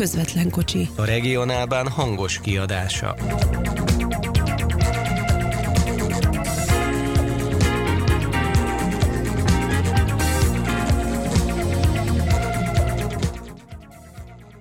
közvetlen kocsi. A regionálban hangos kiadása.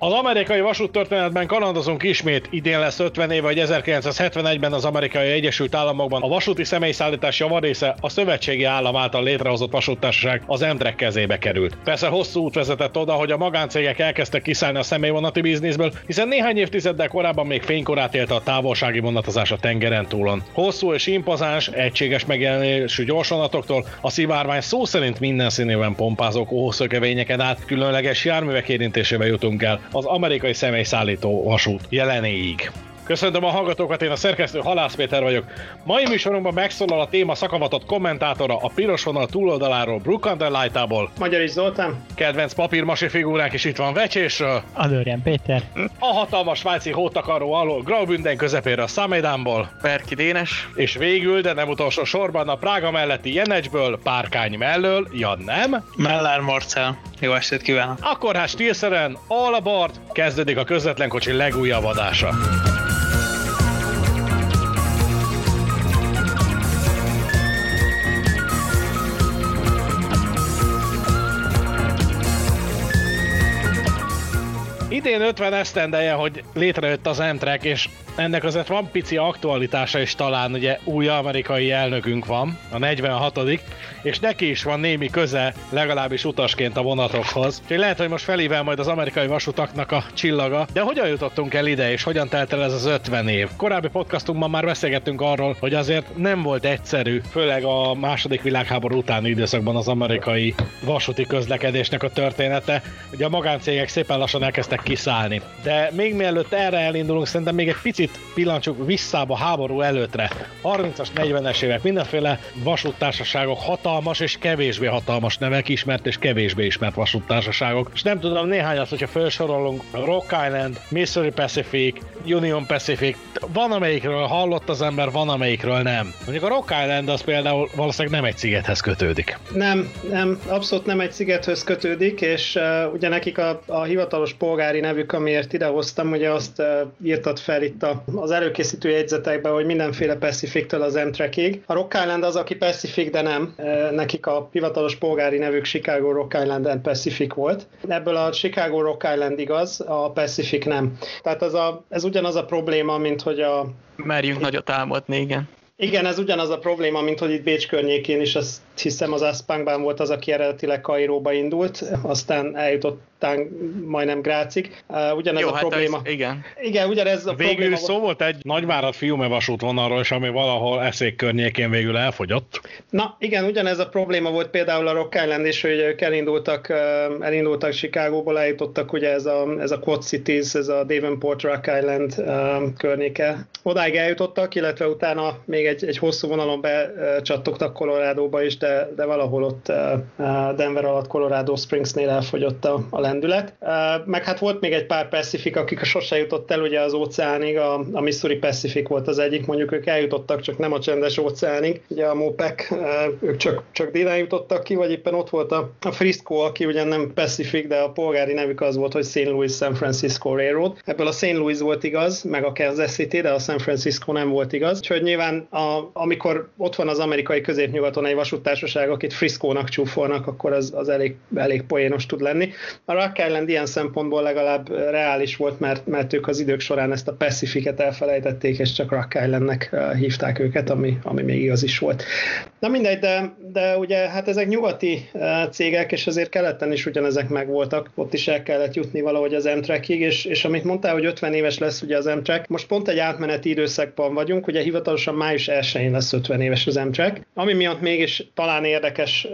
Az amerikai vasúttörténetben kalandozunk ismét. Idén lesz 50 éve, hogy 1971-ben az Amerikai Egyesült Államokban a vasúti személyszállítás javarésze a szövetségi állam által létrehozott vasúttársaság, az Amtrak kezébe került. Persze hosszú út vezetett oda, hogy a magáncégek elkezdtek kiszállni a személyvonati bizniszből, hiszen néhány évtizeddel korábban még fénykorát élte a távolsági vonatozás a tengeren túlon. Hosszú és impozáns, egységes megjelenésű gyorsvonatoktól a szivárvány szó szerint minden színében pompázó kóhoszökevényeken át különleges járművek érintésével jutunk el az amerikai személyszállító vasút jelenéig. Köszöntöm a hallgatókat, én a szerkesztő Halász Péter vagyok. Mai műsorunkban megszólal a téma szakavatott kommentátora, a Piros Vonal túloldaláról, Bruckner Lightából, Magyar is Zoltán. Kedvenc papírmasi figuránk is itt van Vecsésről, Adorján Péter. A hatalmas svájci hótakaró alól, Graubünden közepére, a Szamédánból, Perki Dénes. És végül, de nem utolsó sorban, a Prága melletti Jenecsből, Párkány mellől, ja nem? Mellár Marcell. Jó estét kívánok! Akkor hát stílszerűen all aboard, kezdődik a közvetlen kocsi legújabb adása. Idén 50 esztendeje, hogy létrejött az Amtrak, és ennek azért van pici aktualitása is talán, ugye új amerikai elnökünk van, a 46. és neki is van némi köze, legalábbis utasként a vonatokhoz. Úgyhogy lehet, hogy most felível majd az amerikai vasutaknak a csillaga, de hogyan jutottunk el ide, és hogyan telt el ez az 50 év? Korábbi podcastunkban már beszélgettünk arról, hogy azért nem volt egyszerű, főleg a II. Világháború utáni időszakban az amerikai vasúti közlekedésnek a története. Ugye a magáncégek szépen lassan elkezdtek kiszállni. De még mielőtt erre elindulunk, szerintem még egy picit pillancsuk visszába háború előttre. 30-as, 40-es évek, mindenféle vasúttársaságok, hatalmas és kevésbé hatalmas nevek, ismert és kevésbé ismert vasúttársaságok. És nem tudom, néhányat, hogyha felsorolunk, Rock Island, Missouri Pacific, Union Pacific, van amelyikről hallott az ember, van amelyikről nem. Mondjuk a Rock Island az például valószínűleg nem egy szigethez kötődik. Nem, abszolút nem egy szigethez kötődik, és ugye nekik a hivatalos polgári nevük, amiért idehoztam, ugye azt írtad fel itt az előkészítő jegyzetekben, hogy mindenféle Pacific-től az Amtrakig. A Rock Island az, aki Pacific, de nem. Nekik a hivatalos polgári nevük Chicago Rock Island and Pacific volt. Ebből a Chicago Rock Island igaz, a Pacific nem. Tehát ez ugyanaz a probléma, mint hogy merjünk nagyot álmodni, igen. Igen, ez ugyanaz a probléma, mint hogy itt Bécs környékén is, azt hiszem az Aspankban volt az, aki eredetileg Kairóba indult, aztán eljutott majdnem Grácig. Ugyanez a probléma. Igen, ugyanez a probléma. Végül szó volt egy Nagyvárad-Fiume vasútvonalról, és ami valahol Eszék környékén végül elfogyott. Na, igen, ugyanez a probléma volt például a Rock Island, és hogy ők elindultak Chicagóból, eljutottak ugye ez a Quad Cities, ez a Davenport Rock Island környéke. Odáig eljutottak, illetve utána még egy hosszú vonalon becsattogtak Colorado-ba is, de valahol ott Denver alatt Colorado Springsnél elfogyott a lendület. Meg hát volt még egy pár Pacific, akik sose jutott el ugye az óceánig, a Missouri Pacific volt az egyik, mondjuk ők eljutottak, csak nem a csendes óceánig, ugye a Mopec, ők csak délen jutottak ki, vagy éppen ott volt a Frisco, aki ugyan nem Pacific, de a polgári nevük az volt, hogy St. Louis San Francisco Railroad. Ebből a St. Louis volt igaz, meg a Kansas City, de a San Francisco nem volt igaz. Úgyhogy nyilván amikor ott van az amerikai középnyugaton egy vasúttársaság, akit Frisco-nak csúfolnak, akkor az elég poénos tud lenni. A Rock Island ilyen szempontból legalább reális volt, mert ők az idők során ezt a Pacificet elfelejtették, és csak Rock Islandnek hívták őket, ami még igaz is volt. Na mindegy, de ugye hát ezek nyugati cégek, és azért keleten is ugyanezek megvoltak, ott is el kellett jutni valahogy az Amtrakig, és amit mondtál, hogy 50 éves lesz ugye az Amtrak, most pont egy átmeneti időszakban vagyunk, ugye hivatalosan május 1-én lesz 50 éves az Amtrak, ami miatt mégis talán érdekes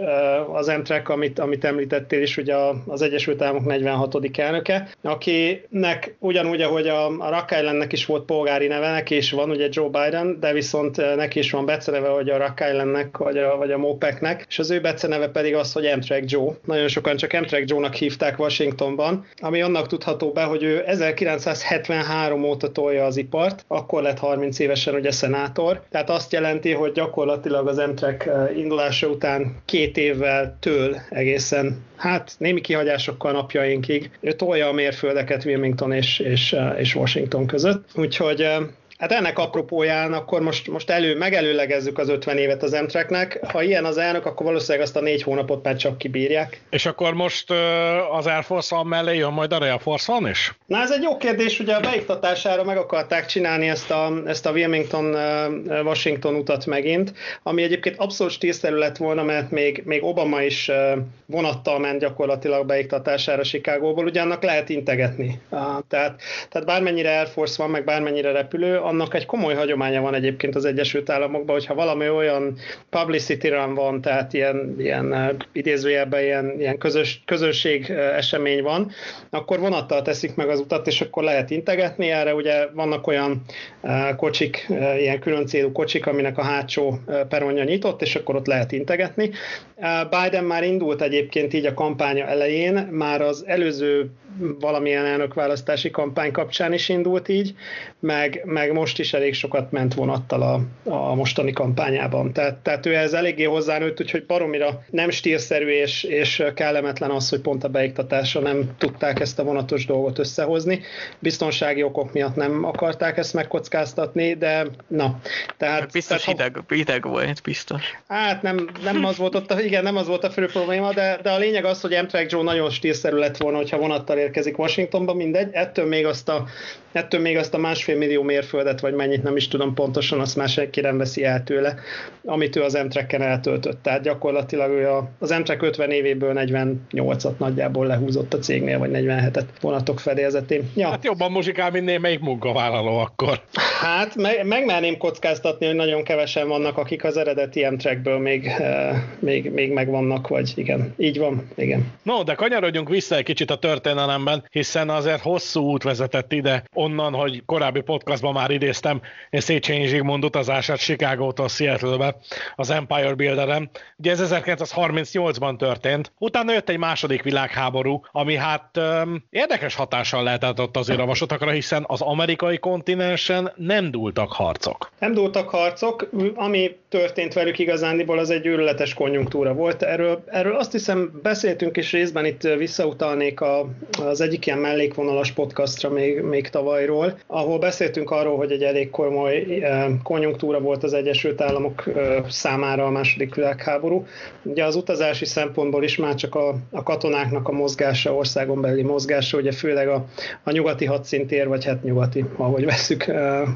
az Amtrak, amit említettél is, ugye az Egyesült Államok 46. elnöke, akinek ugyanúgy, ahogy a Rock Islandnek is volt polgári neve, neki is van, ugye Joe Biden, de viszont neki is van beceneve, hogy a Rock Islandnek, vagy a Mopecnek, és az ő beceneve pedig az, hogy Amtrak Joe. Nagyon sokan csak Amtrak Joe-nak hívták Washingtonban, ami annak tudható be, hogy ő 1973 óta tolja az ipart, akkor lett 30 évesen ugye szenátor, tehát Tehát azt jelenti, hogy gyakorlatilag az M-Track indulása után 2 évvel től egészen, hát némi kihagyásokkal napjainkig, ő tolja a mérföldeket Wilmington és Washington között. Úgyhogy hát ennek apropóján akkor most megelőlegezzük az 50 évet az M-Tracknek. Ha ilyen az elnök, akkor valószínűleg azt a 4 hónapot már csak kibírják. És akkor most az Air Force One mellé jön majd a Air Force One is? Na ez egy jó kérdés, ugye a beiktatására meg akarták csinálni ezt a Wilmington-Washington utat megint, ami egyébként abszolút stílszerű lett volna, mert még Obama is vonattal ment gyakorlatilag beiktatására Chicagóból, ugye annak lehet integetni. Tehát bármennyire Air Force One, meg bármennyire repülő, annak egy komoly hagyománya van egyébként az Egyesült Államokban, hogyha valami olyan publicity run van, tehát ilyen idézőjelben ilyen közösség esemény van, akkor vonattal teszik meg az utat, és akkor lehet integetni erre. Ugye vannak olyan kocsik, ilyen külön célú kocsik, aminek a hátsó peronja nyitott, és akkor ott lehet integetni. Biden már indult egyébként így a kampánya elején, már az előző valamilyen elnökválasztási kampány kapcsán is indult így, meg most is elég sokat ment vonattal a mostani kampányában. Tehát ő ez eléggé hozzánőtt, úgyhogy baromira nem stílszerű és kellemetlen az, hogy pont a beiktatásra nem tudták ezt a vonatos dolgot összehozni. Biztonsági okok miatt nem akarták ezt megkockáztatni, de na. Tehát, biztos hideg volt, biztos. Hát nem az volt ott, igen, nem az volt a fő probléma, de a lényeg az, hogy M-Track Joe nagyon stílszerű lett volna, hogyha vonattal érkezik Washingtonba, mindegy. Ettől még azt a 1,5 millió mérföldet, vagy mennyit nem is tudom pontosan, azt már senki nem veszi el tőle, amit ő az M-Tracken eltöltött. Tehát gyakorlatilag ő az M-Track 50 évéből 48-at nagyjából lehúzott a cégnél, vagy 47-et vonatok fedélzetén. Ja. Hát jobban muzsikál, mint némelyik munkavállaló akkor. Hát megmerném kockáztatni, hogy nagyon kevesen vannak, akik az eredeti M-Trackből még megvannak, vagy igen, így van, igen. No, de kanyarodjunk vissza egy kicsit a történelemben, hiszen azért hosszú út vezetett ide onnan, hogy korábbi podcastban már idéztem Széchenyi Zsigmond utazását Chicagótól Seattle-be az Empire Builder-en. Ugye ez 1938-ban történt, utána jött egy második világháború, ami hát érdekes hatással lehetett ott az ravasottakra, hiszen az amerikai kontinensen nem dúltak harcok. Nem dúltak harcok, ami történt velük igazándiból, az egy őrületes konjunktúra volt. Erről azt hiszem beszéltünk is részben, itt visszautalnék az egyik ilyen mellékvonalas podcastra még tavalyról, ahol beszéltünk arról, hogy egy elég komoly konjunktúra volt az Egyesült Államok számára a második világháború. Ugye az utazási szempontból is már csak a katonáknak a mozgása, országon belüli mozgása, ugye főleg a nyugati hadszintér, vagy hát nyugati, ahogy veszük,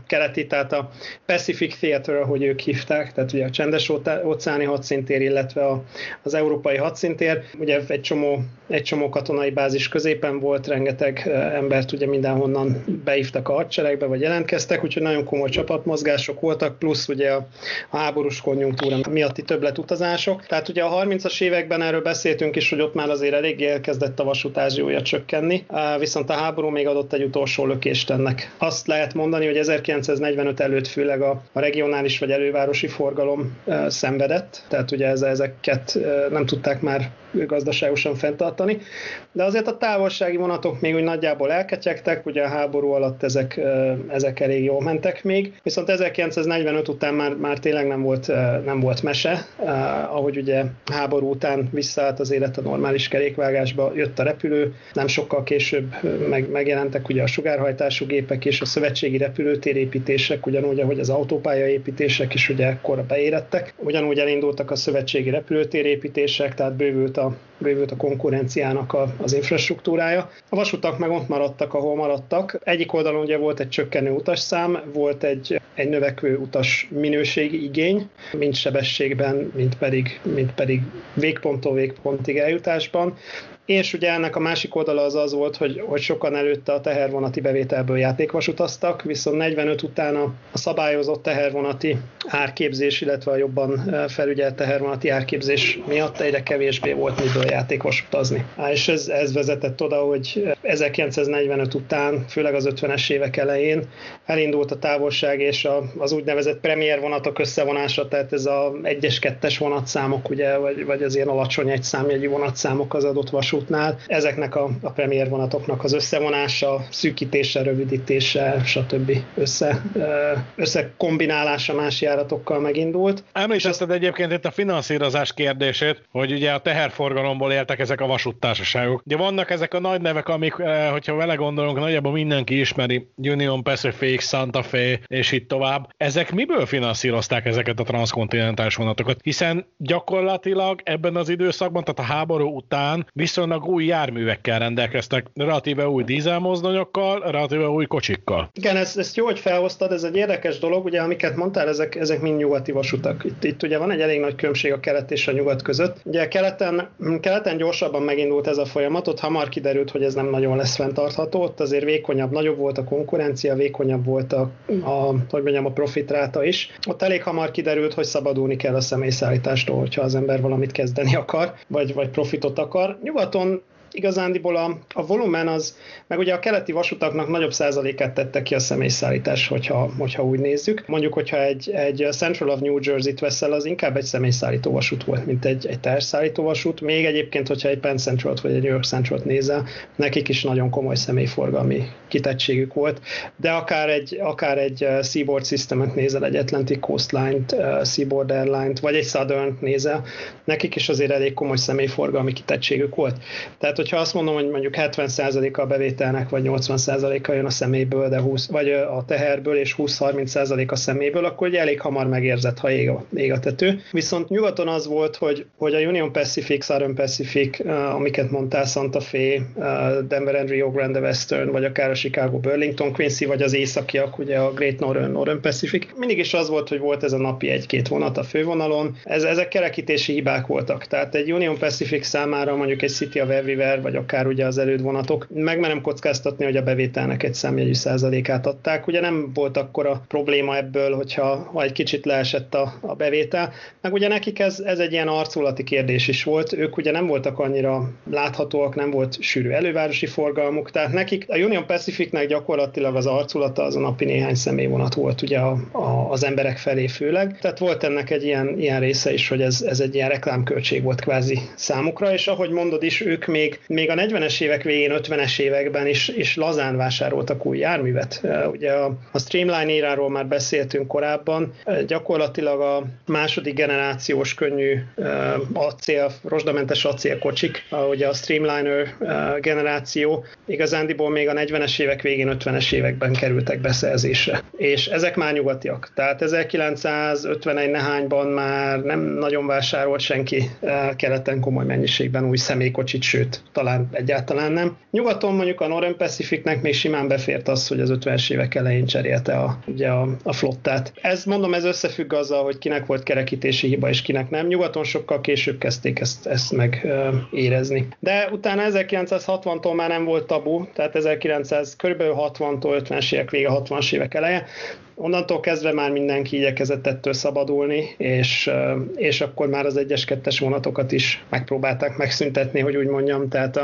keleti, tehát a Pacific Theater, ahogy ők hívták, tehát ugye a csendes-óceáni hadszintér, illetve az európai hadszintér. Ugye egy csomó katonai bázis középen volt, rengeteg embert ugye mindenhonnan beívtak a hadseregbe, vagy jelentkeztek, úgyhogy nagyon komoly csapatmozgások voltak, plusz ugye a háborús konjunktúra miatti többletutazások. Tehát ugye a 30-as években erről beszéltünk is, hogy ott már azért eléggé elkezdett a vasútázsiója csökkenni, viszont a háború még adott egy utolsó lökést ennek. Azt lehet mondani, hogy 1945 előtt főleg a regionális vagy elővárosi forgalom szenvedett, tehát ugye ezeket nem tudták már gazdaságosan fenntartani, de azért a távolsági vonatok még úgy nagyjából elketyegtek, ugye a háború alatt ezek elég jól mentek még, viszont 1945 után már tényleg nem volt mese, ahogy ugye háború után visszaállt az élet a normális kerékvágásba, jött a repülő, nem sokkal később megjelentek ugye a sugárhajtású gépek és a szövetségi repülőtérépítések, ugyanúgy, ahogy az autópályaépítések is ugye ekkora beérettek, ugyanúgy elindultak a szövetségi repülőtérépítések, tehát bővült a konkurenciának az infrastruktúrája. A vasutak meg ott maradtak, ahol maradtak. Egyik oldalon ugye volt egy csökkenő utasszám, volt egy növekvő utas minőségi igény, mind sebességben, mind pedig végponttól végpontig eljutásban. És ugye ennek a másik oldala az volt, hogy sokan előtte a tehervonati bevételből játékvasutaztak, viszont 45 után a szabályozott tehervonati árképzés, illetve a jobban felügyelt tehervonati árképzés miatt egyre kevésbé volt miből játékvasutazni. És ez vezetett oda, hogy 1945 után, főleg az 50-es évek elején elindult a távolság és az úgynevezett premier vonatok összevonása, tehát ez az 1-es, 2-es vonatszámok, ugye, vagy az ilyen alacsony egyszámjegyű vonatszámok az adott vasút vasútnál. Ezeknek a premier vonatoknak az összevonása, szűkítése, rövidítése, stb. Összekombinálása más járatokkal megindult. Említetted egyébként itt a finanszírozás kérdését, hogy ugye a teherforgalomból éltek ezek a vasúttársaságok. Ugye vannak ezek a nagy nevek, amik, hogyha vele gondolunk, nagyjából mindenki ismeri, Union Pacific, Santa Fe, és így tovább. Ezek miből finanszírozták ezeket a transzkontinentális vonatokat? Hiszen gyakorlatilag ebben az időszakban, tehát a háború után viszonylag új járművekkel rendelkeztek, relatíve új dízelmozdonyokkal, relatíve új kocsikkal. Igen, ezt jó, hogy felhoztad, ez egy érdekes dolog, ugye amiket mondtál, ezek mind nyugati vasutak. Itt ugye van egy elég nagy különbség a kelet és a nyugat között. Ugye keleten gyorsabban megindult ez a folyamatot, hamar kiderült, hogy ez nem nagyon lesz fenntartható, ott azért vékonyabb, nagyobb volt a konkurencia, vékonyabb volt a profitráta is. Ott elég hamar kiderült, hogy szabadulni kell a személyszállítástól, hogyha az ember valamit kezdeni akar, vagy profitot akar. Nyugaton igazándiból a volumen az, meg ugye a keleti vasutaknak nagyobb százalékát tette ki a személyszállítás, hogyha úgy nézzük. Mondjuk, hogyha egy Central of New Jersey-t veszel, az inkább egy személyszállító vasút volt, mint egy teherszállító vasút. Még egyébként, hogyha egy Penn Central-t vagy egy New York Central-t nézel, nekik is nagyon komoly személyforgalmi kitettségük volt. De akár egy Seaboard Systemet nézel, egy Atlantic Coast Line-t, Seaboard Airline-t, vagy egy Southern-t nézel, nekik is azért elég komoly személyforgalmi kitettségük volt. Tehát hogyha azt mondom, hogy mondjuk 70%-a a bevételnek, vagy 80%-a jön a személyből, vagy a teherből, és 20-30% a személyből, akkor ugye elég hamar megérzett, ha ég a tető. Viszont nyugaton az volt, hogy a Union Pacific, Southern Pacific, amiket mondtál, Santa Fe, Denver and Rio Grande Western, vagy akár a Chicago, Burlington, Quincy, vagy az északiak, ugye a Great Northern Pacific. Mindig is az volt, hogy volt ez a napi egy-két vonat a fővonalon. Ezek kerekítési hibák voltak. Tehát egy Union Pacific számára mondjuk egy City of Everywhere, vagy akár ugye az elődvonatok. Megmerem kockáztatni, hogy a bevételnek egy számjegyű százalékát adták. Ugye nem volt akkora probléma ebből, hogyha egy kicsit leesett a bevétel. Meg ugye nekik ez egy ilyen arculati kérdés is volt. Ők ugye nem voltak annyira láthatóak, nem volt sűrű elővárosi forgalmuk. Tehát nekik a Union Pacificnek gyakorlatilag az arculata az a napi néhány személyvonat volt ugye az emberek felé főleg. Tehát volt ennek egy ilyen része is, hogy ez egy ilyen reklámköltség volt kvázi számukra, és ahogy mondod is, ők még a 40-es évek végén, 50-es években is lazán vásároltak új járművet. Ugye a Streamline éráról már beszéltünk korábban, gyakorlatilag a második generációs könnyű rozsdamentes acélkocsik, ugye a Streamliner generáció, igazándiból még a 40-es évek végén, 50-es években kerültek beszerzésre. És ezek már nyugatiak. Tehát 1951 nehányban már nem nagyon vásárolt senki keleten komoly mennyiségben új személykocsit, sőt, talán egyáltalán nem. Nyugaton mondjuk a Northern Pacificnek még simán befért az, hogy az 50-es évek elején cserélte a flottát. Ez összefügg azzal, hogy kinek volt kerekítési hiba és kinek nem. Nyugaton sokkal később kezdték ezt megérezni. De utána 1960-tól már nem volt tabu, tehát kb. 60-tól 50-es évek vége, 60-as évek eleje. Onnantól kezdve már mindenki igyekezett ettől szabadulni, és akkor már az 1-2-es vonatokat is megpróbálták megszüntetni, hogy úgy mondjam, tehát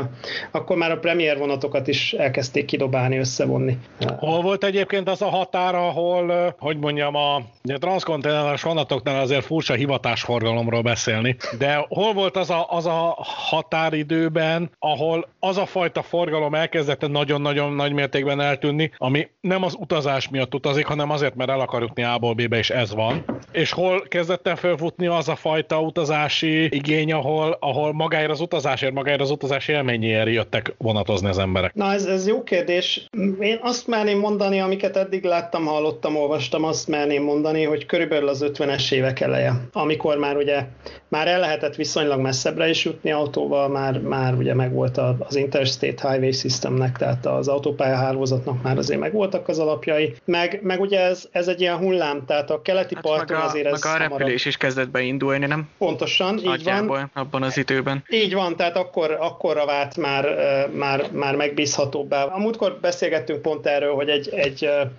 akkor már a premier vonatokat is elkezdték kidobálni, összevonni. Hol volt egyébként az a határ, ahol, hogy mondjam, a transzkontinentális vonatoknál azért furcsa hivatásforgalomról beszélni, de hol volt az a határidőben, ahol az a fajta forgalom elkezdett nagyon-nagyon nagy mértékben eltűnni, ami nem az utazás miatt utazik, hanem azért, mert el akar jutni A-ból B-be, és ez van. És hol kezdett el felfutni az a fajta utazási igény, ahol magáért az utazásért, magáért az utazás élményéért jöttek vonatozni az emberek? Na, ez jó kérdés. Én azt merném mondani, amiket eddig láttam, hallottam, olvastam, azt merném mondani, hogy körülbelül az 50-es évek eleje, amikor már ugye el lehetett viszonylag messzebbre is jutni autóval, már ugye megvolt az Interstate Highway Systemnek, tehát az autópályahálózatnak már azért megvoltak az alapjai, meg ugye ez egy ilyen hullám, tehát a keleti parton azért ez hamarabb. Meg a repülés is kezdett beindulni, nem? Pontosan, így van. Abban az időben. Így van, tehát akkorra vált már megbízhatóbbá. A múltkor beszélgettünk pont erről, hogy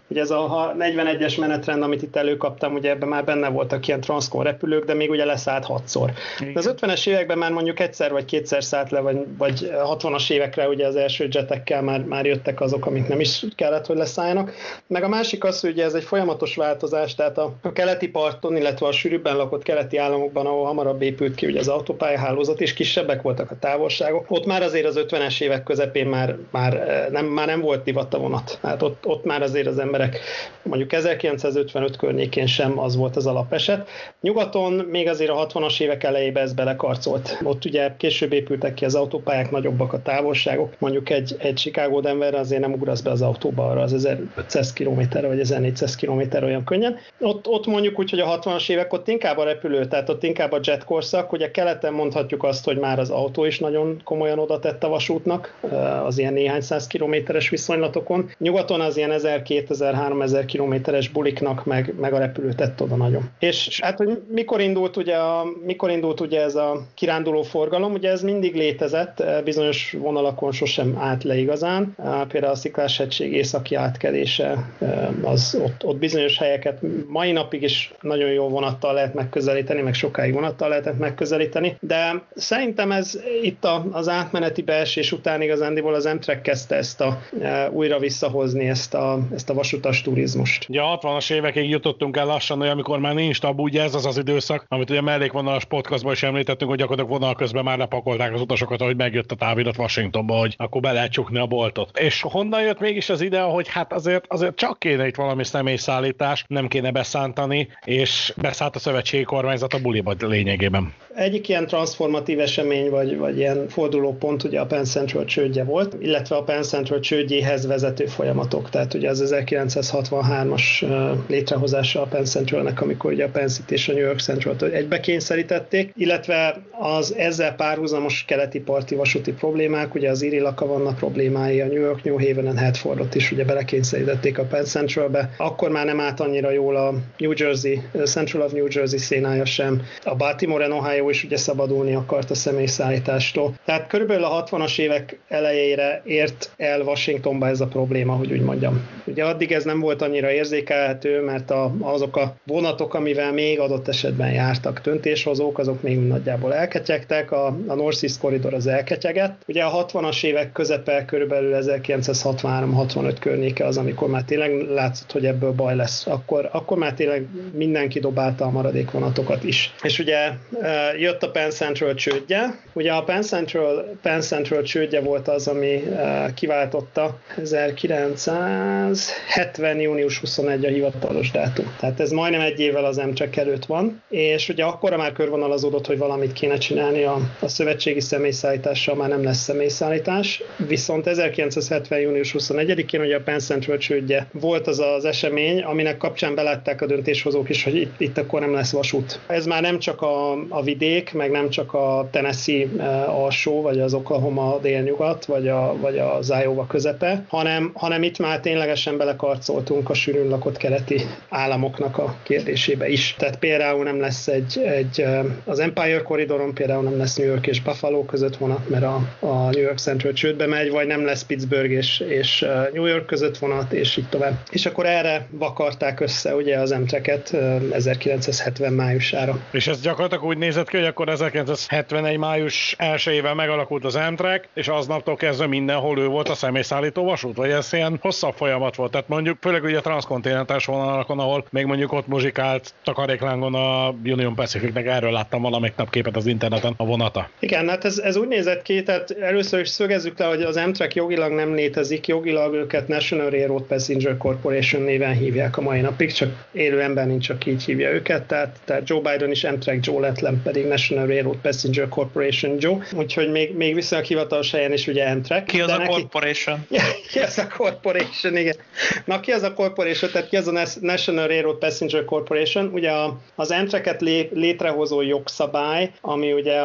ugye ez a 41-es menetrend, amit itt előkaptam, ugye ebben már benne voltak ilyen transzkon repülők, de még ugye leszállt 6-szor. De az 50-es években már mondjuk egyszer vagy kétszer szállt le, vagy 60-as évekre ugye az első jetekkel már jöttek azok, amik nem is kellett, hogy leszálljanak. Meg a másik az, hogy ez egy folyamatos változás, tehát a keleti parton, illetve a sűrűbben lakott keleti államokban, ahol hamarabb épült ki ugye az autópályahálózat, és kisebbek voltak a távolságok. Ott már azért az 50-es évek közepén már nem volt divat a vonat. Hát ott már azért az emberek, mondjuk 1955 környékén sem az volt az alapeset. Nyugaton még azért a 60-as évek elejében ez belekarcolt. Ott ugye később épültek ki az autópályák, nagyobbak a távolságok. Mondjuk egy Chicago-Denverre azért nem ugrasz be az autóba arra az 1500 kilométerre vagy 1400 kilométerre olyan könnyen. Ott mondjuk úgy, hogy a 60-as évek ott inkább a repülő, tehát ott inkább a jet korszak. Ugye keleten mondhatjuk azt, hogy már az autó is nagyon komolyan oda tett a vasútnak, az ilyen néhány száz kilométeres viszonylatokon. Nyugaton az ilyen 1000-2000-3000 kilométeres buliknak meg a repülő tett oda nagyon. És hát, hogy mikor indult ugye ez a kiránduló forgalom, ugye ez mindig létezett, bizonyos vonalakon sosem állt le igazán. Például a Sziklás-hegység északi átkelése, az ott bizonyos helyeket mai napig is nagyon jó vonattal lehet megközelíteni, meg sokáig vonattal lehetett megközelíteni, de szerintem ez itt az átmeneti beesés után igazándiból az Amtrak kezdte ezt újra visszahozni ezt a vasutas turizmust. Ugye a 60-as évekig jutottunk el lassan, hogy amikor már nincs tabu, ugye ez az az időszak, amit ugye mellékvonalas podcastban is említettünk, hogy gyakorlatilag vonal közben már lepakolták az utasokat, ahogy megjött a távirat Washingtonba, hogy akkor be lehet csukni a boltot. És honnan jött mégis az ide, hogy hát azért csak kéne itt valami személyszállítás, nem kéne beszántani, és beszállt a szövetségi kormányzat a buliba lényegében. Egyik ilyen transformatív esemény, vagy ilyen fordulópont ugye a Penn Central csődje volt, illetve a Penn Central csődjéhez vezető folyamatok. Tehát ugye az 1963-as létrehozása a Penn Centralnek, amikor ugye a Penn City és a New York Central-t egybe kényszerítették, illetve az ezzel párhuzamos keleti parti vasúti problémák, ugye az Erie Lackawanna problémái, a New York, New Haven and Hartfordot is ugye belekényszerítették a Penn Centralbe. Akkor már nem állt annyira jól a New Jersey, Central of New Jersey szénája sem. A Baltimore and Ohio is ugye szabadulni akart a személyszállítástól. Tehát körülbelül a 60-as évek elejére ért el Washingtonba ez a probléma, hogy úgy mondjam. Ugye addig ez nem volt annyira érzékelhető, mert azok a vonatok, amivel még adott esetben jártak döntéshozók, azok még nagyjából elketyegtek, a North East Corridor az elketyegett. Ugye a 60-as évek közepe, körülbelül 1963-65 környéke az, amikor már tényleg látszott, hogy ebből baj lesz. Akkor már tényleg mindenki dobálta a maradék vonatokat is. És ugye jött a Penn Central csődje. Ugye a Penn Central csődje volt az, ami kiváltotta 1970. június 21 a hivatalos dátum. Tehát ez majdnem egy évvel az Amtrak előtt van, és ugye akkora már körvonalazódott, hogy valamit kéne csinálni a szövetségi személyszállítással, már nem lesz személyszállítás, viszont 1970. június 21-én ugye a Penn Central csődje volt az az esemény, aminek kapcsán belátták a döntéshozók is, hogy itt akkor nem lesz vasút. Ez már nem csak a vidék, meg nem csak a Tennessee alsó, vagy az Oklahoma délnyugat, vagy az Iowa közepe, hanem itt már ténylegesen belekarcoltunk a sűrűn lakott keleti államoknak a kérdésébe is. Tehát például nem lesz az Empire Corridoron például nem lesz New York és Buffalo között vonat, mert a New York Central csődbe megy, vagy nem lesz Pittsburgh és New York között vonat, és így tovább. És akkor erre vakarták össze ugye az Amtrak-et 1970 májusára. És ez gyakorlatilag úgy nézett ki, hogy akkor 1971 május 1-ével megalakult az Amtrak, és aznaptól kezdve mindenhol ő volt a személyszállító vasút, vagy ez ilyen hosszabb folyamat volt. Tehát mondjuk főleg ugye a transzkontinentális vonalakon, ahol még mondjuk ott muzsikált takaréklángon a Union Pacificnek, erről láttam valamelyik nap képet az interneten, a vonata. Igen, hát ez úgy nézett ki, tehát először is szögezzük le, hogy az Amtrak jogilag nem létezik, jogilag őket National Railroad Passenger Corporation néven hívják a mai napig, csak élő ember nincs, csak így hívja őket, tehát Joe Biden is Amtrak Joe lett, nem pedig National Railroad Passenger Corporation Joe, úgyhogy még viszonylag hivatalos helyen is ugye Amtrak. Ki az a corporation? Ki az a corporation, igen. Na ki az a corporation, tehát ki az a National Railroad Passenger Corporation, ugye az Amtrak-et létrehozó jogszabály, ami ugye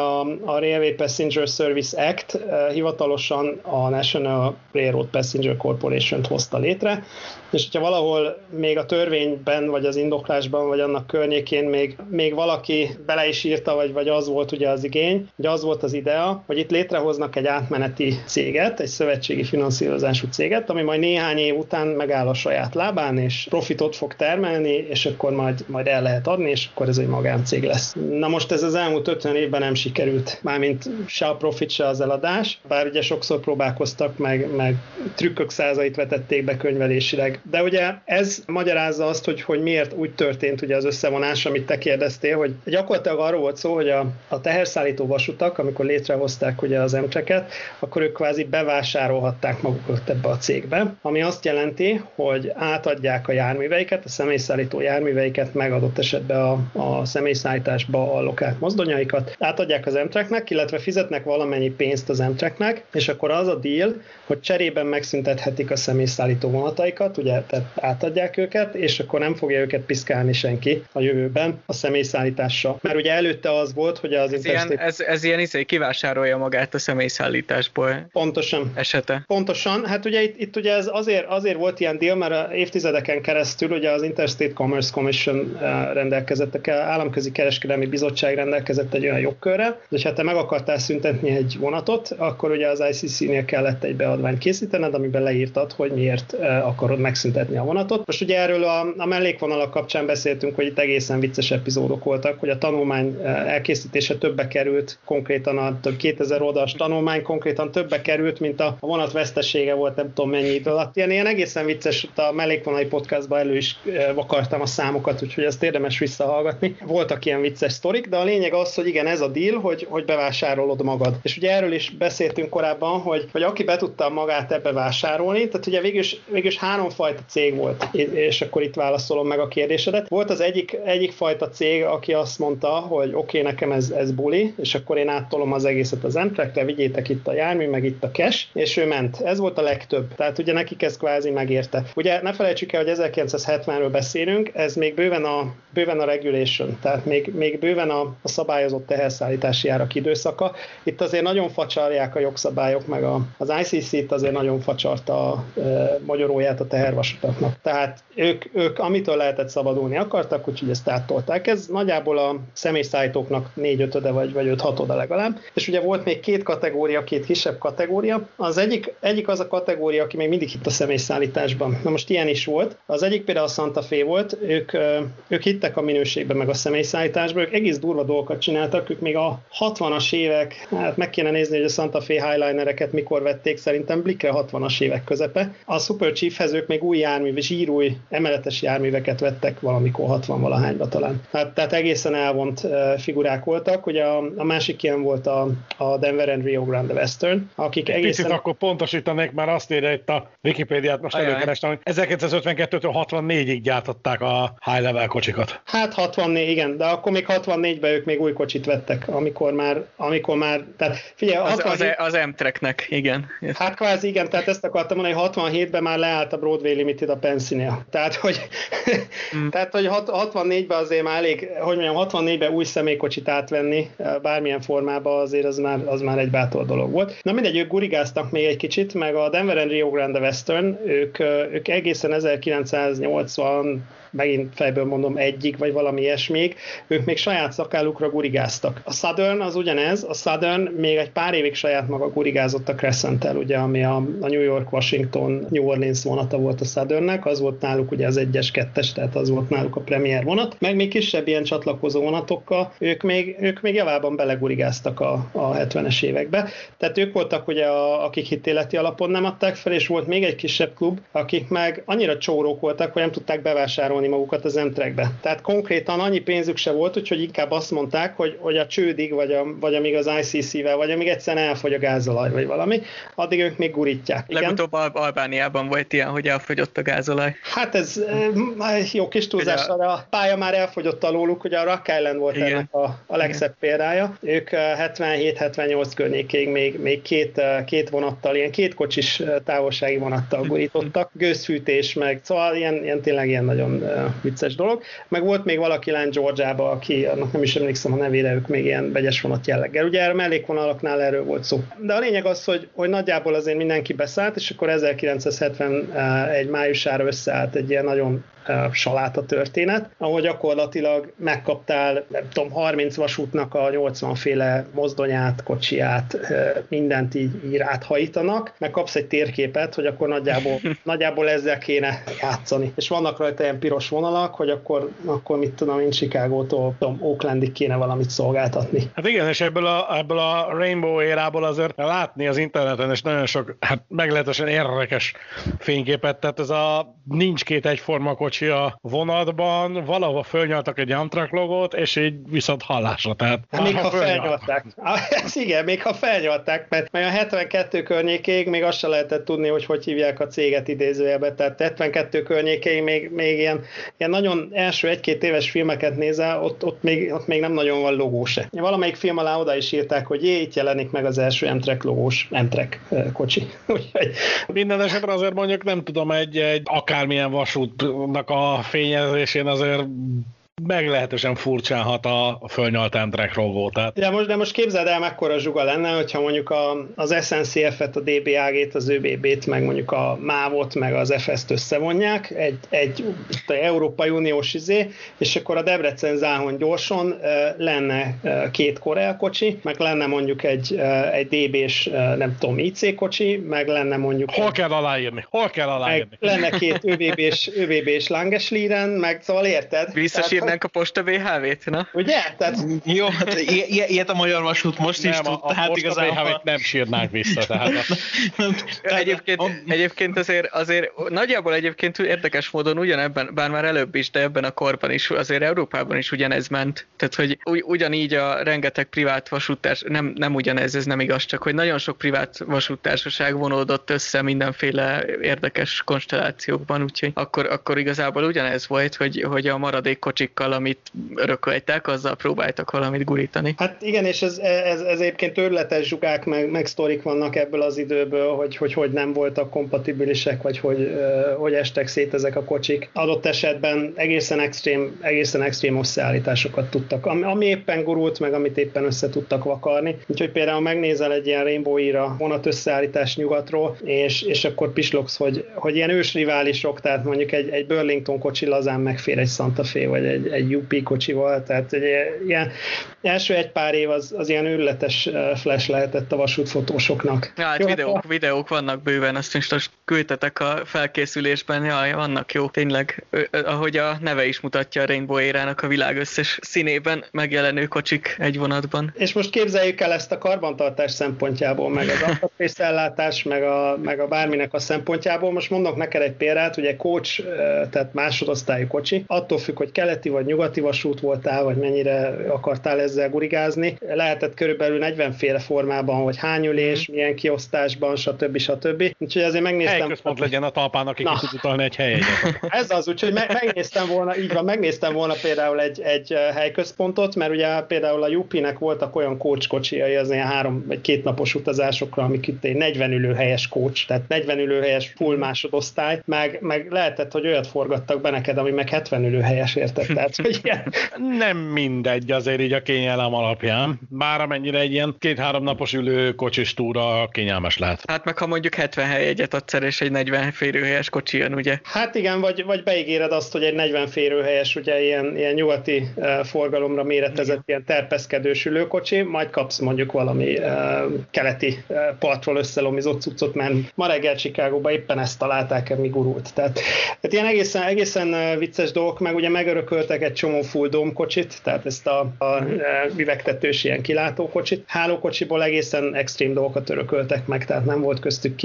a Railway Passenger Service Act hivatalosan a National Railroad Passenger Corporation-t hozta létre, és hogyha valahol még a törvényben, vagy az indoklásban, vagy annak környékén még valaki bele is írta, vagy az volt ugye az igény, hogy az volt az idea, hogy itt létrehoznak egy átmeneti céget, egy szövetségi finanszírozású céget, ami majd néhány év után megáll a saját lábán, és profitot fog termelni, és akkor majd el lehet adni, és akkor ez egy magáncég lesz. Na most ez az elmúlt 50 évben nem sikerült, mármint se a profit, se az eladás, bár ugye sokszor próbálkoztak, meg trükkök százait vetették be könyvelésileg. De ugye ez ez magyarázza azt, hogy miért úgy történt ugye az összevonás, amit te kérdeztél, hogy gyakorlatilag arról volt szó, hogy a teherszállító vasutak, amikor létrehozták ugye az emcseket, akkor ők kvázi bevásárolhatták magukat ebbe a cégbe, ami azt jelenti, hogy átadják a járműveiket, a személyszállító járműveiket, megadott esetben a személyszállításba allokált mozdonyaikat, átadják az emcseknek, illetve fizetnek valamennyi pénzt az emcseknek, és akkor az a deal, hogy cserében megszüntethetik a személyszállító vonataikat, ugye, tehát átadják őket, és akkor nem fogja őket piszkálni senki a jövőben a személyszállításra. Mert ugye előtte az volt, hogy az ez kivásárolja magát a személyszállításból. Pontosan. Esete. Pontosan. Hát ugye itt ugye ez azért volt ilyen deal, mert a évtizedeken keresztül ugye az Interstate Commerce Commission rendelkezett, Államközi Kereskedelmi Bizottság rendelkezett egy olyan jogkörrel, hogy ha te meg akartál szüntetni egy vonatot, akkor ugye az ICC-nél kellett egy beadványt készítened, amiben leírtad, hogy miért akarod megszüntetni a vonatot. Most ugye erről a mellékvonalak kapcsán beszéltünk, hogy itt egészen vicces epizódok voltak, hogy a tanulmány elkészítése többe került, konkrétan a több 2000 oldalas tanulmány konkrétan többe került, mint a vonat vesztesége volt nem tudom mennyi idő alatt. Ilyen egészen vicces, a mellékvonali podcastban elő is vakartam a számokat, úgyhogy ezt érdemes visszahallgatni. Voltak ilyen vicces sztorik, de a lényeg az, hogy igen, ez a deal, hogy bevásárolod magad. És ugye erről is beszéltünk korábban, hogy aki be tudta magát ebbe vásárolni, tehát ugye végülis háromfajta cég volt, és akkor itt válaszolom meg a kérdésedet. Volt az egyik fajta cég, aki azt mondta, hogy oké, nekem ez buli, és akkor én áttolom az egészet az emtrekre, vigyétek itt a jármű, meg itt a cash, és ő ment. Ez volt a legtöbb. Tehát ugye nekik ez kvázi megérte. Ugye ne felejtsük el, hogy 1970-ről beszélünk, ez még bőven a regulation, tehát még bőven a szabályozott teherszállítási árak időszaka. Itt azért nagyon facsarják a jogszabályok, meg az ICC-t azért nagyon facsarta a magyaróját a tehervasutaknak. Tehát ők amitől lehetett szabadulni akartak, úgyhogy ezt áttolták. Ez nagyjából a személyszállítóknak 4/5 vagy 5/6 legalább. És ugye volt még két kisebb kategória. Az egyik az a kategória, aki még mindig hitt a személyszállításban. Na most ilyen is volt. Az egyik például a Santa Fe volt, ők hittek a minőségben meg a személyszállításban, ők egész durva dolgokat csináltak, ők még a 60-as évek, hát meg kéne nézni, hogy a Santa Fe highlinereket mikor vették, szerintem blikre 60-as évek közepe. A Super Chiefhez ők még új jármű, zsírúj, emeletes járműveket vettek valamikor 60-valahányba talán. Hát, tehát egészen elvont figurák voltak, ugye a másik ilyen volt a Denver and Rio Grande Western, akik egy egészen... Picit akkor pontosítanék, már azt írja itt a Wikipédiát, most előkerestem, hogy 1952-től 64-ig gyártották a high-level kocsikat. Hát 64, igen, de akkor még 64-ben ők még új kocsit vettek, amikor már tehát figyelj, az M-Treknek, igen. Hát kvázi, igen, tehát ezt akartam mondani, hogy 67-ben már leállt a Broadway Limited a Pennsnél. Tehát, hogy 64-ben azért már elég, hogy mondjam, 64-ben új személykocsit átvenni bármilyen formában azért az már egy bátor dolog volt. Na mindegy, ők gurigáztak még egy kicsit, meg a Denver and Rio Grande Western, ők egészen 1980 megint fejből mondom egyik, vagy valami ilyesmig, ők még saját szakállukra gurigáztak. A Southern az ugyanez, a Southern még egy pár évig saját maga gurigázott a Crescenttel, ugye, ami a New York, Washington, New Orleans vonata volt a Southernnek, az volt náluk ugye az 1-es, 2-es, tehát az volt náluk a premier vonat, meg még kisebb ilyen csatlakozó vonatokkal, ők még javában belegurigáztak a 70-es évekbe. Tehát ők voltak ugye, akik hitéleti alapon nem adták fel, és volt még egy kisebb klub, akik meg annyira csórók voltak, hogy nem tudták bevásárolni magukat az emtrekbe. Tehát konkrétan annyi pénzük se volt, úgyhogy inkább azt mondták, hogy a csődig, vagy amíg az ICC-vel, vagy amíg egyszerűen elfogy a gázolaj, vagy valami, addig ők még gurítják. Igen? Legutóbb Albániában volt ilyen, hogy elfogyott a gázolaj. Hát ez jó kis túlzásra, de a pálya már elfogyott alóluk, ugye a Rock Island volt igen, ennek a legszebb példája. Ők 77-78 környékéig még két vonattal, ilyen két kocsis távolsági vonattal gurítottak. Gőzfűtés meg, szóval ilyen tényleg ilyen nagyon vicces dolog. Meg volt még valaki lány Georgiába, aki, annak nem is emlékszem a nevére, ők még ilyen vegyes vonat jelleggel. Ugye a mellékvonalaknál erről volt szó. De a lényeg az, hogy nagyjából azért mindenki beszállt, és akkor 1971 májusára összeállt egy ilyen nagyon saláta történet, ahol gyakorlatilag megkaptál, nem tudom, 30 vasútnak a 80 féle mozdonyát, kocsiját, mindent így áthajítanak, meg kapsz egy térképet, hogy akkor nagyjából ezzel kéne játszani. És vannak rajta ilyen piros vonalak, hogy akkor mit tudom én, Chicagótól Oaklandig kéne valamit szolgáltatni. Hát igen, és ebből a Rainbow érából azért látni az interneten, és nagyon sok, hát meglehetősen érdekes fényképet, tehát ez a nincs két egyforma kocsi a vonatban, valahol fölnyaltak egy Amtrak logót, és így viszont hallásra, tehát... Még ha felnyalták. Ez igen, még ha felnyalták, mert a 72 környékéig még azt se lehetett tudni, hogy hívják a céget idézőjelbe, tehát 72 környékéig még ilyen nagyon első egy-két éves filmeket nézel, ott még nem nagyon van logó se. Valamelyik film alá oda is írták, hogy itt jelenik meg az első Amtrak logós Amtrak kocsi. Minden esetre azért mondjuk nem tudom, egy akármilyen vasútnak a fényezésén azért meglehetősen furcsán hat a fölnyalt Amtrak logó. De most képzeld el, mekkora zsuga lenne, hogyha mondjuk az SNCF-et, a DBAG-t, az ÖBB-t, meg mondjuk a MÁV-ot, meg az FS-t összevonják, egy Európai Uniós izé, és akkor a Debrecen-Záhony gyorson lenne két Korel kocsi, meg lenne mondjuk egy DB-s, nem tudom, IC kocsi, meg lenne mondjuk... Hol kell aláírni? Lenne két ÖBB-s Langeslieren, meg szóval érted? Visszasírnánk a Posta BHV-t, na? Ugye? Tehát... Jó, hát ilyet a Magyar Vasút most nem, is tud, a hát Posta igazán... BHV-t nem sírnánk vissza, tehát... Egyébként azért nagyjából egyébként érdekes módon ugyanebben, bár már előbb is, de ebben a korban is, azért Európában is ugyanez ment. Tehát, hogy ugyanígy a rengeteg privát vasúttárs, nem ugyanez, ez nem igaz, csak hogy nagyon sok privát vasúttársaság vonódott össze mindenféle érdekes konstellációkban, úgyhogy akkor igazából ugyanez volt, hogy a maradék kocsikkal, amit örököltek, azzal próbáltak valamit gurítani. Hát igen, és ez egyébként őrületes zsugák, meg sztorik vannak ebből az időből, hogy nem voltak kompatibilisek, vagy hogy estek szét ezek a kocsik. Adott esetben egészen extrém összeállításokat tudtak, ami éppen gurult, meg amit éppen össze tudtak vakarni. Úgyhogy például megnézel egy ilyen Rainbow Era vonat összeállítás nyugatról, és akkor pislogsz, hogy ilyen ősriválisok, tehát mondjuk egy Burlington kocsi lazán megfér egy Santa Fe vagy egy UP kocsival, tehát egy ilyen első egy pár év az ilyen őrületes flash lehetett a vasútfotósoknak. Ja, hát jó, videók vannak bőven, azt is most küldtetek a felkészülésben, jaj, vannak jó, tényleg, ahogy a neve is mutatja, a Rainbow Érának a világ összes színében megjelenő kocsik egy vonatban. És most képzeljük el ezt a karbantartás szempontjából, meg az alkatrészellátás, meg a bárminek a szempontjából. Most mondok neked egy példát, ugye coach, tehát másodosztályú kocsi, attól függ, hogy keleti vagy nyugati vasút voltál, vagy mennyire akartál ezzel gurigázni. Lehetett körülbelül 40 féle formában, hogy hány ülés, milyen kiosztásban, stb. Úgyhogy azért megnéztem... Helyközpont legyen a talpán, aki ki tud utalni egy helyegyet. Ez az, úgyhogy megnéztem volna például egy helyközpontot, mert ugye például a UP-nek voltak olyan kócskocsijai, az ilyen 3 vagy 2 napos utazásokra, amik itt egy 40 ülőhelyes kócs, tehát 40 ülőhelyes full másodosztály, meg lehetett, hogy olyat forgattak be neked, ami meg 70 ülőhelyes, érted? Tehát, hogy ilyen... Nem mindegy azért így a kényelem alapján, bár amennyire egy ilyen 2-3 napos ülő kocsis túra kényelmes lehet. Hát meg ha mondjuk 70 helyegyet adsz el, és egy 40 férőhelyes kocsi jön, ugye? Hát igen, vagy beígéred azt, hogy egy 40 férőhelyes, ugye ilyen nyugati forgalomra méretezett ilyen terpeszkedős ülőkocsi, majd kapsz mondjuk valami keleti partról összelomizott cuccot, mert ma reggel Chicagóban éppen ezt találták, ami gurult. Tehát ilyen egészen vicces dolgok, meg ugye megörököltek egy csomó full dome kocsit, tehát ezt a üvegtetős ilyen kilátókocsit. Hálókocsiból egészen extrém dolgokat örököltek meg, tehát nem volt köztük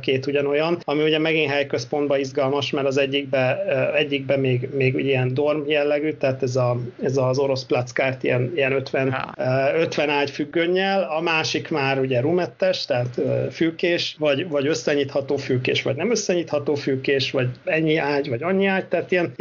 két ugyanolyan, ami ugye megint helyközpontban izgalmas, mert az egyikben még ilyen dorm jellegű, tehát ez az orosz plackárt ilyen 50 ágy függönnyel, a másik már ugye rumettes, tehát fülkés, vagy összenyitható fülkés, vagy nem összenyitható fülkés, vagy ennyi ágy, vagy annyi ágy, tehát ilyen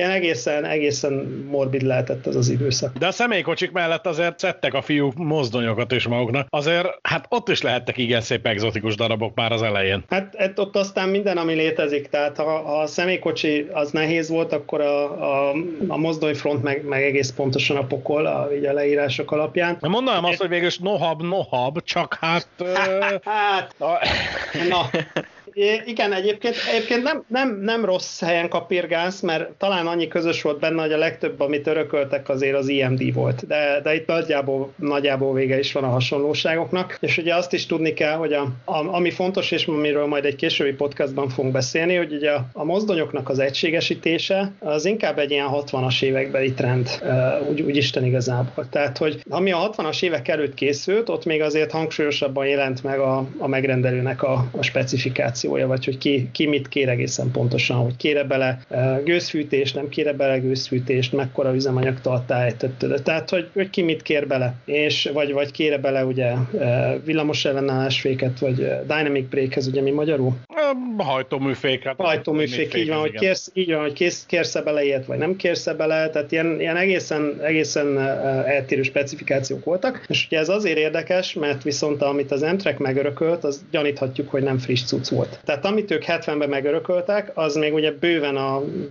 egészen morbid lehetett az időszak. De a személykocsik mellett azért szedtek a fiúk mozdonyokat is maguknak, azért hát ott is lehettek igen szép egzotikus darabok már az elején. Hát ott aztán minden, ami létezik, tehát ha a személykocsi az nehéz volt, akkor a mozdonyfront meg egész pontosan a pokol, így a leírások alapján. Mondanám azt, hogy végül is nohab, csak hát... Igen, egyébként nem rossz helyen kapirgálsz, mert talán annyi közös volt benne, hogy a legtöbb, amit örököltek, azért az IMD volt. De itt nagyjából vége is van a hasonlóságoknak. És ugye azt is tudni kell, hogy ami fontos, és amiről majd egy későbbi podcastban fogunk beszélni, hogy ugye a mozdonyoknak az egységesítése az inkább egy ilyen 60-as évekbeli trend, úgy Isten igazából. Tehát, hogy ami a 60-as évek előtt készült, ott még azért hangsúlyosabban jelent meg a megrendelőnek a specifikációja, vagy hogy ki mit kér egészen pontosan, hogy kére bele gőzfűtést, nem kére bele gőzfűtést, mekkora üzemanyagtartályt, tehát hogy ki mit kér bele, és vagy kére bele ugye villamos ellenállásféket, vagy dynamic brake-hez, ugye mi magyarul? Hajtóműféket. Hajtóműfék, így van, hogy kérsz-e bele ilyet, vagy nem kérsz-e bele, tehát ilyen egészen eltérő specifikációk voltak, és ugye ez azért érdekes, mert viszont amit az Amtrak megörökölt, az gyaníthatjuk, hogy nem friss cucc volt. Tehát amit ők 70-ben megörököltek, az még ugye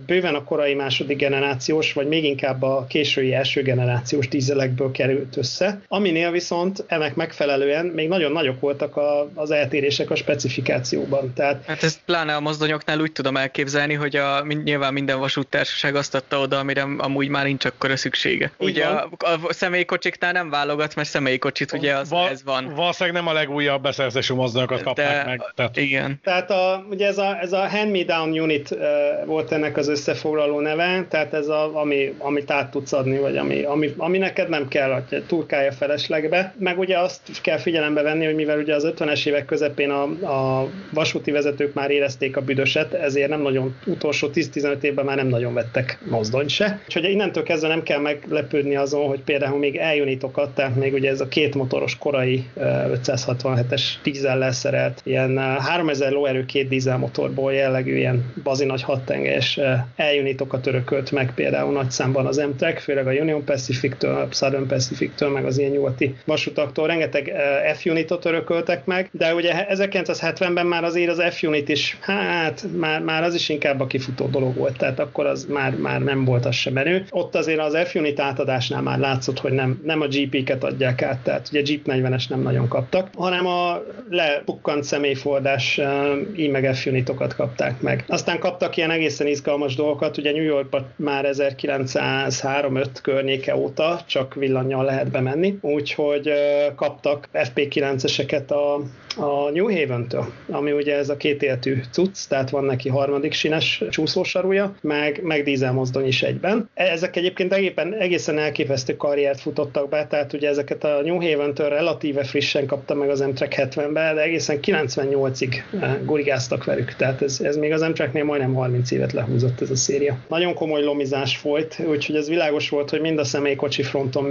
bőven a korai második generációs, vagy még inkább a késői első generációs dízelekből került össze, aminél viszont ennek megfelelően még nagyon nagyok voltak az eltérések a specifikációban. Tehát... Hát ezt pláne a mozdonyoknál úgy tudom elképzelni, hogy nyilván minden vasúttársaság azt adta oda, amire amúgy már nincs akkora szüksége. Ugye a személykocsiknál nem válogat, mert személykocsit ugye ez van. Valószínűleg nem a legújabb beszerzésű mozdonyokat kapták meg. Tehát... Igen. Tehát ugye ez a hand-me-down unit volt ennek az összefoglaló neve, tehát ez amit át tudsz adni, vagy ami neked nem kell, hogy turkálja feleslegbe. Meg ugye azt kell figyelembe venni, hogy mivel ugye az 50-es évek közepén a vasúti vezetők már érezték a büdöset, ezért nem nagyon utolsó 10-15 évben már nem nagyon vettek mozdony se. Úgyhogy innentől kezdve nem kell meglepődni azon, hogy például még eljunítokat, tehát még ugye ez a két motoros korai 567-es dízellel szerelt, ilyen 3000 lóerő két dízelmotorból jellegű ilyen bazinagy hattengelyes eljunítokat örökölt meg például nagy számban az Amtrak, főleg a Union Pacific-től, a Southern Pacific-től, meg az ilyen nyugati vasutaktól rengeteg F-unitot örököltek meg, de ugye 1970-ben már azért az F-unit is, már az is inkább a kifutó dolog volt, tehát akkor az már nem volt az sem menő. Ott azért az F-unit átadásnál már látszott, hogy nem a GP-ket adják át, tehát ugye Jeep 40-es nem nagyon kaptak, hanem a lepukkant személyfordás I meg F-unitokat kapták meg. Aztán kaptak ilyen egészen izgalmas dolgokat, ugye New Yorkban már 1903-5 környéke óta csak villannyal lehet bemenni, úgyhogy kaptak FP9-eseket a New Haven-től, ami ugye ez a kétéletű cucc, tehát van neki harmadik sínes csúszósarúja, meg dízelmozdony is egyben. Ezek egyébként egészen elképesztő karriert futottak be, tehát ugye ezeket a New Haven-től relatíve frissen kapta meg az Amtrak 70-ben, de egészen 98-ig gurigáztak velük, tehát ez még az Amtraknél majdnem 30 évet lehúzott ez a széria. Nagyon komoly lomizás folyt, úgyhogy ez világos volt, hogy mind a személykocsi fronton,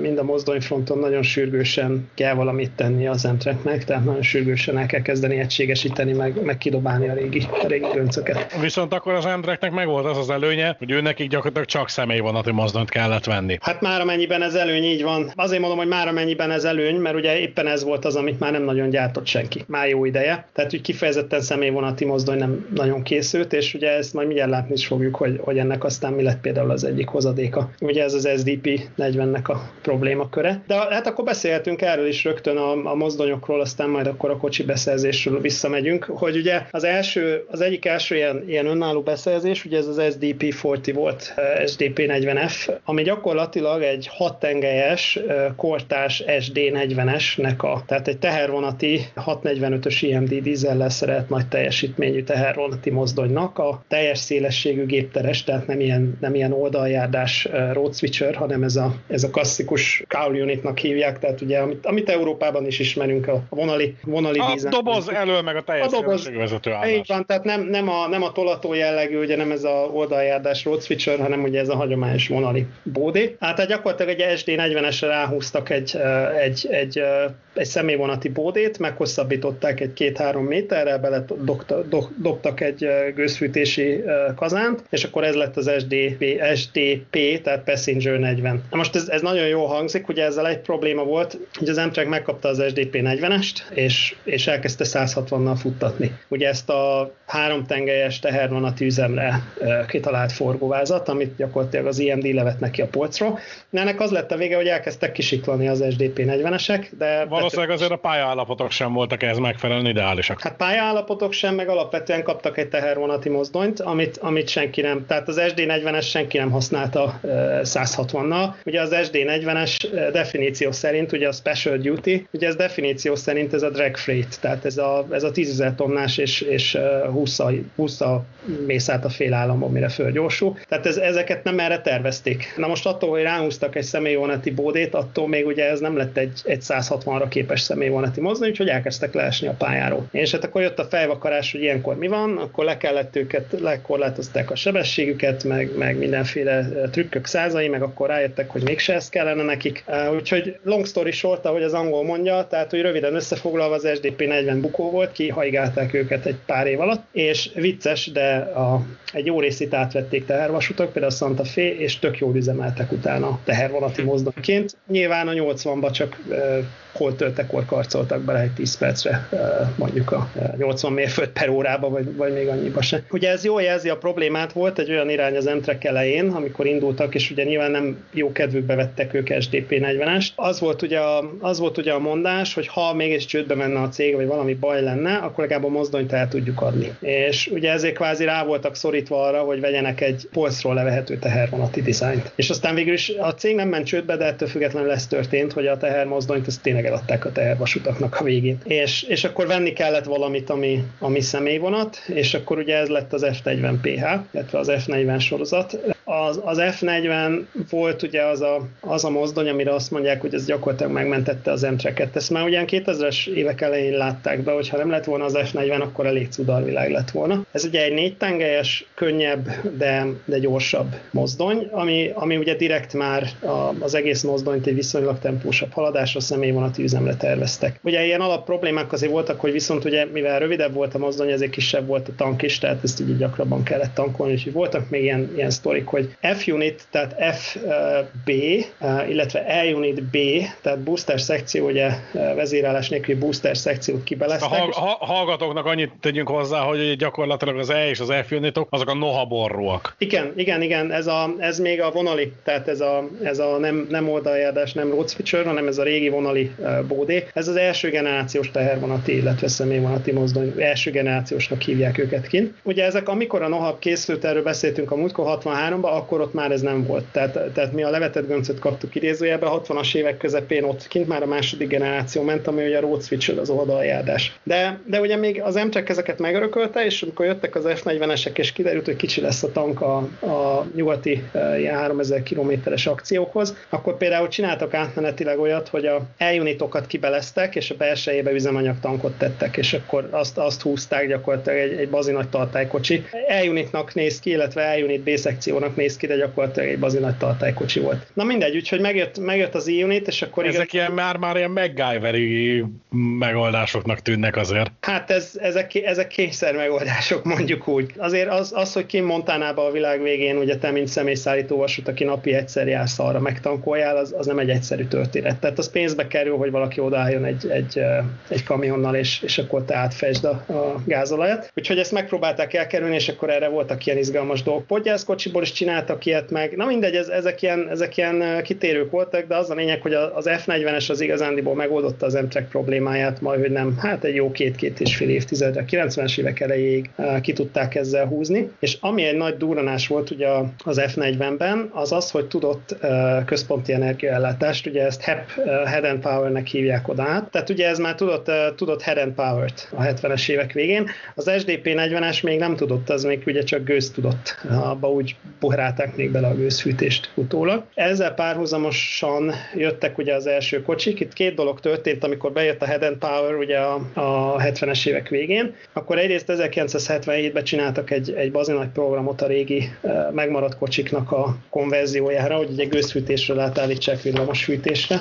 mind a mozdony fronton nagyon sürgősen kell valamit tenni az Amtraknek, tehát nagyon sürgősen el kell kezdeni egységesíteni, meg kidobálni a régi göncöket. Viszont akkor az Amtraknek megvolt az előnye, hogy ő nekik gyakorlatilag csak személyvonati mozdonyt kellett venni. Hát már amennyiben ez előny, így van. Azért mondom, hogy már amennyiben ez előny, mert ugye éppen ez volt az, amit már nem nagyon gyártott senki. Már jó ideje. Tehát úgy kifejezetten személyvonati mozdony nem nagyon készült, és ugye ezt majd mindjárt látni is fogjuk, hogy ennek aztán mi lett például az egyik hozadéka. Ugye ez az SDP 40-nek a problémaköre. De hát akkor beszélhetünk erről is rögtön a mozdonyokról, aztán majd akkor a kocsi beszerzésről visszamegyünk, hogy ugye az egyik első ilyen önálló beszerzés, ugye ez az SDP-40 volt, SDP-40F, ami gyakorlatilag egy hattengelyes kortárs SD-40-esnek tehát egy tehervonati 645-ös IMD dízellel szerelt nagy teljesítményű tehervonati mozdonynak a teljes szélességű gépteres, tehát nem ilyen oldaljárás road switcher, hanem ez a klasszikus cowl unitnak hívják, tehát ugye amit Európában is ismerünk, a vonali dízel. A doboz elől meg a teljes szélességű vezető állás. Így van, tehát nem a tolató jellegű, ugye nem ez a oldaljárás road switcher, hanem ugye ez a hagyományos vonali bódé. Hát gyakorlatilag egy SD40-esre ráhúztak egy személyvonati bódét, meghosszabbították egy 2-3 méterrel, beledobtak egy gőzfűtési kazánt, és akkor ez lett az SDP, tehát Passenger 40. Na most ez nagyon jól hangzik, ugye ezzel egy probléma volt, hogy az Amtrak megkapta az SDP 40-est, és elkezdte 160-nal futtatni. Ugye ezt a háromtengelyes tehervonati üzemre kitalált forgóvázat, amit gyakorlatilag az IMD levett neki a polcról. De ennek az lett a vége, hogy elkezdtek kisiklani az SDP 40-esek, de... Valószínűleg azért a pályaállapotok sem voltak ehhez megfelelően ideálisak. Hát pályállapotok sem, meg alapvetően kaptak egy tehervonati mozdonyt, amit senki nem, tehát az SD40-es senki nem használta 160-nal. Ugye az SD40-es definíció szerint, ugye a special duty, ugye ez definíció szerint ez a drag freight, tehát ez a 10.000 tonnás és 20-a mész át a félállamon, mire fölgyorsul. Tehát ezeket nem erre tervezték. Na most attól, hogy ráhúztak egy személyvonati bódét, attól még ugye ez nem lett egy 160-ra képes személyvonati mozdony, úgyhogy elkezdtek leesni a pályáról. És hát akkor jött a fejvakarás, hogy ilyenkor mi van, akkor le kellett őket, lekorlátozták a sebességüket, meg mindenféle trükkök százai, meg akkor rájöttek, hogy mégse ez kellene nekik. Úgyhogy long story short, ahogy az angol mondja, tehát hogy röviden összefoglalva az SDP-40 bukó volt, kihaigálták őket egy pár év alatt, és vicces, de egy jó részét átvették tehervasutak, például a Santa Fe, és tök jól üzemeltek utána tehervonati mozdonyként. Nyilván a 80-ba csak holtöltekor karcoltak bele egy 10 percre, mondjuk a 80 mérföld per órába, vagy még annyiba se. Ugye ez jól jelzi a problémát, volt egy olyan irány az M-Trek elején, amikor indultak, és ugye nyilván nem jó kedvükbe vettek ők SDP-40-est. Az volt ugye a mondás, hogy ha mégis csődbe menne a cég, vagy valami baj lenne, akkor legalább a mozdonyt el tudjuk adni. És ugye ezért kvázi rá voltak szorítva arra, hogy vegyenek egy polcról levehető tehervonati dizájnt. És aztán végül is a cég nem ment csődbe, de ettől függetlenül ez történt, hogy a tehermozdonyt ezt tényleg eladták a tehervasutaknak a végén. És akkor venni kellett valamit, ami személyvonat, és akkor ugye ez lett az F40PH, illetve az F40 sorozat. Az F40 volt ugye az a mozdony, amire azt mondják, hogy ez gyakorlatilag megmentette az M-Treket. Ezt már ugyan 2000-es évek elején látták be, hogy ha nem lett volna az F40, akkor a létszúdarvilág lett volna. Ez ugye egy 4 tengelyes, könnyebb, de gyorsabb mozdony, ami ugye direkt már az egész mozdonyt egy viszonylag tempósabb haladásra, személyvonati üzemre terveztek. Ugye ilyen alap problémák azért voltak, hogy viszont ugye mivel rövidebb volt a mozdony, ezért kisebb volt a tank is, tehát ezt ugye gyakrabban kellett tankolni, úgyhogy voltak még ilyen sztorik, hogy F-unit, tehát FB, illetve E-unit B, tehát booster szekció, ugye vezérelés nélküli booster szekciót kibeleztek. A hallgatóknak annyit tegyünk hozzá, hogy gyakorlatilag az E és az F-unitok, azok a noha borrúak. Igen, ez még a vonali, tehát ez a nem oldaljárás, nem road switcher, hanem ez a régi vonali bódé. Ez az első generációs tehervonati, illetve személyvonati mozdony, első generációsnak hívják őket kint. Ugye ezek, amikor a noha készült, erről beszéltünk a múltkor 63-ban, akkor ott már ez nem volt. Tehát mi a levetett göncöt kaptuk idézőjelben, 60-as évek közepén ott kint már a második generáció ment, ami ugye a road switcher, az oldaljárás. De ugye még az M-Trek ezeket megörökölte, és amikor jöttek az F40-esek, és kiderült, hogy kicsi lesz a tank a nyugati 3000 kilométeres akciókhoz, akkor például csináltak átmenetileg olyat, hogy a E-unitokat kibeleztek, és a belsejébe üzemanyagtankot tettek, és akkor azt húzták gyakorlatilag egy bazinagy tartálykocsi. E-unitnak néz ki, illetve E-unit B-szekciónak néz ki, de gyakorlatilag egy bazinagy tartálykocsi volt. Na mindegy, úgyhogy megjött az E-unit, és akkor... Ezek igen, már ilyen MacGyver-i megoldásoknak tűnnek azért. Hát ezek kényszer megoldások, mondjuk úgy. Azért az hogy kint Montánába a világ végén, ugye te, mint személyszállító vasút, aki napi egyszer jársz, arra megtankoljál, az nem egy egyszerű történet. Tehát az pénzbe kerül, hogy valaki odaálljon egy kamionnal, és akkor te átfesd a gázolajat. Úgyhogy ezt megpróbálták elkerülni, és akkor erre voltak ilyen izgalmas dolgok. Podgyászkocsiból is csináltak ilyet meg. Na mindegy, ezek ilyen kitérők voltak, de az a lényeg, hogy az F40-es az igazándiból megoldotta az M-Trek problémáját, majd hogy nem, hát egy jó 2-2,5 évtizedre, 90-es évek elejéig ki tudták ezzel húzni. És ami egy nagy durranás volt ugye az F40-ben, az, hogy tudott központi energiaellátást, ugye ezt HEP, Head and Power-nek hívják oda át. Tehát ugye ez már tudott Head and Power-t a 70-es évek végén. Az SDP-40-es még nem tudott, az még ugye csak gőz tudott. Abba úgy buhrálták még bele a gőzfűtést utólag. Ezzel párhuzamosan jöttek ugye az első kocsik. Itt 2 dolog történt, amikor bejött a Head and Power ugye a 70-es évek végén. Akkor egyrészt 1977-ben csináltak egy bazinagy programot a régi megmaradt kocsiknak a konverziójára, hogy ugye gőzfűtésről átállítsák villamosfűtésre.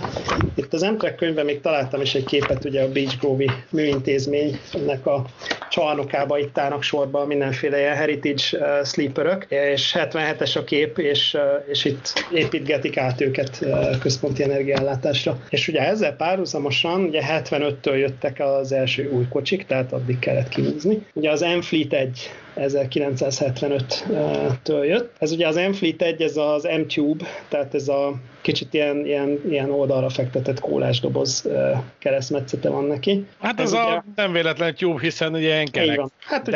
Itt az M-Trek könyvben még találtam is egy képet, ugye a Beach Grove-i műintézménynek a csarnokába itt állnak sorba mindenféle ilyen heritage sleeperök, és 77-es a kép, és itt építgetik át őket központi energiállátásra. És ugye ezzel párhuzamosan ugye 75-től jöttek az első új kocsik, tehát addig kellett kihúzni. Ugye az M-Fleet 1 1975-től jött. Ez ugye az M-Fleet 1, ez az M-Tube, tehát ez a kicsit ilyen oldalra fektetett kólásdoboz keresztmetszete van neki. Hát ez a nem véletlen tube, hiszen ilyen kerek. Hát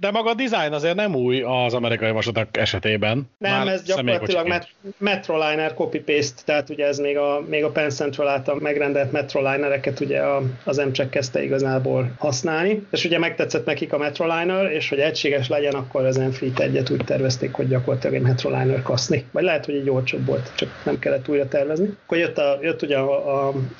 de maga a design azért nem új az amerikai vasutak esetében. Nem, ez gyakorlatilag Metroliner copy-paste, tehát ugye ez még a Penn Central által megrendelt Metrolinereket ugye az M-Check kezdte igazából használni, és ugye megtetszett nekik a Metroliner, és hogy egységes legyen, akkor az M-Fleet 1-et úgy tervezték, hogy gyakorlatilag egy Metroliner kaszni. Vagy lehet, hogy így olcsóbb volt, csak nem kellett újra tervezni. Akkor jött ugye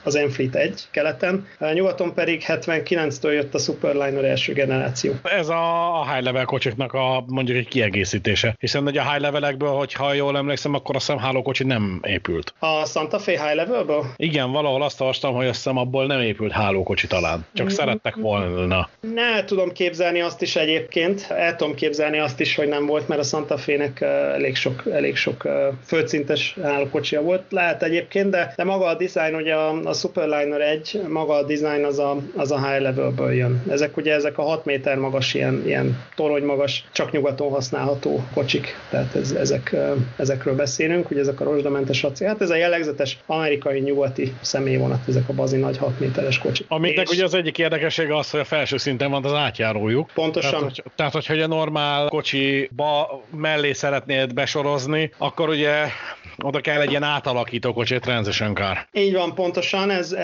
az M-Fleet 1 keleten, nyugaton pedig 79-től jött a Superliner első generáció. Ez a high-level kocsiknak a mondjuk egy kiegészítése, hiszen ugye a high-levelekből, hogyha jól emlékszem, akkor a hálókocsi nem épült. A Santa Fe high-levelből? Igen, valahol azt olvastam, hogy azt hiszem abból nem épült hálókocsi talán, csak szerettek volna. Ne tudom képzelni azt is egyébként, el tudom képzelni azt is, hogy nem volt, mert a Santa Fe-nek elég sok földszintes hálókocsia volt, lehet egyébként, de maga a design, ugye a Superliner 1, maga a design az a high levelből jön. Ezek a 6 méter magas, ilyen torony magas, csak nyugaton használható kocsik, tehát ezekről beszélünk, ugye ezek a rozsdamentes acél. Hát ez a jellegzetes amerikai nyugati személyvonat, ezek a bazi nagy 6 méteres kocsik. Amiknek ugye az egyik érdekessége az, hogy a felső szinten van az átjárójuk. Pontosan. Tehát hogyha egy normál kocsiba mellé szeretnéd besorozni, akkor ugye oda kell egy ilyen átalakító kocsi, transition car. Így van, pontosan, ez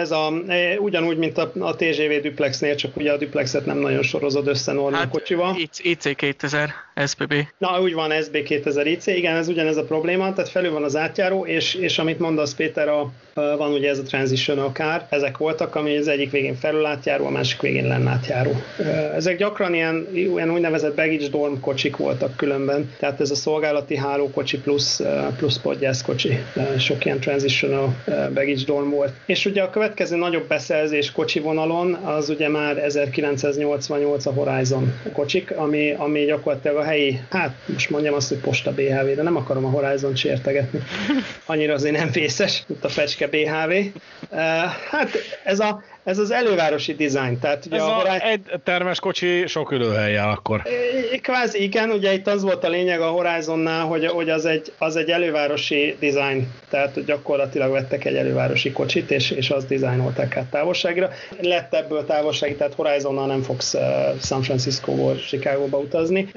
ugyanúgy, mint a TGV duplexnél, csak ugye a duplexet nem nagyon sorozod össze normál kocsival. IC2000 SPB. Na, úgy van, SB2000 IC, igen, ez ugyanez a probléma, tehát felül van az átjáró, és amit mondasz, Péter, van ugye ez a transitional car, ezek voltak, ami az egyik végén felül átjáró, a másik végén lenn átjáró. Ezek gyakran ilyen úgynevezett baggage dorm kocsik voltak különben, tehát ez a szolgálati hálókocsi plusz podgyászkocsi. Sok ilyen transitional baggage dorm volt. És ugye a következő nagyobb beszerzés kocsi vonalon az ugye már 1988 a Horizon kocsik, ami gyakorlatilag a helyi, hát most mondjam azt, hogy Posta BHV, de nem akarom a Horizon sértegetni. Annyira azért nem vészes, mint a fecske BHV. Hát ez az elővárosi design. Tehát ugye ez egy termes kocsi sok ülőhelyen akkor. Kvázi igen, ugye itt az volt a lényeg a Horizonnál, hogy az egy elővárosi design. Tehát gyakorlatilag vettek egy elővárosi kocsit, és azt dizájnolták át távolságra. Lett ebből távolsági, tehát Horizonnal nem fogsz San Francisco-ból Chicago-ba utazni.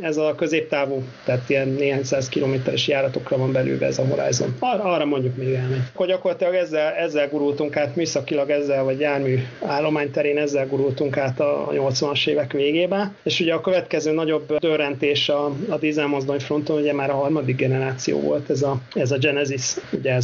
Ez a középtávú, tehát ilyen néhány száz kilométeres járatokra van belülve ez a Horizon. Arra mondjuk még elmegy. Akkor gyakorlatilag ezzel gurultunk át műszakilag, ezzel vagy jármű állomány terén ezzel gurultunk át a 80-as évek végében, és ugye a következő nagyobb dörrentés a dízelmozdony fronton, ugye már a harmadik generáció volt, ez a Genesis, ugye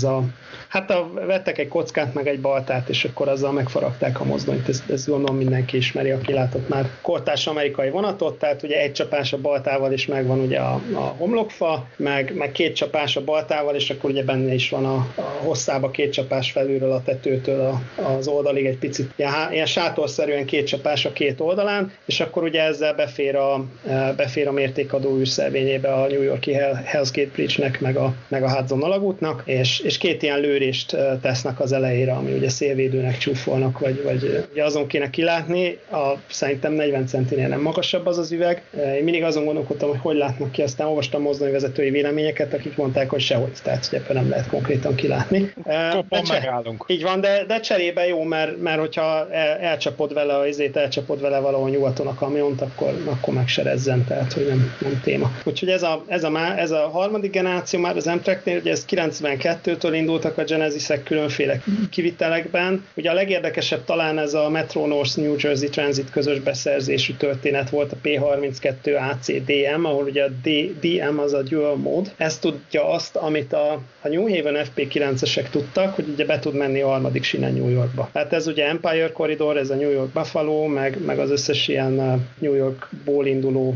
vettek egy kockát, meg egy baltát, és akkor azzal megfaragták a mozdonyt, ezt gondolom mindenki ismeri, aki látott már kortárs amerikai vonatot, tehát ugye egy csapás a baltával is megvan ugye a homlokfa, meg két csapás a baltával, és akkor ugye benne is van a hosszába két csapás felülről a tetőtől az oldalig egy picit, ilyen sátorszerűen két csapás a két oldalán, és akkor ugye ezzel befér a mértékadó űrszelvényébe a New Yorki Hell's Gate Bridge-nek, meg a Hudson alagútnak, és két ilyen lőrést tesznek az elejére, ami ugye szélvédőnek csúfolnak, vagy ugye azon kéne kilátni, szerintem 40 centinél nem magasabb az üveg. Én mindig azon gondolkodtam, hogy látnak ki, aztán olvastam mozdonyvezetői véleményeket, akik mondták, hogy sehogy, tehát hogy ebben nem lehet konkrétan kilátni. Csapon megállunk. Így van, de cserébe jó, mert hogyha elcsapod vele valahol nyugaton a kamiont, akkor meg se rezzen, tehát hogy nem téma. Úgyhogy ez a harmadik generáció már az M-Treknél, ugye ez 92-től indultak a Genesisek különféle kivitelekben. Ugye a legérdekesebb talán ez a Metro North New Jersey Transit közös beszerzésű történet volt a P32 ACDM, ahol ugye a DM az a dual mode. Ez tudja azt, amit a New Haven FP9-esek tudtak, hogy ugye be tud menni a harmadik sínen New Yorkba. Hát ez ugye Empire Corridor, ez a New York Buffalo, meg az összes ilyen New Yorkból induló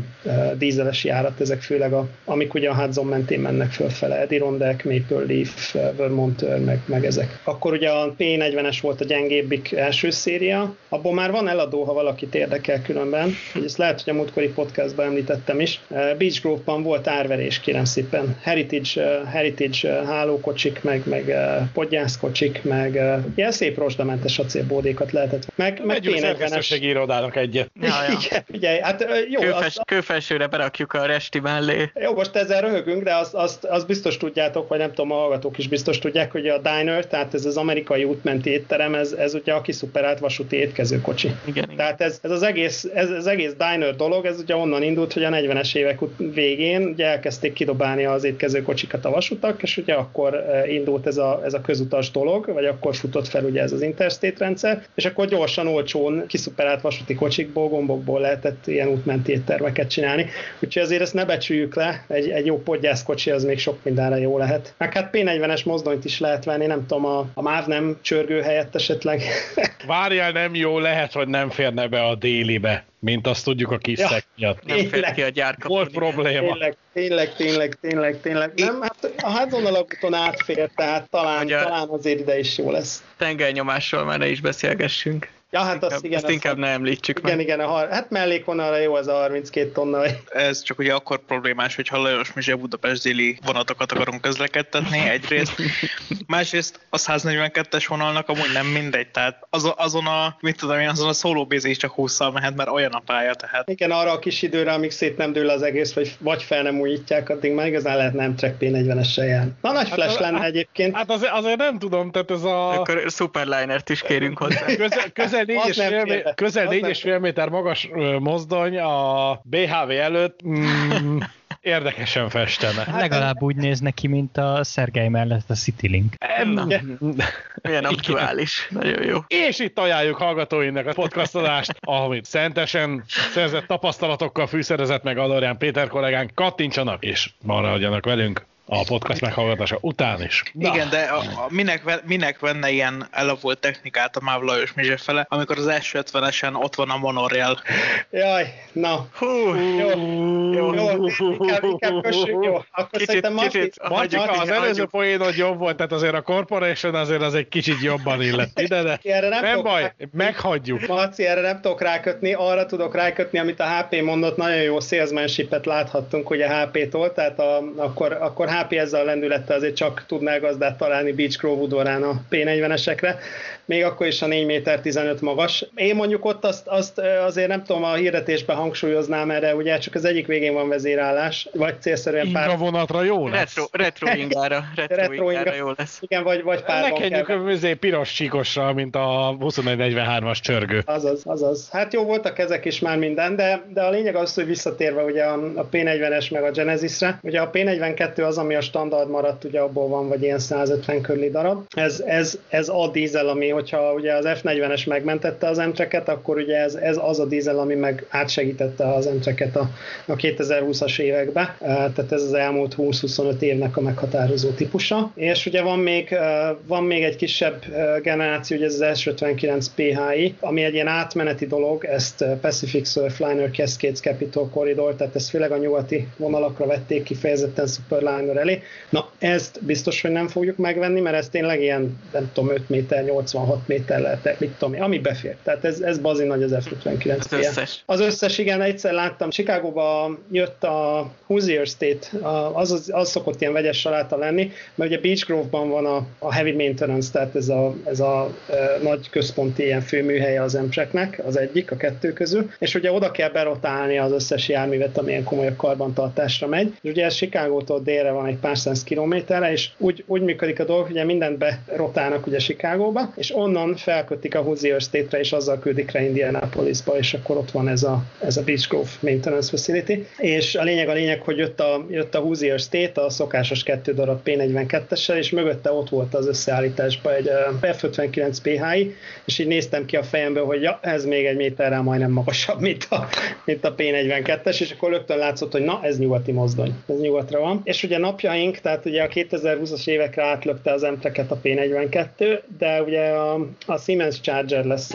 dízeles járat, ezek főleg amik ugye a Hudson mentén mennek fölfele, Edirondek, Maple Leaf, Vermont, meg ezek. Akkor ugye a P40-es volt a gyengébbik első széria, abból már van eladó, ha valakit érdekel különben, hogy ezt lehet, hogy a múltkori podcastban említettem is. Beech Grove-ban volt árverés, kérem szépen. Heritage hálókocsik, meg podgyászkocsik, meg ilyen szép rozsdamentes acélbódékat lehetett. Meg P40-es. Szerkesztőségi irodának egyet. Ja. Ugye, hát jó. Kőfelsőre berakjuk a resti mellé. Jó, most ezzel röhögünk, de azt biztos tudjátok, vagy nem tudom, a hallgatók is biztos tudják, hogy a Diner, tehát ez az amerikai útmenti étterem, ez ugye a kiszuperált vasúti étkezőkocsi. Igen. Tehát ez az egész Diner dolog, ez ugye onnan indult, hogy a 40-es évek végén ugye elkezdték kidobálni az étkezőkocsikat a vasutak, és ugye akkor indult ez a közutas dolog, vagy akkor futott fel ugye ez az Interstate rendszer, és akkor gyorsan, olcsón kiszuperált vasúti kocsikból, gombokból lehetett ilyen útmenti éttermeket csinálni. Úgyhogy azért ezt ne becsüljük le, egy jó podgyászkocsi az még sok mindenre jó lehet. Meg hát P40-es mozdonyt is lehet venni, nem tudom, a MÁV nem csörgő helyett esetleg. Várjál, nem jó, lehet, hogy nem férne be a délibe, mint azt tudjuk a kiszek miatt. Nem fér ki a gyárkapuni. Volt probléma. Tényleg. Nem, hát a házvonalakúton átfér, tehát talán azért ide is jó lesz. Tengelynyomásról már ne is beszélgessünk. Ja, hát azt inkább ne említsük meg. Igen, hát mellékvonalra jó az a 32 tonna. Ez csak ugye akkor problémás, hogyha Lajos Mizse Budapest déli vonatokat akarunk közlekedtetni egyrészt. Másrészt a 142-es vonalnak amúgy nem mindegy, tehát azon a szólóbézi is csak 20-szal mehet, mert olyan a pálya, tehát. Igen, arra a kis időre, amíg szét nem dől az egész, vagy fel nem újítják, addig már igazán lehet nem Amtrak P40-essel járni. Na, nagy flash lenne egyébként. Hát azért nem tudom, tehát ez a... Akkor Superlinert is kérünk hozzá. Közel 4,5 méter magas mozdony a BHV előtt érdekesen festene. Hát legalább úgy nézne ki, mint a Szergej mellett a CityLink. Milyen aktuális. Nagyon jó. És itt ajánljuk hallgatóinknak a podcastodást, amit szentesen szerzett tapasztalatokkal fűszerezett meg Adorján Péter kollégánk. Kattintsanak és maradjanak velünk a podcast meghallgatása után is. Na. Igen, de minek venne ilyen elavult technikát a MÁV Lajos Mizse fele, amikor az első 50-esen ott van a monorail. Jaj, na. Jó. Inkább kössük, jó. Akkor kicsit az előző poén, hogy jobb volt, tehát azért a Corporation azért az egy kicsit jobban illett ide, de nem baj, meghagyjuk. Marci, erre nem tudok rákötni, arra tudok rákötni, amit a HP mondott, nagyon jó salesmanshipet láthattunk ugye HP-tól, tehát akkor HP ezzel a lendülettel azért csak tudná gazdát találni Beech Grove udvarán a P40-esekre, még akkor is a 4 méter 15 magas. Én mondjuk ott azt azért nem tudom, a hirdetésben hangsúlyoznám erre, ugye csak az egyik végén van vezérállás, vagy célszerűen pár... Inga vonatra jó lesz. Retro ingára jó lesz. Igen, vagy pár van kell. Nekenjük piros csíkosra, mint a 2143-as csörgő. Azaz. Hát jó voltak ezek is már minden, de a lényeg az, hogy visszatérve ugye a P40-es meg a Genesisre, ugye a P42 az, ami a standard maradt, ugye abból van, vagy ilyen 150 körüli darab. Ez a dízel, ami, hogyha ugye az F40-es megmentette az Amtraket, akkor ugye ez az a dízel, ami meg átsegítette az Amtraket a 2020-as évekbe. Tehát ez az elmúlt 20-25 évnek a meghatározó típusa. És ugye van még egy kisebb generáció, ugye ez az S59 PHI, ami egy ilyen átmeneti dolog, ezt Pacific Surfliner Cascades Capitol Corridor, tehát ezt főleg a nyugati vonalakra vették kifejezetten Superline elé. Na, ezt biztos, hogy nem fogjuk megvenni, mert ez tényleg ilyen, nem tudom, 5 méter, 86 méter lehet, mit tudom, ami befér. Tehát ez bazi nagy az F59. Az összes, igen, egyszer láttam. Chicagóba jött a Hoosier State, az szokott ilyen vegyes saláta lenni, mert ugye Beech Grove-ban van a Heavy Maintenance, tehát ez a nagy központi ilyen főműhelye az Amtraknek, az egyik, a kettő közül, és ugye oda kell berotálni az összes járművet, amilyen komolyabb karbantartásra megy, és ugye ez Chicagótól délre van egy pár száz kilométerre, és úgy működik a dolog, hogy mindent berotálnak ugye Chicagóba, és onnan felkötik a Hoosier State-re, és azzal küldik rá Indianapolisba, és akkor ott van ez a Beech Grove Maintenance Facility, és a lényeg, hogy jött a Hoosier State a szokásos 2 darab P42-essel, és mögötte ott volt az összeállításban egy F59 PHI, és így néztem ki a fejemből, hogy ja, ez még egy méterrel majdnem magasabb, mint a P42-es, és akkor rögtön látszott, hogy na, ez nyugati mozdony, ez nyugatra van, és ugye napjaink, tehát ugye a 2020-as évekre átlökte az Amtrak-et a P42, de ugye a Siemens Charger lesz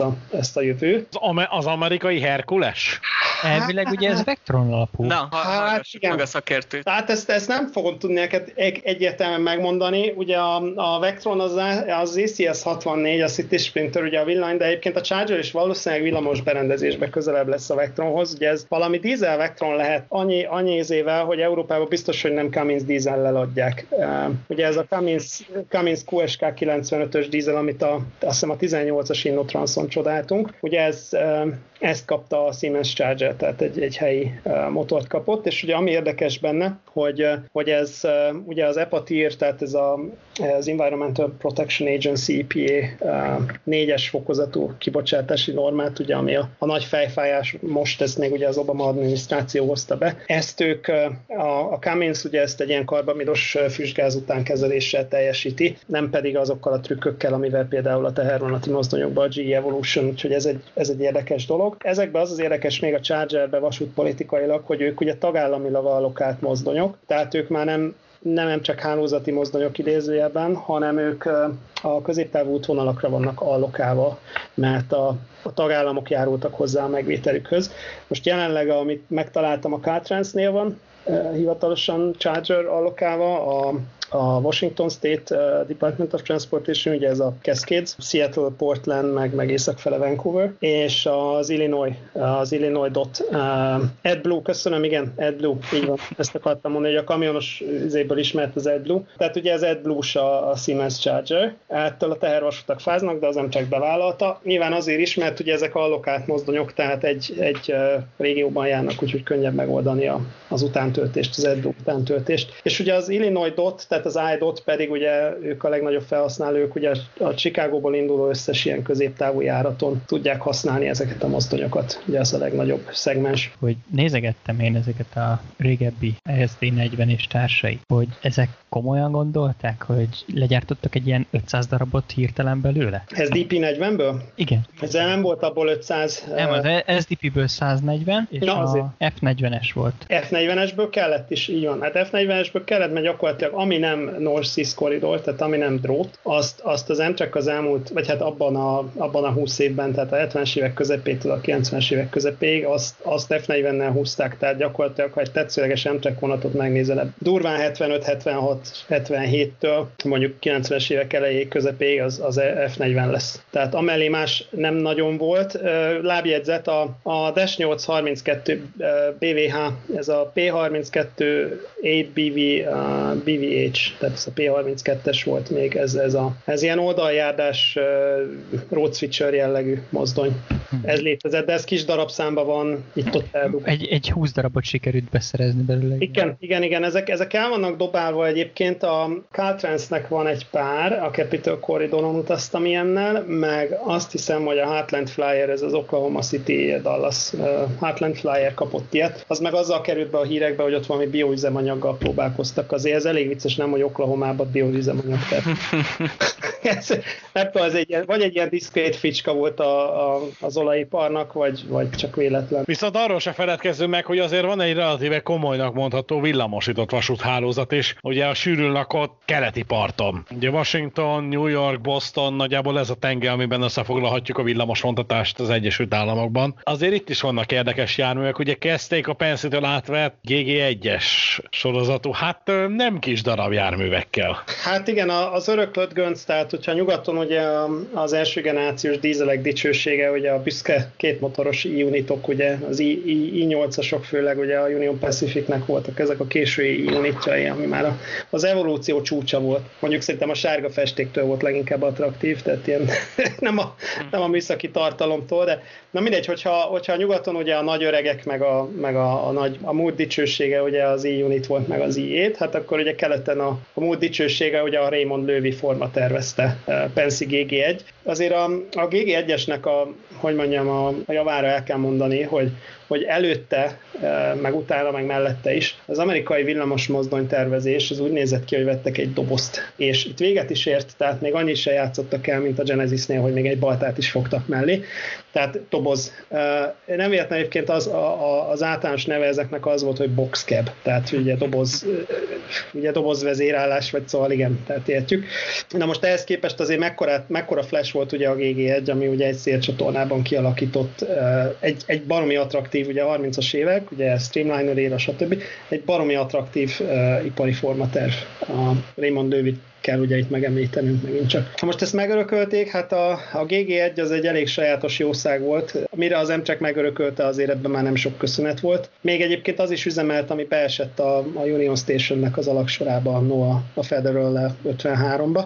a jövő. Az amerikai Herkules? Elvileg ugye ez Vectron alapú. Na, hallgassuk meg a szakértőt. Tehát ezt nem fogom tudni neked egyértelműen megmondani. Ugye a Vectron az ECS64, a City Sprinter, ugye a villany, de egyébként a Charger is valószínűleg villamos berendezésbe közelebb lesz a Vectronhoz. Ugye ez valami dízel Vectron lehet annyi évével, hogy Európában biztos, hogy nem Cummins dízellel adják. Ugye ez a Cummins QSK 95-ös dízel, amit azt hiszem a 18-as Innotranson csodáltunk. Ugye ezt kapta a Siemens Charger, tehát egy helyi motort kapott, és ugye ami érdekes benne, hogy ez ugye az EPA tier, tehát ez az Environmental Protection Agency EPA 4-es fokozatú kibocsátási normát, ugye ami a nagy fejfájás most, ezt még ugye az Obama adminisztráció hozta be. Ezt ők, a Cummins ugye ezt egy ilyen karbamidos füstgáz utánkezeléssel teljesíti, nem pedig azokkal a trükkökkel, amivel például a tehervonati mozdonyokban a GE Evolution, úgyhogy ez egy érdekes dolog. Ezekben az érdekes még a Chargerbe vasútpolitikailag, hogy ők ugye tagállamilag allokált mozdonyok, tehát ők már nem csak hálózati mozdonyok idézőjelben, hanem ők a középtávú útvonalakra vannak allokálva, mert a tagállamok járultak hozzá a megvételükhöz. Most jelenleg, amit megtaláltam, a Caltrans-nél van hivatalosan Charger allokálva, a Washington State Department of Transportation, ugye ez a Cascades, Seattle, Portland, meg északfele Vancouver, és az Illinois DOT. AdBlue, köszönöm, igen, AdBlue, így van, ezt akartam mondani, hogy a kamionos üzéből ismert az AdBlue. Tehát ugye az AdBlue-s a Siemens Charger, ettől a tehervasutak fáznak, de az nem csak bevállalta. Nyilván azért is, mert ugye ezek allokált mozdonyok, tehát egy régióban járnak, úgyhogy könnyebb megoldani az utántöltést, az AdBlue utántöltést. És ugye az Illinois DOT, tehát az IDOT pedig ugye ők a legnagyobb felhasználók, ugye a Chicagóból induló összes ilyen középtávú járaton tudják használni ezeket a mozdonyokat. Ugye ez a legnagyobb szegmens. Hogy nézegettem én ezeket a régebbi ESD40 és társait, hogy ezek komolyan gondolták, hogy legyártottak egy ilyen 500 darabot hirtelen belőle? Ez DP40-ből? Igen. Ez nem volt abból 500. Nem, az SDP-ből 140, és a F40-es volt. F40-esből kellett is, így van. Hát F40-esből kellett, mert gyakorlatilag ami nem North-East Corridor, tehát ami nem drót, azt az Amtrak az elmúlt, vagy hát abban a 20 évben, tehát a 70-es évek közepétől a 90-es évek közepéig, azt F40-nel húzták, tehát gyakorlatilag, ha egy tetszőleges Amtrak vonatot megnézel, durván 75, 76, 77-től mondjuk 90-es évek elejéig, közepéig az F40 lesz. Tehát amellé más nem nagyon volt. Lábjegyzet, a Dash 832 BVH, ez a P32 8BV BVA, tehát ez a P32-es volt még, ez ilyen oldaljárás road switcher jellegű mozdony. Ez létezett, de ez kis darabszámba van, itt-ott eldugva. Egy 20 darabot sikerült beszerezni belőle. Igen, ezek el vannak dobálva egyébként, a Caltrans-nek van egy pár, a Capitol Corridoron utaztam ilyennel, meg azt hiszem, hogy a Heartland Flyer, ez az Oklahoma City Dallas Heartland Flyer kapott ilyet, az meg azzal került be a hírekbe, hogy ott valami bioüzemanyaggal próbálkoztak, azért ez elég vicces, nem, hogy Oklahomában bioüzemanyag. Nem tudom, vagy egy ilyen diszkrét ficska volt az olajiparnak, vagy csak véletlen. Viszont arról se feledkezzünk meg, hogy azért van egy relatíve komolynak mondható villamosított vasúthálózat is, ugye a sűrűn lakott keleti parton. Ugye Washington, New York, Boston, nagyjából ez a tenger, amiben összefoglalhatjuk a villamosvontatást az Egyesült Államokban. Azért itt is vannak érdekes járművek, ugye kezdték a Penn-től átvett GG1-es sorozatú, hát nem kis darab járművekkel. Hát igen, az öröklött gönc, tehát hogyha nyugaton ugye az első generációs dízelek dicsősége, ugye a büszke kétmotoros i-unitok, ugye az i8-asok főleg, ugye a Union Pacificnek voltak ezek a késői i-unitjai, ami már az evolúció csúcsa volt. Mondjuk szerintem a sárga festéktől volt leginkább attraktív, tehát ilyen nem a műszaki tartalomtól, de na mindegy, hogyha nyugaton ugye a nagy öregek, meg a múlt dicsősége ugye az i-unit volt, meg az i8, hát akkor ugye keleten a múlt dicsősége ugye a Raymond Löwy forma tervezte, Pensy GG1. Azért a GG1-esnek hogy mondjam, a javára el kell mondani, hogy hogy előtte, meg utána, meg mellette is. Az amerikai villamosmozdony tervezés az úgy nézett ki, hogy vettek egy dobozt. És itt véget is ért, tehát még annyit se játszottak el, mint a Genesisnél, hogy még egy baltát is fogtak mellé. Tehát doboz. Nem véletlen egyébként az általános neve ezeknek az volt, hogy boxcab. Tehát ugye dobozvezérállás, vagy szóval igen, tehát értjük. Na most ehhez képest azért mekkora flash volt ugye a GG1, ami ugye egy szélcsatornában kialakított, egy baromi attraktív, ugye 30-as évek, ugye Streamliner éra, stb. Egy baromi attraktív ipari formaterv. A Raymond Löwit kell ugye itt megemlítenünk megint csak. Ha most ezt megörökölték, hát a GG1 az egy elég sajátos jószág volt, mire az M-Track megörökölte, azért ebben már nem sok köszönet volt. Még egyébként az is üzemelt, ami beesett a Union Stationnek az alaksorába annó a Federal 53-ba,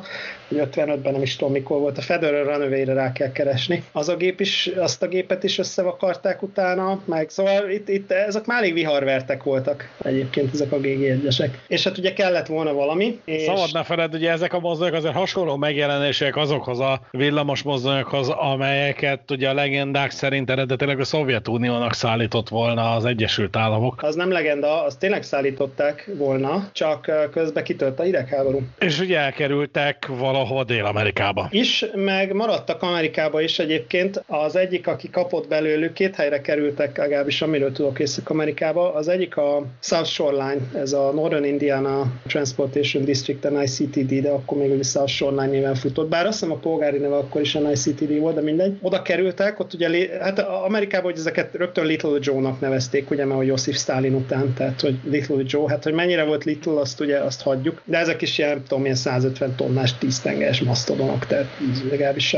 55-ben nem is tudom mikor volt, a Federal Runaway-re rá kell keresni. Az a gép is, azt a gépet is összevakarták utána, meg szóval itt ezek már elég viharvertek voltak egyébként ezek a GG1-esek. És hát ugye kellett volna valami. És... szabad ne feled, ugye ezek a mozdonyok azért hasonló megjelenések azokhoz a villamos mozdonyokhoz, amelyeket ugye a legendák szerint eredetileg a Szovjetuniónak szállított volna az Egyesült Államok. Az nem legenda, azt tényleg szállították volna, csak közben kitört a hidegháború. És ugye elkerültek valahova Dél-Amerikába. És meg maradtak Amerikába is egyébként. Az egyik, aki kapott belőlük, két helyre kerültek, legalábbis amiről tudok, Észak-Amerikába. Az egyik a South Shoreline, ez a Northern Indiana Transportation District, a ICTD, de akkor még South Shoreline néven futott. Bár azt hiszem a polgári neve akkor is a ICTD volt, de mindegy. Oda kerültek, ott ugye, hát Amerikában hogy ezeket rögtön Little Joe-nak nevezték, ugye, mert Josif Stalin után, tehát hogy Little Joe, hát hogy mennyire volt Little, azt ugye azt hagyjuk. De ezek is ilyen, tudom, ilyen 150 tonnás, 10 tengeres masztodonok, tehát legalábbis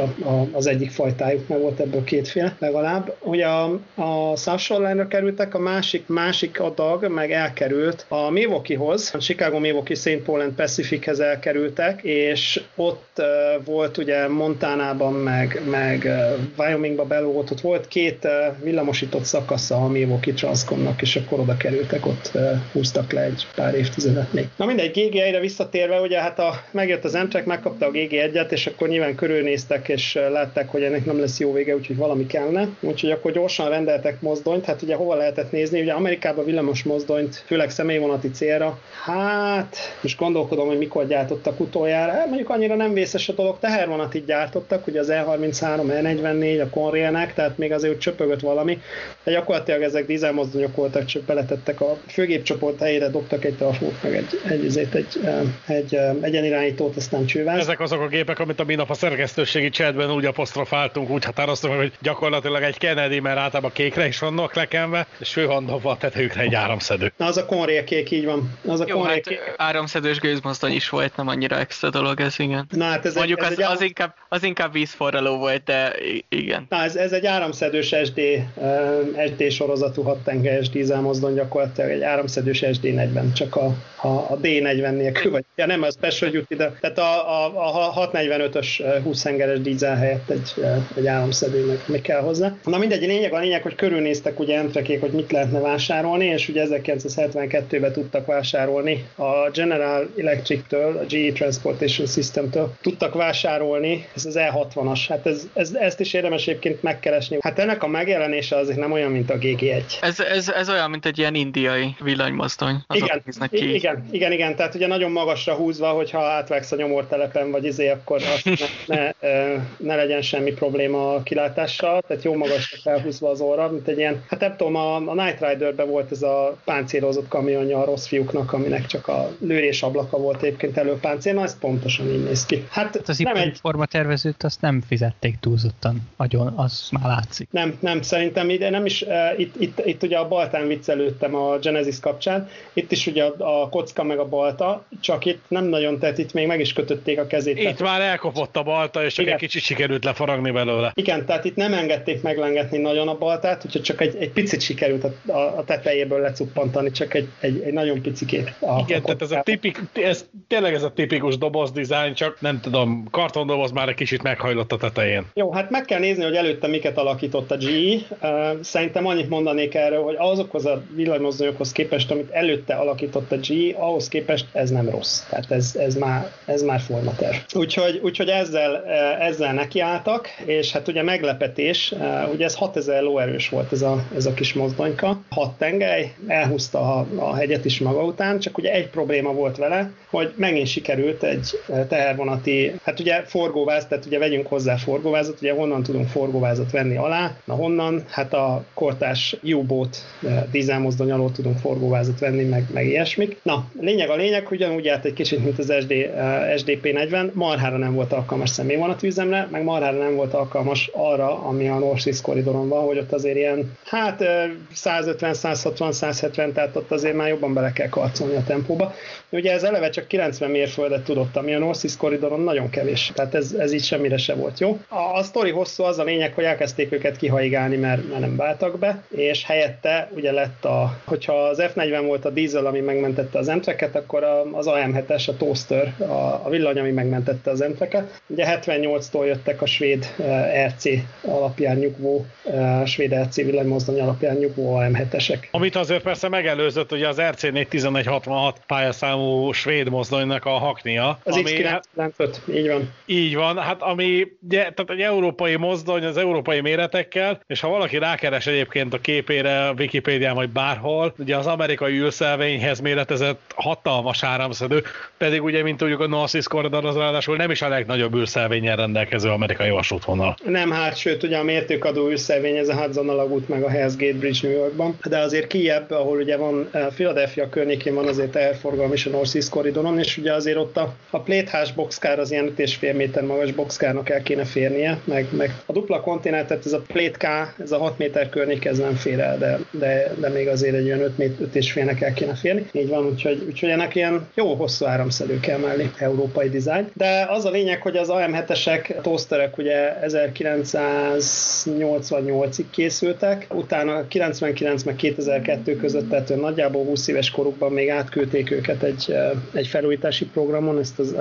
az egyik fajtájuk, meg volt ebből kétféle legalább. Ugye a South Shoreline-ra kerültek, a másik adag meg elkerült a Milwaukee-hoz, a Chicago Milwaukee St. Paul and Pacifichez elkerültek, és ott volt ugye Montanában, meg Wyomingba belógott, ott volt két villamosított szakasza a Milwaukee Transcomnak, és akkor oda kerültek, ott húztak le egy pár évtizedet még. Na mindegy, GG1-re visszatérve, ugye hát megjött az M-Track, megkapta a GG1-et, és akkor nyilván körülnéztek, és látták, hogy ennek nem lesz jó vége, úgyhogy valami kellene. Úgyhogy akkor gyorsan rendeltek mozdonyt, hát ugye hova lehetett nézni, ugye Amerikában villamos mozdonyt, főleg személyvonati célra, hát most gondolkodom, hogy mikor gyártottak utoljára, mondjuk annyira nem vészes a dolog, tehervonatit gyártottak, ugye az E33, E44, a Conrail-nek, tehát még azért csöpögött valami, de gyakorlatilag ezek dízelmozdonyok voltak, csak beletettek a főgépcsoport helyére, dobtak egy trafót, meg egy egyenirányítót, aztán csővált. Ezek azok a gépek, amit a minap a szerkesztőségi chatben úgy apostrofáltunk, úgy határoztunk, hogy gyakorlatilag egy Kennedy, mert általában kékre is vannak lekenve, és főhandolva a tetejükre egy áramszedő. Na az a Conrail kék, így van. Az a jó, Conrail kék. Hát, áramszedős gőzmozdony is volt, nem annyira extra dolog ez, igen. Na, hát ez mondjuk ez az inkább vízforraló volt, de igen. Na, ez egy áramszedős SD sorozatú hattengelyes dízelmozdony, gyakorlatilag egy áramszedős SD40, csak a D40-nél kül vagy. Ja, nem, az Special Duty, de tehát a 645-ös 20 hengeres dízel helyett egy áramszedőnek mi kell hozzá. Na mindegy, a lényeg, hogy körülnéztek ugye M-Trackék, hogy mit lehetne vásárolni, és ugye 1972-ben tudtak vásárolni a General Electric-től, a GE Transportation System-től tudtak vásárolni, ez az E60-as, hát ezt is érdemes egyébként megkeresni. Hát ennek a megjelenése azért nem olyan, mint a GG1. Ez olyan, mint egy ilyen indiai villanymozdony. Igen, tehát ugye nagyon magasra húzva, hogyha átvágsz a nyomortelepen, vagy akkor ne legyen semmi probléma a kilátással, tehát jó magasra felhúzva az orra, mint egy ilyen, hát nem tudom, a Knight Rider-ben volt ez a páncélozott kamionja a rossz fiúknak, aminek csak a lőrés ablaka volt egyébként előpáncél, na ez pontosan így néz ki. Hát az ipari formatervezőt azt nem fizették túlzottan agyon, az már látszik. Nem, szerintem ide, nem is, itt ugye a baltán viccelődtem a Genesis kapcsán, itt is ugye a kocka meg a balta, csak itt nem nagyon tett, itt még meg is kötötték a kezét. Itt már elkopott a balta, és csak igen, egy kicsit sikerült lefaragni belőle. Igen, tehát itt nem engedték meglengetni nagyon a baltát, úgyhogy csak egy picit sikerült a tetejéből lecuppantani, csak egy nagyon picikét. Igen, tehát ez tényleg ez a tipikus doboz dizájn, csak nem tudom, kartondoboz már egy kicsit meghajlott a tetején. Jó, hát meg kell nézni, hogy előtte miket alakított a GE. Szerintem annyit mondanék erről, hogy azokhoz a villanymozdonyokhoz képest, amit előtte alakított a GE, ahhoz képest ez nem rossz. Tehát ez már formaterv. Úgyhogy ezzel nekiálltak, és hát ugye meglepetés, ugye ez 6000 lóerős volt ez a kis mozdonyka, 6 tengely, elhúzta a hegyet is maga után, csak ugye egy probléma volt vele, hogy megint sikerült egy tehervonati, hát ugye forgóváz, tehát ugye vegyünk hozzá forgóvázat, ugye honnan tudunk forgóvázat venni alá, na honnan, hát a kortárs U-boat dízelmozdony alól tudunk forgóvázat venni, meg ilyesmik. Na, lényeg, hogy ugyanúgy állt egy kicsit, mint az SDP-40, marhára nem volt alkalmas személyvonatüzemre, meg marhára nem volt alkalmas arra, ami a North East Corridoron van, hogy ott azért ilyen, hát 150, 160, 170, tehát ott azért már jobban bele kell karcolni a tempóba. Ugye ez eleve csak 90 mérföldet tudott, ami a North East Corridoron nagyon kevés, tehát ez így semmire se volt jó. A sztori hosszú, az a lényeg, hogy elkezdték őket kihaigálni, mert nem váltak be, és helyette ugye lett hogyha az F40 volt a dízel, ami megmentette az M-treket, akkor az AM7-es, a Toaster, a villany, ami megmentette az M-treket. Ugye 78-tól jöttek a svéd RC alapján nyugvó, svéd RC villanymozdony alapján nyugvó AM7-esek. Amit azért persze megelőzött, ugye az RC4-1166 pályaszámú svéd mozdonynak a haknia. Az X995, így van. Így van, hát ami tehát egy európai mozdony az európai méretekkel, és ha valaki rákeres egyébként a képére, a Wikipédián vagy bárhol, ugye az amerikai űrszelvényhez méretezett hatalmas áramszedő, pedig ugye, mint tudjuk, a North East Corridor az ráadásul nem is a legnagyobb űrszelvénnyel rendelkező amerikai vasútvonal. Nem, hát sőt, ugye a mértékadó űrszelvény, ez a Hudson alagút meg a Hell's Gate Bridge New Yorkban, de azért kijebb, ahol ugye van Philadelphia környékén van azért teherforgalom is a North East Corridoron, és ugye azért ott a pléthás boxkár az ilyen 5,5 méter magas boxkárnak el kéne férnie, meg a dupla konténer, tehát ez a plétká, ez a 6 méter környék, ez nem fér el, de még azért egy olyan 5,5-nek el kéne férni. Így van, úgyhogy ennek ilyen jó hosszú áramszedő kell mellé, európai dizájn. De az a lényeg, hogy az AM7-esek, Toasterek ugye 1988-ig készültek, utána 99 meg 2002 között, tehát nagyjából 20 éves korukban még átküldték őket egy felújítási programon,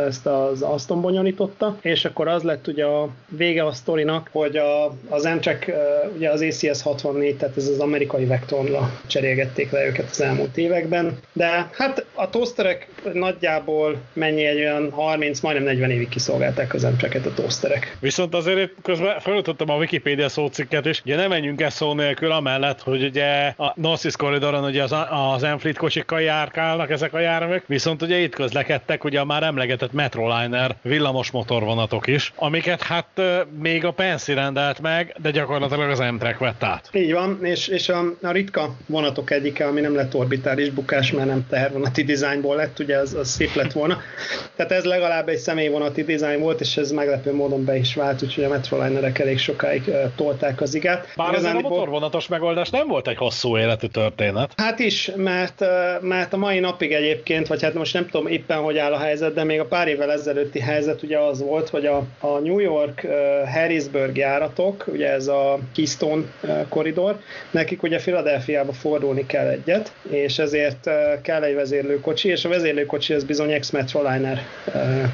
ezt az Aston bonyolította, és akkor az lett ugye a vége a sztorinak, hogy az M-Track ugye az ACS 64, tehát ez az amerikai Vectronra cserélgették le őket az elmúlt években, de hát a Toasterek nagyjából mennyi egy olyan 30, majdnem 40 évig kiszolgálták az M-Tracket a Toasterek. Viszont azért itt közben felöltöttem a Wikipedia szócikket is, ugye nem menjünk ezt szó nélkül amellett, hogy ugye a North East Corridoron ugye az M-Fleet kocsikkal járkálnak ezek a járművek, viszont ugye itt közlekedtek ugye a már emlegetett Metroliner villamos motorvonatok is, amiket hát még a Pennsy rendelt meg, de gyakorlatilag az M-Track vett át. Így van, és a ritka vonatok egyike, ami nem lett orbitális bukás, mert nem tehervonati dizájnból lett, ugye az szép lett volna. Tehát ez legalább egy személyvonati dizájn volt, és ez meglepő módon be is vált, úgyhogy a Metrolinerek elég sokáig tolták az igát. Bár az a motorvonatos megoldás nem volt egy hosszú életű történet. Hát is, mert a mai napig egyébként, vagy hát most nem tudom éppen, hogy áll a helyzet, de még a pár évvel ezelőtti helyzet ugye az volt, hogy a New York Harrisburg járatok, ugye ez a Keystone korridor, nekik ugye Philadelphiába fordulni kell egyet, és ezért kell egy vezérlőkocsi, és a vezérlőkocsi az bizony ex-Metroliner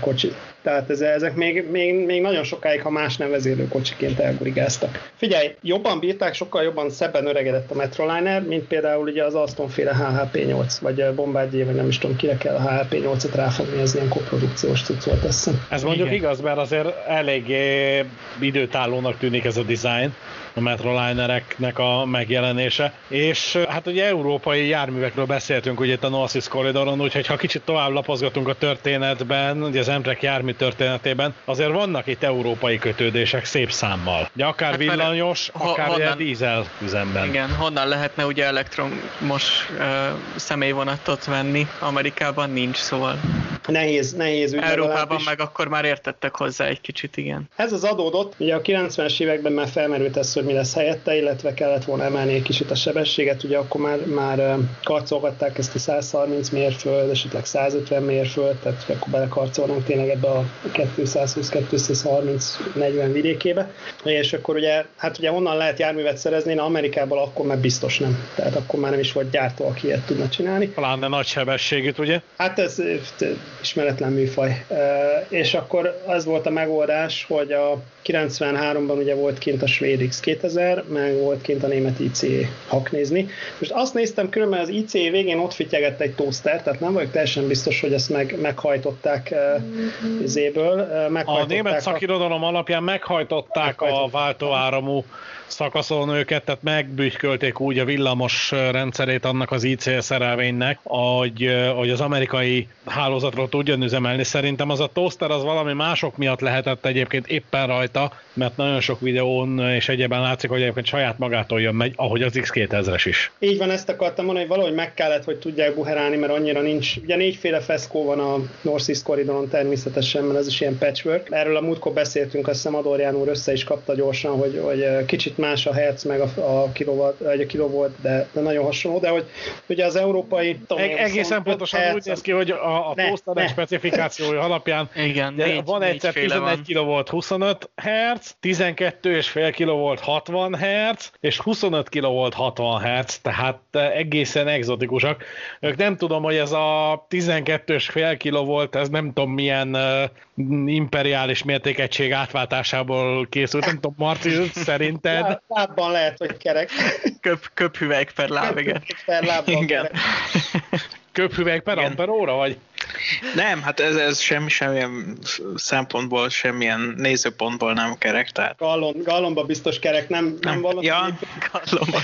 kocsi. Tehát ezek még nagyon sokáig, ha más nem vezérlőkocsiként elgurigáztak. Figyelj, jobban bírták, sokkal jobban szebben öregedett a Metroliner, mint például ugye az Aston-féle HHP8, vagy Bombardier, vagy nem is tudom, kire kell a HHP8-et ráfogni, ez ilyen koprodukciós cucc volt, azt hiszem. Ez mondjuk igen. Igaz, mert azért eléggé időtállónak tűnik ez a design, a Metrolinereknek a megjelenése, és hát ugye európai járművekről beszéltünk ugye itt a North East Corridoron, úgyhogy ha kicsit tovább lapozgatunk a történetben, ugye az M-Track jármű történetében, azért vannak itt európai kötődések szép számmal. Ugye akár hát villanyos, akár honnan, dízel üzemben. Igen, honnan lehetne ugye elektromos személyvonatot venni, Amerikában nincs, szóval. Nehéz ügy. Európában meg akkor már értettek hozzá egy kicsit, igen. Ez az adódott, ugye a 90-es években már felmerült ez, hogy mi lesz helyette, illetve kellett volna emelni egy kicsit a sebességet, ugye akkor már karcolgatták ezt a 130 mérföld, esetleg 150 mérföld, tehát akkor belekarcolnánk tényleg ebbe a 220-230-40 vidékébe, és akkor ugye, hát ugye onnan lehet járművet szerezni, na Amerikából akkor már biztos nem, tehát akkor már nem is volt gyártó, aki ilyet tudna csinálni. Talán de nagy sebességűt, ugye? Hát ez ismeretlen műfaj. És akkor az volt a megoldás, hogy a 93-ban ugye volt kint a svéd X2000, meg volt kint a német ICE haknézni. Most azt néztem különben, az ICE végén ott fittyegett egy toaster, tehát nem vagyok teljesen biztos, hogy ezt meghajtották izéből. A német szakirodalom alapján meghajtották a váltóáramú szakaszon őket, tehát megbügykölték úgy a villamos rendszerét annak az ICE szerelvénynek, hogy az amerikai hálózatról tudjon üzemelni. Szerintem az a toaster az valami mások miatt lehetett egyébként éppen rajta, mert nagyon sok videón és egyébben látszik, hogy egyébként saját magától jön megy, ahogy az X2000-es is. Így van, ezt akartam mondani, hogy valahogy meg kellett, hogy tudják buherálni, mert annyira nincs. Ugye négyféle feszkó van a North East Corridoron természetesen, mert ez is ilyen patchwork. Erről a múltkor beszéltünk, azt hiszem Adorján Ján úr össze is kapta gyorsan, hogy kicsit más a hertz meg a kilovolt, de nagyon hasonló, de hogy ugye az európai... Egészen pontosan úgy néz ki, hogy a toaster specifikációja alapján igen, van egyszer 11 kilovolt 25 hertz, 12,5 kilovolt 60 hertz, és 25 kilovolt 60 hertz, tehát egészen egzotikusak. Nem tudom, hogy ez a 12,5 kilovolt, ez nem tudom milyen imperiális mértékegység átváltásából készült, nem tudom, Marci, szerinted? Lábban lehet, hogy kerek. Köphüvelyk per láb, igen. Köphüvelyk per amperóra, vagy? Nem, hát ez semmilyen szempontból, semmilyen nézőpontból nem kerek, tehát... Gallomba biztos kerek, nem valami... Ja, gallomban.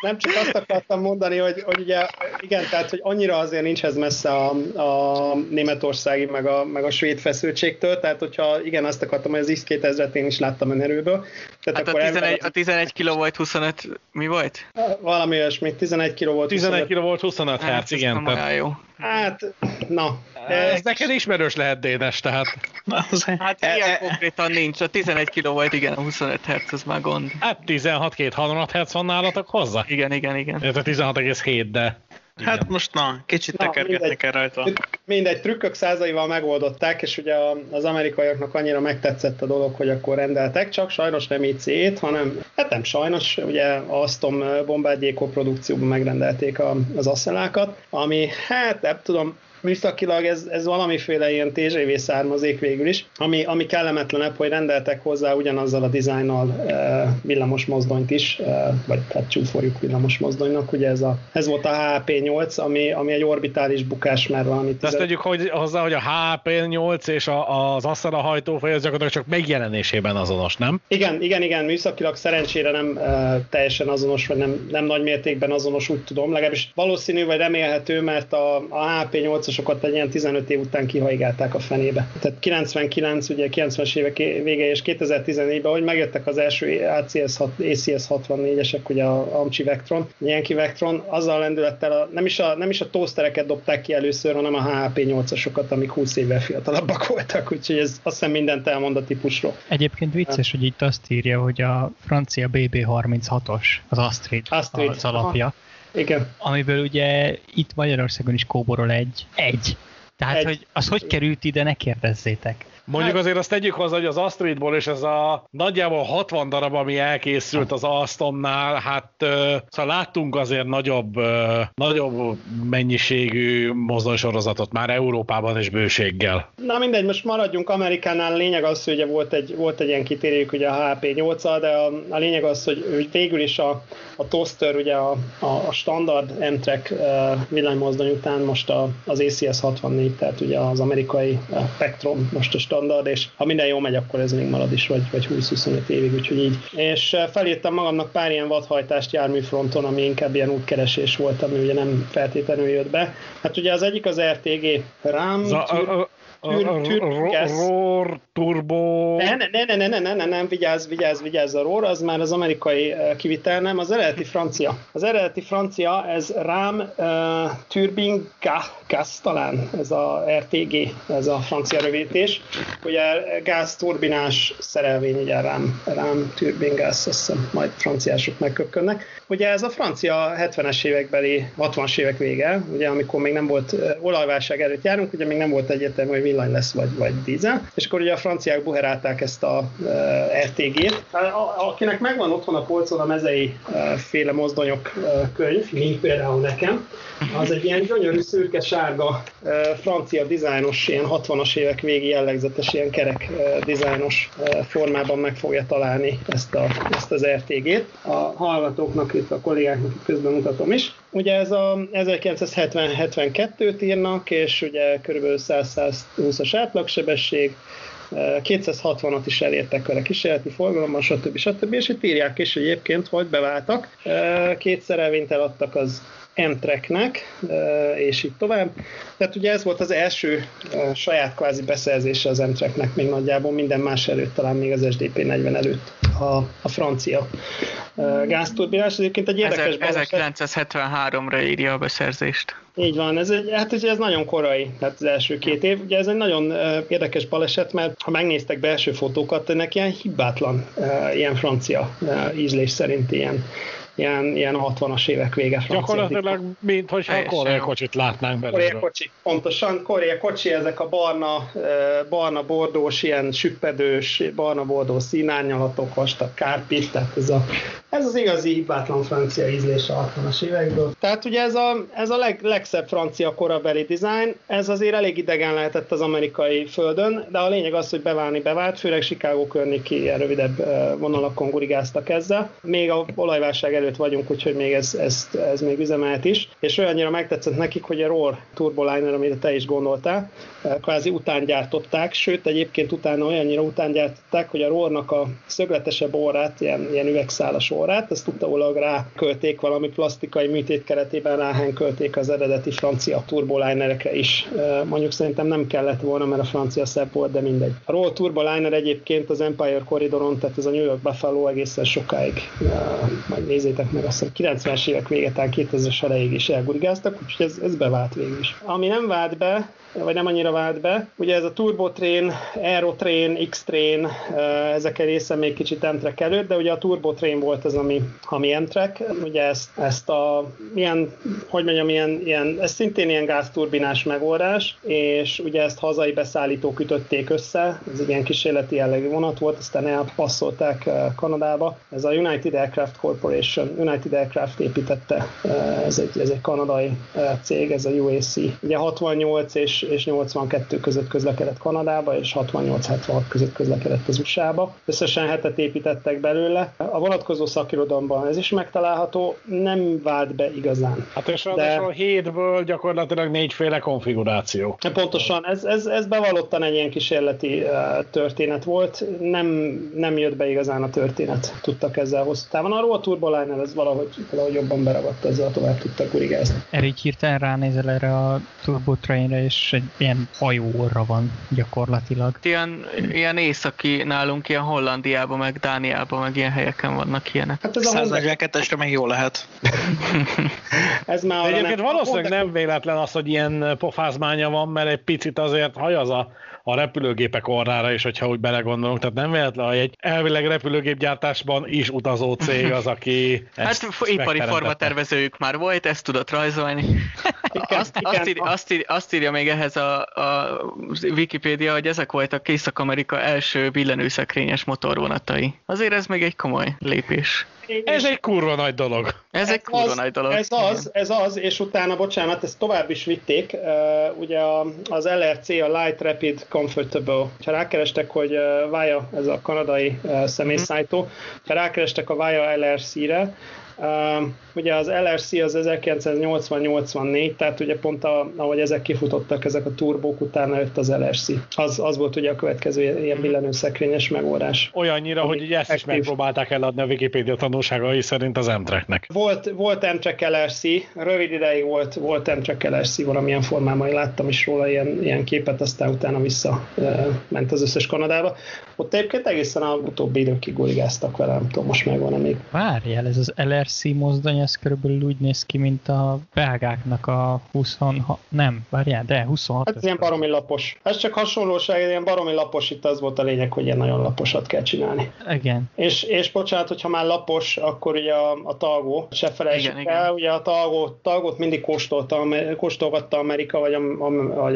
Nem, csak azt akartam mondani, hogy ugye, igen, tehát, hogy annyira azért nincs ez messze a németországi, meg a svéd feszültségtől, tehát hogyha, igen, azt akartam, hogy az X2000-et én is láttam önerőből. Tehát hát akkor a 11 kV 25, mi volt? Valami olyasmi, 11 kV 25. 11 kV 25 Hz, igen. Tehát... Jó. Hát, na. Ez neked ismerős lehet, Dénes, tehát. Hát ilyen konkrétan nincs. A 11 kV, igen, a 25 Hz, az már gond. Hát 16,2 Hz van nálatok hozzá? Igen. Ez a 16,7, de... Igen. Hát most kicsit tekergetni kell rajta. Mindegy, trükkök százaival megoldották, és ugye az amerikaiaknak annyira megtetszett a dolog, hogy akkor rendeltek, csak sajnos nem IC-t, hanem, hát nem sajnos, ugye a Aston Bombardier koprodukcióban megrendelték az asszelákat, ami, hát nem tudom, műszakilag ez valamiféle ilyen TGV származék végül is, ami kellemetlenebb, hogy rendeltek hozzá ugyanazzal a dizájnnal villamos mozdonyt is, vagy hát csúfoljuk villamos mozdonynak, ugye ez volt a HAP8, ami egy orbitális bukás már valami. Ezt tegyük hozzá, hogy a HAP8 és az Assela hajtófej az gyakorlatilag csak megjelenésében azonos, nem? Igen, műszakilag szerencsére nem teljesen azonos, vagy nem nagy mértékben azonos, úgy tudom, legalábbis valószínű, vagy remélhető, mert a HAP8 sokat egy ilyen 15 év után kihaigálták a fenébe. Tehát 99, ugye 90-es évek vége, és 2014-ben, hogy megjöttek az első ACS 64-esek, ugye a Amchi Vectron, Yankee Vectron, azzal a lendülettel nem is a toastereket dobták ki először, hanem a HAP8-asokat, amik 20 évvel fiatalabbak voltak, úgyhogy ez azt hiszem mindent elmond a típusról. Egyébként vicces, hogy itt azt írja, hogy a francia BB36-os, az Astrid. Az alapja. Aha. Igen. Amiből ugye itt Magyarországon is kóborol egy. Tehát, hogy az hogy került ide, ne kérdezzétek. Mondjuk azért azt tegyük hozzá, hogy az Astridból és ez a nagyjából 60 darab, ami elkészült az Astonnál, hát szóval láttunk azért nagyobb mennyiségű mozdonysorozatot már Európában is bőséggel. Na mindegy, most maradjunk Amerikánál, a lényeg az, hogy volt egy ilyen kitérjük ugye a HAP8-al, de a lényeg az, hogy végül is a toaster, ugye a standard M-Track villanymozdony után most az ACS 64, tehát ugye az amerikai Spectrum most a standard, és ha minden jól megy, akkor ez még marad is, vagy 20-25 évig, úgyhogy így. És felírtam magamnak pár ilyen vadhajtást járműfronton, ami inkább ilyen útkeresés volt, ami ugye nem feltétlenül jött be. Hát ugye az egyik az RTG RAM... ROR turbo... Nem, vigyázz a ROR, az már az amerikai kivitel, nem, az eredeti francia. Az eredeti francia, ez RAM Turbin Gas talán, ez a RTG, ez a francia rövidítés. Ugye gázturbinás szerelvény, ugye RAM Turbin Gas, azt hiszem, majd franciások megkökkönnek. Ugye ez a francia 70-es évekbeli, 60-as évek vége, ugye amikor még nem volt olajválság előtt járunk, ugye még nem volt egyetem, hogy villany lesz, vagy dízel. És akkor ugye a franciák buherálták ezt a RTG-t. Akinek megvan otthon a polcon a mezei féle mozdonyok könyv, mint például nekem, az egy ilyen gyönyörű szürke sárga francia dizájnos, ilyen 60-as évek végi jellegzetes, ilyen kerek dizájnos formában meg fogja találni ezt az RTG-t. A hallgatóknak, itt a kollégáknak itt közben mutatom is. Ugye ez a 1970-72-t írnak, és ugye kb. 100-120-as átlagsebesség, 260-at is elértek vele kísérleti forgalomban, stb. És itt írják is egyébként, hogy beváltak. Kétszer elvényt eladtak az Amtraknek, és így tovább. Tehát ugye ez volt az első saját kvázi beszerzése az Amtraknek még nagyjából minden más előtt, talán még az SDP-40 előtt a francia gázturbinás. Egyébként egy érdekes baleset. 1973-ra írja a beszerzést. Így van, ez nagyon korai, tehát az első két év. Ugye ez egy nagyon érdekes baleset, mert ha megnéztek belső fotókat, ennek ilyen hibátlan, ilyen francia ízlés szerint ilyen 60-as évek vége francia. Gyakorlatilag, minthogyha a korea kocsit látnánk belőle. Korea kocsi, pontosan. Korea kocsi, ezek a barna-bordós, ilyen süppedős, barna-bordós színárnyalatok, vastag kárpit, tehát ez az igazi hibátlan francia ízlés a 60-as évekből. Tehát ugye ez a legszebb francia korabeli dizájn, ez azért elég idegen lehetett az amerikai földön, de a lényeg az, hogy beválni bevált, főleg Chicago környéki ilyen rövidebb vonalakon gurigáztak ezzel. Még a olajválság előtt vagyunk, úgyhogy még ez még üzemelt is, és olyannyira megtetszett nekik, hogy a Rohr Turboliner, amire te is gondoltál, kvázi utángyártották, sőt egyébként utána olyannyira utángyártották, hogy a Rohrnak a szögletesebb orrát, ilyen üvegszálas orrát, ezt utólag rákölték, valami plastikai műtét keretében ráhenkölték az eredeti francia turbolinerekre is. Mondjuk szerintem nem kellett volna, mert a francia szebb volt, de mindegy. A Rohr Turboliner egyébként az Empire Corridoron, tehát ez a New York Buffalo egészen sokáig, majd nézzétek meg, azt hiszem 90-es évek végetán 2000-es elejéig is elgurigáztak, úgyhogy ez bevált végül is. Ami nem vált be, vagy nem annyira vált be. Ugye ez a turbotrain, aerotrain, X-train, ezek a része még kicsit Amtrak előtt, de ugye a turbotrain volt az, ami Amtrak. Ugye ezt a ez szintén ilyen gázturbinás megoldás, és ugye ezt hazai beszállítók ütötték össze, ez egy ilyen kísérleti jellegű vonat volt, aztán elpasszolták Kanadába. Ez a United Aircraft Corporation, United Aircraft építette, ez egy kanadai cég, ez a UAC. Ugye 68 és 82 között közlekedett Kanadába, és 68-76 között közlekedett az USA-ba. Összesen 7-et építettek belőle. A vonatkozó szakirodalomban ez is megtalálható, nem vált be igazán. Hát és ráadásul 7-ből gyakorlatilag 4-féle konfiguráció. Pontosan, ez bevallottan egy ilyen kísérleti történet volt, nem jött be igazán a történet, tudtak ezzel hosszú távon. Arról a Turboliner ez valahogy jobban beragadt, ezzel tovább tudtak kurigázni. Erik hirtelen ránézel erre a Turbotrainre, és egy ilyen hajóorra van gyakorlatilag. Ilyen északi nálunk, ilyen Hollandiában, meg Dániában, meg ilyen helyeken vannak ilyenek. Hát ez a 142-esre meg jól lehet. Ez már egyébként valószínűleg nem véletlen az, hogy ilyen pofázmánya van, mert egy picit azért hajaz a repülőgépek orrára is, hogyha úgy belegondolunk. Tehát nem véletlen, hogy egy elvileg repülőgépgyártásban is utazó cég az, aki ezt ipari formatervezőjük már volt, ezt tudott rajzolni. Azt írja még ehhez a Wikipédia, hogy ezek voltak Észak-Amerika első billenőszekrényes motorvonatai. Azért ez még egy komoly lépés. Ez egy kurva nagy dolog. Ez egy kurva nagy dolog, és utána, bocsánat, ezt tovább is vitték, ugye az LRC, a Light Rapid Comfortable, ha rákerestek, hogy VIA, ez a kanadai személyszállító, ha rákerestek a VIA LRC-re, ugye az LRC az 1980-84, tehát ugye pont ahogy ezek kifutottak, ezek a turbók, utána jött az LRC. Az volt ugye a következő ilyen billenőszekrényes megoldás. Olyannyira, hogy ugye ezt is megpróbálták eladni a Wikipédia tanulságai szerint az Amtraknek. Volt Amtrak LRC, rövid ideig volt Amtrak LRC valamilyen formában, én láttam is róla ilyen képet, aztán utána visszament az összes Kanadába. Ott egyébként egészen a utóbbi időkig guligáztak vele, nem tudom, most megvan-e még. Várjál, ez az LRC mozdony, ez körülbelül úgy néz ki, mint a belgáknak a 26. Ez ilyen baromi lapos. Ez csak hasonlóság, ilyen baromi lapos, itt az volt a lényeg, hogy ilyen nagyon laposat kell csinálni. Igen. És bocsánat, hogyha már lapos, akkor ugye a Talgo, se felejtsük el, ugye a Talgot mindig kóstolgatta Amerika, vagy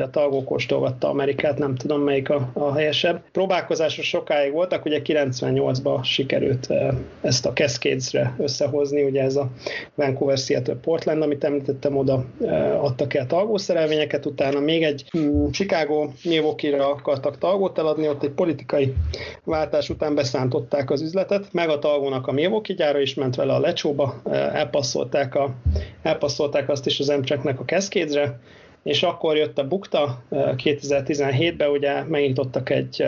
a Talgo kóstolgatta Amerikát, nem tudom melyik a helyesebb. Próbálkozásra sokáig voltak, ugye 98-ban sikerült ezt a Cascades-re összehozni, ugye ez a Vancouver, Seattle, Portland, amit említettem, oda adtak el Talgo szerelvényeket, utána még egy Chicago Milwaukee-ra akartak Talgot eladni, ott egy politikai váltás után beszántották az üzletet, meg a Talgónak a Milwaukee gyára is ment vele a lecsóba, elpasszolták azt is az Amtraknek a Cascades-re, és akkor jött a bukta 2017-ben, ugye megnyitottak egy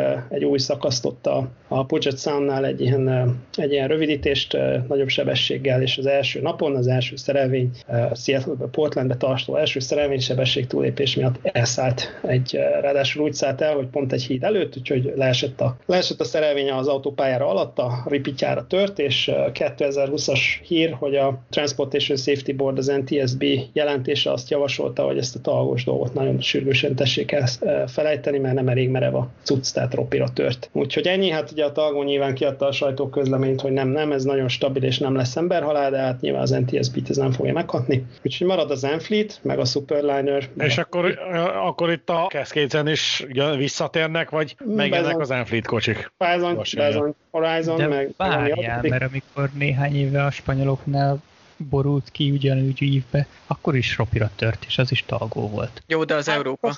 új szakaszt ott a Puget Soundnál, egy ilyen rövidítést nagyobb sebességgel, és az első napon az első szerelvény, Seattle-be, Portlandbe tartó első szerelvény sebesség túlépés miatt elszállt, ráadásul úgy szállt el, hogy pont egy híd előtt, úgyhogy leesett a szerelvény az autópályára alatt, a ripityára tört, és 2020-as hír, hogy a Transportation Safety Board, az NTSB jelentése azt javasolta, hogy ezt a dolgot nagyon sürgősen tessék ezt felejteni, mert nem elég merev a cucc, tehát ropira tört. Úgyhogy ennyi, hát ugye a Talgo nyilván kiadta a sajtóközleményt, hogy nem, ez nagyon stabil és nem lesz emberhalál, de hát nyilván az NTSB-t ez nem fogja meghatni. Úgyhogy marad az Enfleet, meg a Superliner. És akkor itt a Cascades-en is visszatérnek, vagy megjönnek az Enfleet kocsik? Horizon, meg... Várjál, mert amikor néhány éve a spanyoloknál borult ki ugyanúgy ívbe, akkor is ropira tört, és az is Talgo volt. Jó, de az Európa.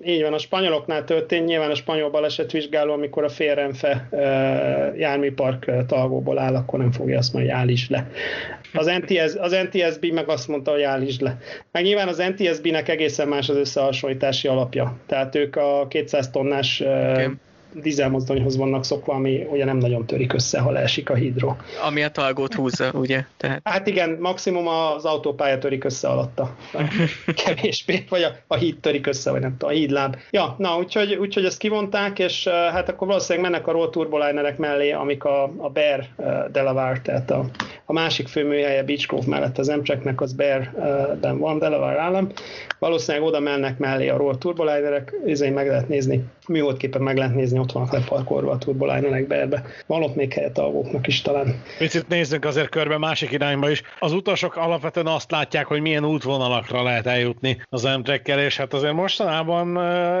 A spanyoloknál történt, nyilván a spanyol balesetvizsgáló, amikor a Félrenfe járműpark Talgóból áll, akkor nem fogja azt mondani, hogy állítsd le. Az NTSB meg azt mondta, hogy állítsd le. Meg nyilván az NTSB-nek egészen más az összehasonlítási alapja. Tehát ők a 200 tonnás dízelmozdonyhoz vannak szokva, ami ugye nem nagyon törik össze, ha leesik a hídról. Ami a Talgot húzza, ugye? Tehát... Hát igen, maximum az autópálya törik össze alatta. Kevésbé, vagy a híd törik össze, vagy nem tudom, a hídláb. Ja, na, úgyhogy ezt kivonták, és hát akkor valószínűleg mennek a Raw Turbolinerek mellé, amik a Bear Delaware, tehát a másik főműhelye Beech Grove mellett az Amtraknek, az Bearben van, Delaware állam. Valószínűleg oda mennek mellé a Raw Turbolinerek, ezért meg lehet nézni, műholdképpen meg lehet nézni, ott vannak leparkolva a Turbolinerek Bearbe. Van ott még helyet Talgóknak is talán. Picit nézzünk azért körbe másik irányba is. Az utasok alapvetően azt látják, hogy milyen útvonalakra lehet eljutni az Amtrakkel, és hát azért mostanában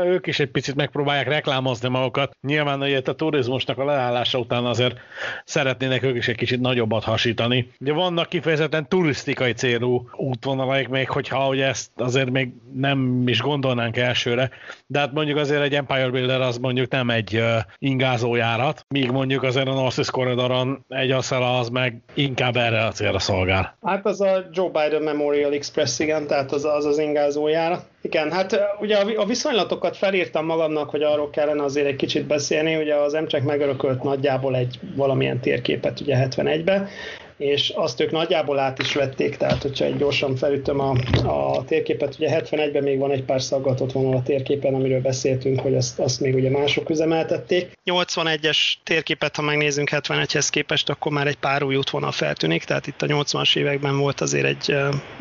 ők is egy picit megpróbálják reklámozni magukat. Nyilván, hogy a turizmusnak a leállása után azért szeretnének ők is egy kicsit nagyobbat hasítani. Ugye vannak kifejezetten turisztikai célú útvonalaik, még hogyha ugye ezt azért még nem is gondolnánk elsőre, de hát mondjuk azért egy Empire Builder az mondjuk nem egy ingázójárat, míg mondjuk azért a Northeast Corridoron egy Acela az meg inkább erre a célra szolgál. Hát az a Joe Biden Memorial Express, igen, tehát az ingázójárat. Igen, hát ugye a viszonylatokat felírtam magamnak, hogy arról kellene azért egy kicsit beszélni, ugye az Amtrak megörökölt nagyjából egy valamilyen térképet ugye 71-ben, és azt ők nagyjából át is vették, tehát hogyha egy gyorsan felütöm a térképet, ugye 71-ben még van egy pár szaggatott vonal a térképen, amiről beszéltünk, hogy azt még ugye mások üzemeltették. 81-es térképet, ha megnézzünk 71-hez képest, akkor már egy pár új útvonal feltűnik, tehát itt a 80-as években volt azért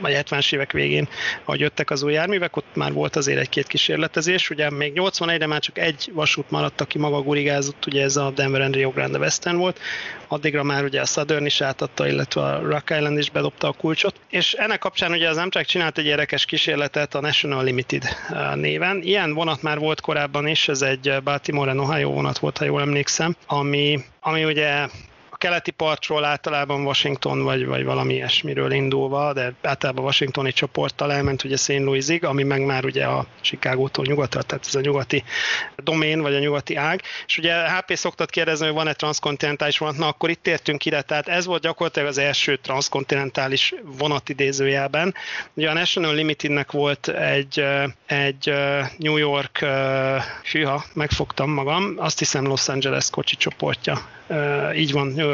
vagy 70-es évek végén, ahogy jöttek az új járművek, ott már volt azért egy-két kísérletezés, ugye még 81-re már csak egy vasút maradt, aki maga gurigázott, ugye ez a Denver and Rio Grande Western volt, addigra már ugye a Southern is átadta, illetve a Rock Island is bedobta a kulcsot. És ennek kapcsán ugye az Amtrak csinált egy érdekes kísérletet a National Limited néven. Ilyen vonat már volt korábban is, ez egy Baltimore and Ohio vonat volt, ha jól emlékszem, ami ugye a keleti partról általában Washington vagy valami ilyesmiről indulva, de általában washingtoni csoporttal elment ugye St. Louisig, ami meg már ugye a Chicagótól nyugatra, tehát ez a nyugati domén vagy a nyugati ág. És ugye HP szoktat kérdezni, hogy van-e transzkontinentális vonat, na akkor itt értünk ide, tehát ez volt gyakorlatilag az első transzkontinentális vonat idézőjelben. Ugye a National Limitednek volt egy New York, hűha, megfogtam magam, azt hiszem Los Angeles kocsi csoportja. Így van, New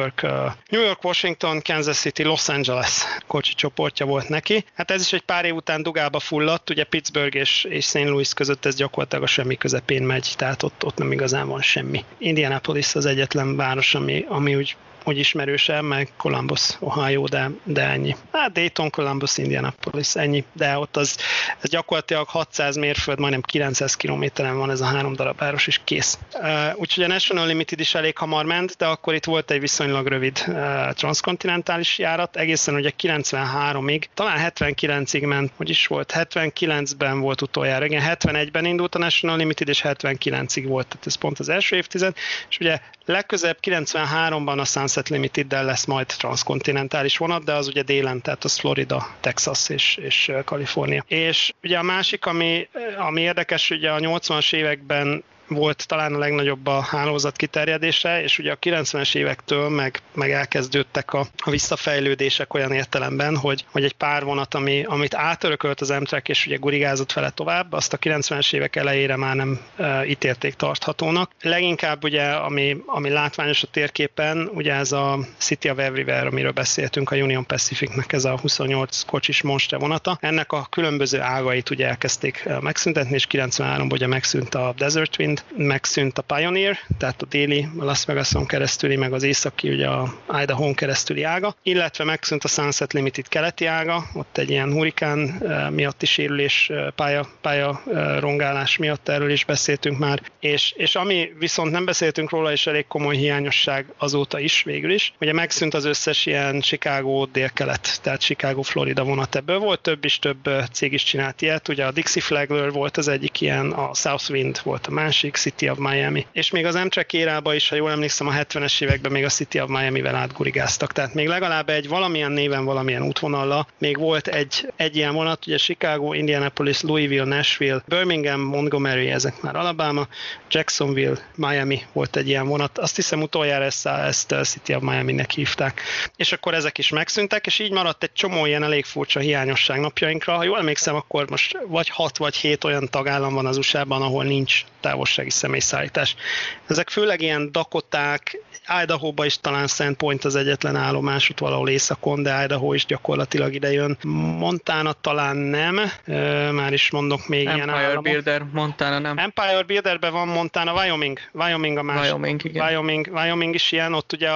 York, Washington, Kansas City, Los Angeles kocsi csoportja volt neki. Hát ez is egy pár év után dugába fulladt, ugye Pittsburgh és St. Louis között ez gyakorlatilag a semmi közepén megy, tehát ott nem igazán van semmi. Indianapolis az egyetlen város, ami úgy úgy ismerősebb, meg Columbus, Ohio, de ennyi. Hát Dayton, Columbus, Indianapolis, ennyi, de ott ez gyakorlatilag 600 mérföld, majdnem 900 kilométeren van ez a 3 darab város, és kész. Úgyhogy a National Limited is elég hamar ment, de akkor itt volt egy viszonylag rövid transzkontinentális járat, egészen ugye 93-ig, talán 79-ig ment, hogy is volt, 79-ben volt utoljára, igen, 71-ben indult a National Limited, és 79-ig volt, tehát ez pont az első évtized, és ugye legközebb 93-ban a Sunset Limited-del lesz majd transzkontinentális vonat, de az ugye délen, tehát az Florida, Texas és Kalifornia. És ugye a másik, ami érdekes, ugye a 80-as években volt talán a legnagyobb a hálózat kiterjedése, és ugye a 90-es évektől meg elkezdődtek a visszafejlődések olyan értelemben, hogy egy pár vonat, amit átörökölt az Amtrak, és ugye gurigázott vele tovább, azt a 90-es évek elejére már nem ítélték tarthatónak. Leginkább ugye, ami látványos a térképen, ugye ez a City of Everywhere, amiről beszéltünk, a Union Pacificnek ez a 28 kocsis monstre vonata. Ennek a különböző ágait ugye elkezdték megszüntetni, és 93-ban ugye megszűnt a Desert Wind, megszűnt a Pioneer, tehát a déli, a Las Vegason keresztüli, meg az északi, ugye a Idahón keresztüli ága, illetve megszűnt a Sunset Limited keleti ága, ott egy ilyen hurikán miatti sérülés, pálya rongálás miatt, erről is beszéltünk már, és ami viszont nem beszéltünk róla, és elég komoly hiányosság azóta is végül is, ugye megszűnt az összes ilyen Chicago délkelet, tehát Chicago Florida vonat, ebből volt több cég is csinált ilyet, ugye a Dixie Flagler volt az egyik ilyen, a Southwind volt a másik, City of Miami. És még az Amtrak érában is, ha jól emlékszem, a 70-es években még a City of Miami-vel átgurigáztak. Tehát még legalább egy valamilyen néven, valamilyen útvonalla még volt egy ilyen vonat, ugye Chicago, Indianapolis, Louisville, Nashville, Birmingham, Montgomery, ezek már Alabama, Jacksonville, Miami volt egy ilyen vonat. Azt hiszem utoljára ezt City of Miami-nek hívták. És akkor ezek is megszűntek, és így maradt egy csomó ilyen elég furcsa hiányosság napjainkra. Ha jól emlékszem, akkor most vagy 6 vagy 7 olyan tagállam van az USA-ban, ahol nincs távolsági személyszállítás. Ezek főleg ilyen Dakoták, Idaho-ba is talán Sand Point az egyetlen állomás, ott valahol északon, de Idaho is gyakorlatilag idejön. Montana talán nem, már is mondok még Empire ilyen államok. Builder, Montana nem. Empire Builderben van Montana, Wyoming a másik. Wyoming is ilyen, ott ugye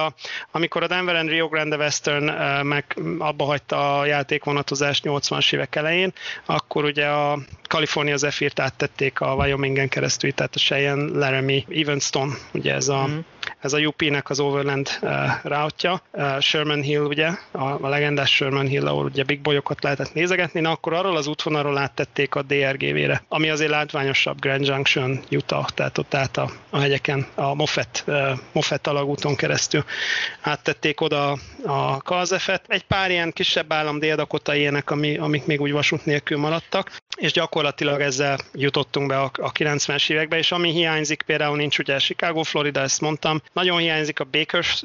amikor a Denver and Rio Grande Western meg abba hagyta a játékvonatozást 80-as évek elején, akkor ugye a California Zephyr-t áttették a Wyomingen keresztül, tehát a Cheyenne, Laramie, Evanston, ugye ez a UP-nek az Overland route-ja, Sherman Hill, ugye, a legendás Sherman Hill, ahol ugye big boyokat lehetett nézegetni, na akkor arról az útvonalról áttették a DRGV-re, ami azért látványosabb, Grand Junction, Utah, tehát ott át a hegyeken, a Moffett alagúton keresztül áttették oda a Calzefet. Egy pár ilyen kisebb állam, Dél-Dakota ilyenek, amik még úgy vasút nélkül maradtak, és gyakorlatilag ezzel jutottunk be a 90-es évekbe, és ami hiányzik, például nincs ugye Chicago, Florida, ezt mondtam, nagyon hiányzik a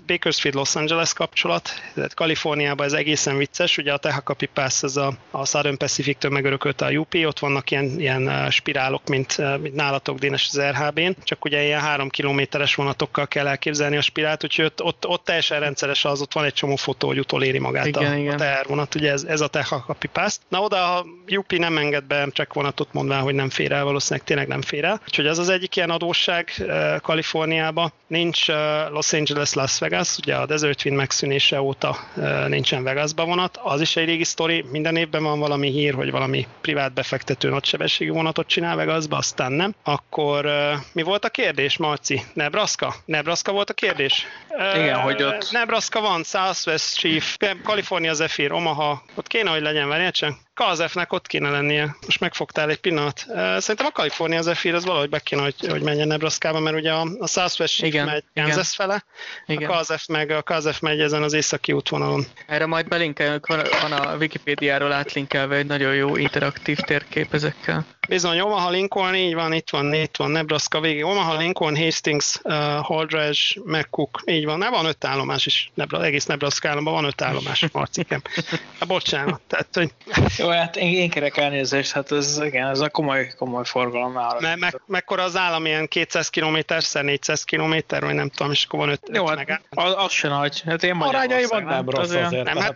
Bakersfield-Los Angeles kapcsolat, tehát Kaliforniában ez egészen vicces, ugye a Tehachapi Pass, ez a Southern Pacific-től megörökölte a UP, ott vannak ilyen spirálok, mint nálatok Dénes az RHB-n, csak ugye ilyen 3 kilométeres vonatokkal kell elképzelni a spirált, úgyhogy ott teljesen rendszeres az, ott van egy csomó fotó, hogy utoléri magát igen. A TR vonat, ugye ez a Tehachapi Pass. Na oda a UP nem enged be csak vonatot, mondván, hogy nem fér el, valószínűleg tényleg nem fér el. Úgyhogy az az egyik ilyen adósság Kaliforniában. Nincs Los Angeles, Las Vegas, ugye a Desert Wind megszűnése óta nincsen Vegasba vonat. Az is egy régi sztori, minden évben van valami hír, hogy valami privát befektető nagysebességű vonatot csinál Vegasba, aztán nem. Akkor mi volt a kérdés, Marci? Nebraska? Nebraska volt a kérdés? Igen, hogy ott. Nebraska van, Southwest Chief, California Zephyr, Omaha, ott kéne, hogy legyen, várjál. Calzefnek ott kéne lennie. Most megfogtál egy pillanat. Szerintem a California Zephyr az valahogy be kéne, hogy menjen Nebraska-ba, mert ugye a Southwest Chief megy Kansas fele, igen. A Calzef megy ezen az északi útvonalon. Erre majd belinkeljük, van a Wikipédiáról átlinkelve egy nagyon jó interaktív térkép ezekkel. Bizony, Omaha, Lincoln, így van, itt van Nebraska végig. Omaha, Lincoln, Hastings, Holdridge, McCook, így van. Van 5 állomás is, egész Nebraska államban van 5 állomás, Marcikem. Bocsánat, tehát, hogy... Jó, hát én kérek elnézést, hát ez igen, ez a komoly forgalom ára. Mekkora az állam, ilyen 200 km-szer, 400 km, vagy nem tudom, és akkor van 5 megállomás. Az se nagy, hát én Magyarországon nem rossz azért. Nem, hát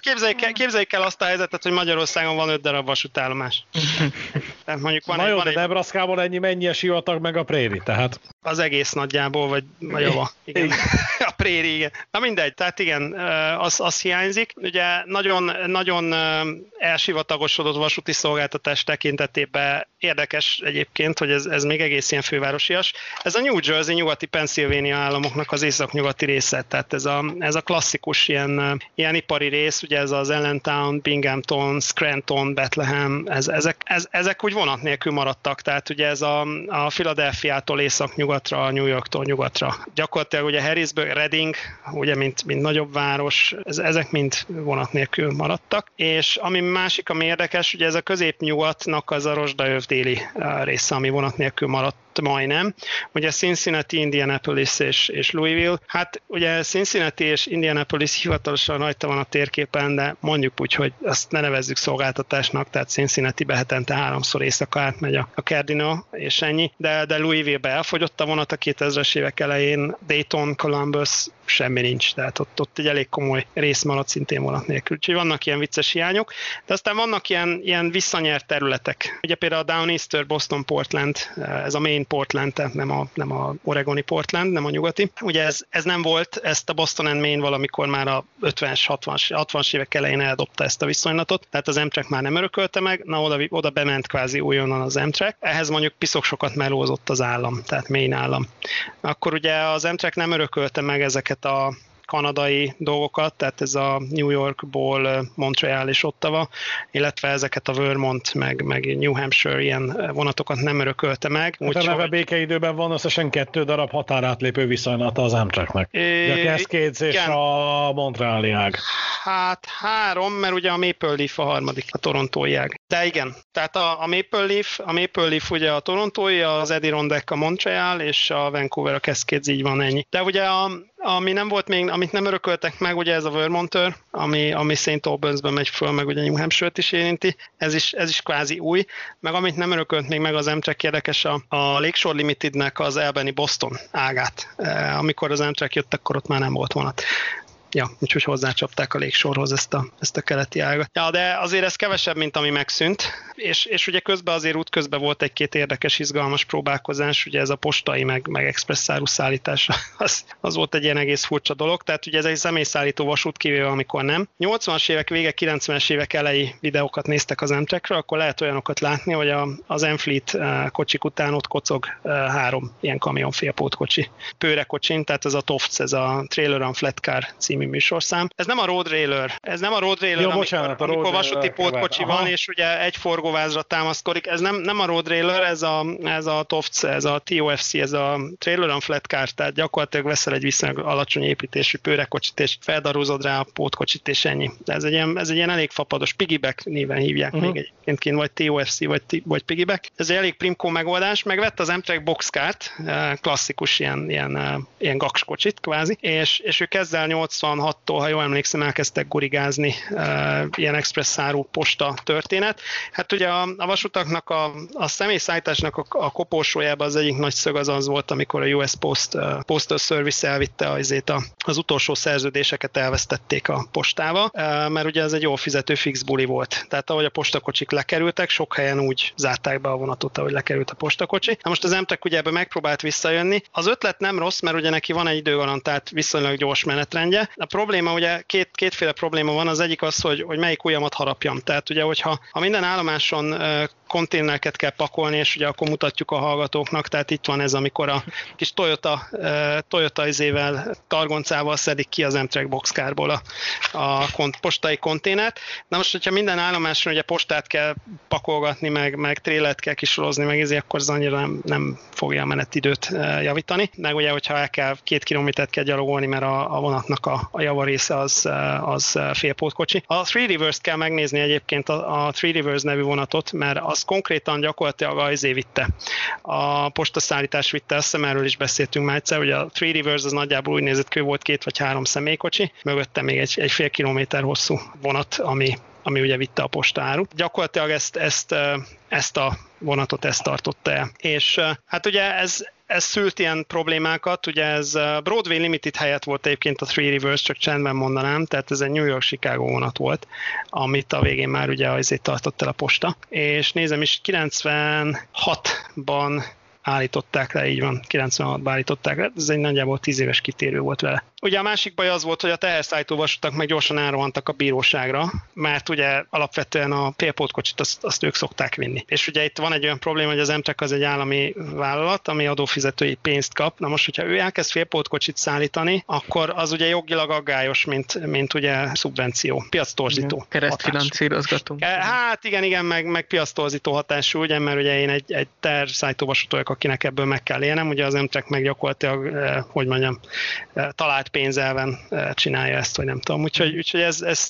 képzeljük el azt a helyzetet, hogy Magyarországon van 5 darab vasútállomás. Tehát mondjuk van. Na jó, de Nebraskában ennyi, mennyi a sivatag meg a préri, tehát. Az egész nagyjából, vagy a java. Igen. A préri, igen. Na mindegy, tehát igen, az hiányzik. Ugye nagyon elsivatagosodott vasúti szolgáltatás tekintetében érdekes egyébként, hogy ez még egész ilyen fővárosias. Ez a New Jersey, nyugati Pennsylvania államoknak az északnyugati része, tehát ez a klasszikus ilyen ipari rész, ugye ez az Allentown, Binghamton, Scranton, Bethlehem, ezek úgy vonat nélkül maradtak, tehát ugye ez a Philadelphiától északnyugatra, New Yorktól nyugatra. Gyakorlatilag ugye Harrisburg, Reading, ugye mint nagyobb város, ezek mind vonat nélkül maradtak, és ami másik, ami érdekes, ugye ez a középnyugatnak az a rozsdaöv déli része, ami vonat nélkül maradt majdnem. Ugye Cincinnati, Indianapolis és Louisville. Hát ugye Cincinnati és Indianapolis hivatalosan rajta van a térképen, de mondjuk úgy, hogy azt ne nevezzük szolgáltatásnak, tehát Cincinnati-be hetente 3-szor éjszaka átmegy a Cardinal, és ennyi. De Louisville-be elfogyott a vonat a 2000-es évek elején, Dayton, Columbus, semmi nincs, tehát ott egy elég komoly rész maradt szintén vonat nélkül. Úgyhogy vannak ilyen vicces hiányok, de aztán vannak ilyen visszanyert területek. Ugye például a Downeaster, Boston, Portland, ez a Maine Portland, tehát nem a oregoni Portland, nem a nyugati. Ugye ez nem volt, ezt a Boston and Maine valamikor már a 50-60-as évek elején eldobta ezt a viszonylatot, tehát az Amtrak már nem örökölte meg, na oda bement kvázi újonnan az Amtrak. Ehhez mondjuk piszok sokat melózott az állam, tehát Maine állam. Akkor ugye az Amtrak nem örökölte meg ezeket a kanadai dolgokat, tehát ez a New Yorkból Montreal és Ottawa, illetve ezeket a Vermont, meg New Hampshire ilyen vonatokat nem örökölte meg. Hát a neve békeidőben van összesen 2 darab határátlépő viszonylata az Amtraknek. A Cascades és a Montreali ág. Hát 3, mert ugye a Maple Leaf a harmadik, a torontói ág. De igen, tehát a Maple Leaf ugye a torontói, az Adirondack a Montreal, és a Vancouver a Cascades, így van, ennyi. De ugye ami nem volt még, amit nem örököltek meg, ugye ez a Vermontör, ami St. Albans-ben megy föl, meg ugye New Hampshire-t is érinti, ez is kvázi új, meg amit nem örökölt még meg az Amtrak, érdekes a Lakeshore Limitednek az Albany Boston ágát. Amikor az Amtrak jött, akkor ott már nem volt vonat. Ja, úgyhogy hozzácsapták a légsorhoz ezt a keleti ágat. Ja, de azért ez kevesebb, mint ami megszűnt, és ugye közben azért útközben volt egy-két érdekes, izgalmas próbálkozás, ugye ez a postai, meg expresszáru szállítása, az volt egy ilyen egész furcsa dolog, tehát ugye ez egy személyszállító vasút, kivéve amikor nem. 80-as évek vége, 90-es évek elejé videókat néztek az Amtrakről, akkor lehet olyanokat látni, hogy az Enfleet kocsik után ott kocog 3 ilyen kamion félpótkocsi. Pőrekocsin, tehát ez a TOFC, ez a Trailer and Flat Car című műsorszám. Ez nem a Road Railer, jó, bocsánat, amikor vasúti pótkocsi van, és ugye egy forgóvázra támaszkodik. Ez nem a Road Railer, ez a TOFC, ez a TOFC, ez a Trailer and Flat Car, tehát gyakorlatilag veszel egy viszonylag alacsony építésű pőrekocsit, és feldarúzod rá a pótkocsit, és ennyi. De ez egy ilyen elég fapados, piggyback néven hívják még egyébként kint, vagy TOFC, vagy piggyback. Ez egy elég primkó megoldás, meg vett az Amtrak boxcart, klasszikus ilyen gakskocsit kvázi, és ő kezd el 86-tól, ha jól emlékszem, elkezdtek gurigázni ilyen expresszáru posta történet. Hát ugye a vasutaknak, a személyszállításnak a koporsójában az egyik nagy szög az volt, amikor a US Postal Service elvitte az utolsó szerződéseket elvesztették a postával, mert ugye ez egy jól fizető fix buli volt. Tehát ahogy a postakocsik lekerültek, sok helyen úgy zárták be a vonatot, ahogy lekerült a postakocsi. Na most az Amtrak ugye ebbe megpróbált visszajönni. Az ötlet nem rossz, mert ugye neki van egy időgarantált, viszonylag gyors menetrendje. A probléma, ugye kétféle probléma van, az egyik az, hogy melyik ujjamat harapjam. Tehát ugye, hogyha minden állomáson konténereket kell pakolni, és ugye akkor mutatjuk a hallgatóknak, tehát itt van ez, amikor a kis Toyota izével, targoncával szedik ki az Amtrak boxkárból a postai konténert. Na most, hogyha minden állomáson ugye postát kell pakolgatni, meg trélet kell kisorozni, meg ezért, akkor az annyira nem fogja a menetidőt javítani. Meg ugye, hogyha el kell 2 kilométert kell gyalogolni, mert a vonatnak a java része az félpótkocsi. A Three Rivers-t kell megnézni egyébként, a Three Rivers nevű vonatot, mert az konkrétan gyakorlatilag vitte. A postaszállítás vitte, azt hiszem, erről is beszéltünk már egyszer, hogy a Three Rivers az nagyjából úgy nézett ki, volt 2 vagy 3 személykocsi, mögötte még egy 1,5 kilométer hosszú vonat, ami ugye vitte a postáru. Gyakorlatilag ezt a vonatot tartotta el. És hát ugye ez szült ilyen problémákat, ugye ez Broadway Limited helyett volt egyébként a Three Rivers, csak csendben mondanám, tehát ez egy New York-Chicago vonat volt, amit a végén már ugye azért tartott el a posta, és nézem is, 96-ban állították le, így van, 96-ban állították le, ez egy nagyjából 10 éves kitérő volt vele. Ugye a másik baj az volt, hogy a teherszállító vasutak meg gyorsan elrohantak a bíróságra, mert ugye alapvetően a félpótkocsit azt ők szokták vinni. És ugye itt van egy olyan probléma, hogy az MTRAK az egy állami vállalat, ami adófizetői pénzt kap. Na most, hogyha ő elkezd félpótkocsit szállítani, akkor az ugye jogilag aggályos, mint ugye szubvenció, piactorzító. Keresztfinanszírozgató. Hát igen, meg piactorzító hatású, ugye, mert ugye én egy teherszállító vasutó, akinek ebből meg kell élnem, ugye az MTRAK meg gyakorlatilag, talált pénzelven csinálja ezt, vagy nem tudom. Úgyhogy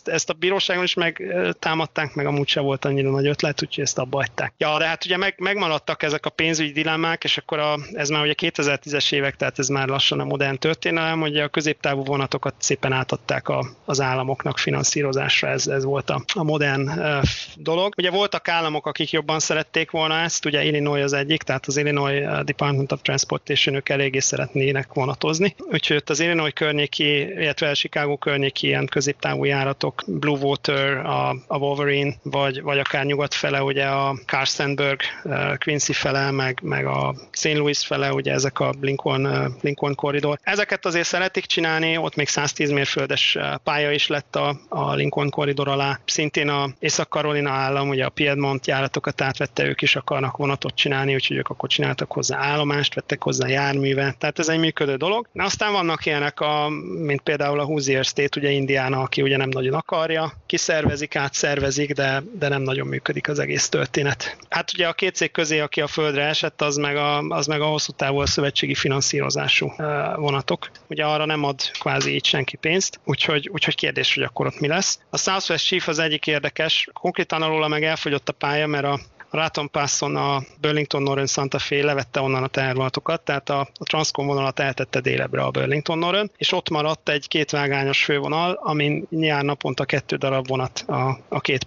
ezt a bíróságon is megtámadták, meg amúgy se volt annyira nagy ötlet, úgyhogy ezt abba hagyták. Ja, de hát ugye megmaradtak ezek a pénzügyi dilemmák, és akkor ez már ugye 2010-es évek, tehát ez már lassan a modern történelem, hogy a középtávú vonatokat szépen átadták az államoknak finanszírozásra, ez volt a modern dolog. Ugye voltak államok, akik jobban szerették volna ezt, ugye Illinois az egyik, tehát az Illinois Department of Transportation, ők eléggé szeretnének vonatozni. Úgyhogy az Illinois környéki, illetve Chicago környéki ilyen középtávú járatok, Blue Water, a Wolverine, vagy akár nyugat fele, ugye a Carsonburg, Quincy fele, meg a St. Louis fele, ugye ezek a Lincoln korridor. Ezeket azért szeretik csinálni, ott még 110 mérföldes pálya is lett a Lincoln korridor alá. Szintén a Észak-Karolina állam, ugye a Piedmont járatokat átvette, ők is akarnak vonatot csinálni, úgyhogy ők akkor csináltak hozzá állomást, vettek hozzá járművet, tehát ez egy működő dolog. Na, aztán vannak ilyenek, mint például a Hoosier State, ugye Indiana, aki ugye nem nagyon akarja, kiszervezik, átszervezik, de nem nagyon működik az egész történet. Hát ugye a két cég közé, aki a földre esett, az meg a hosszú távú szövetségi finanszírozású vonatok. Ugye arra nem ad kvázi így senki pénzt, úgyhogy kérdés, hogy akkor ott mi lesz. A Southwest Chief az egyik érdekes, konkrétan alóla meg elfogyott a pálya, mert a Raton Passon a Burlington Northern Santa Fe levette onnan a tehervonatokat, tehát a Transcon vonalat eltette délebre a Burlington Northern, és ott maradt egy kétvágányos fővonal, amin nyár naponta 2 darab vonat a két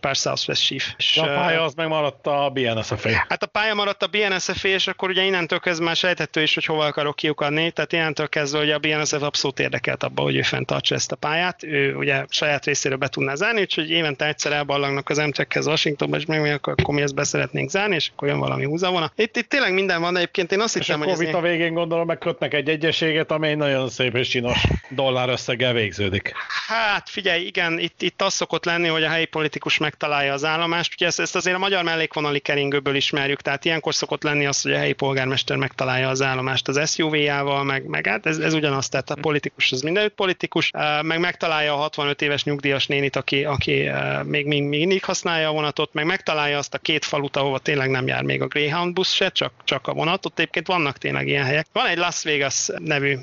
pár Southwest Chief. És a pálya az megmaradt a BNSF-é. Hát a pálya maradt a BNSF-é, és akkor ugye innentől kezdve már sejthető is, hogy hova akarok kiukadni, tehát innentől kezdve ugye a BNSF abszolút érdekelt abban, hogy ő fenntartsa ezt a pályát, ő ugye saját részéről be tudná zárni, úgyhogy évente egyszer elballagnak az MTRAK-hez Washingtonba, és mi ezt be szeretnénk zárni, és akkor jön valami húzavona. Itt tényleg minden van, de egyébként én azt hittem, hogy... És a COVID a végén gondolom, megkötnek egy egyességet, amely nagyon szép és csinos dollár összeggel végződik. Hát figyelj, igen, itt az szokott lenni, hogy a helyi politikus megtalálja az állomást, ugye ezt azért a magyar mellékvonali keringőből ismerjük, tehát ilyenkor szokott lenni az, hogy a helyi polgármester megtalálja az állomást az SUV-jával, meg hát ez ugyanaz, tehát a politikus az mindenütt politikus, meg megtalálja a 65 éves nyugdíjas nénit, aki még mindig használja a vonatot, meg megtalálja azt a két falut, ahova tényleg nem jár még a Greyhound busz se, csak a vonat. Ott egyébként vannak tényleg ilyen helyek. Van egy Las Vegas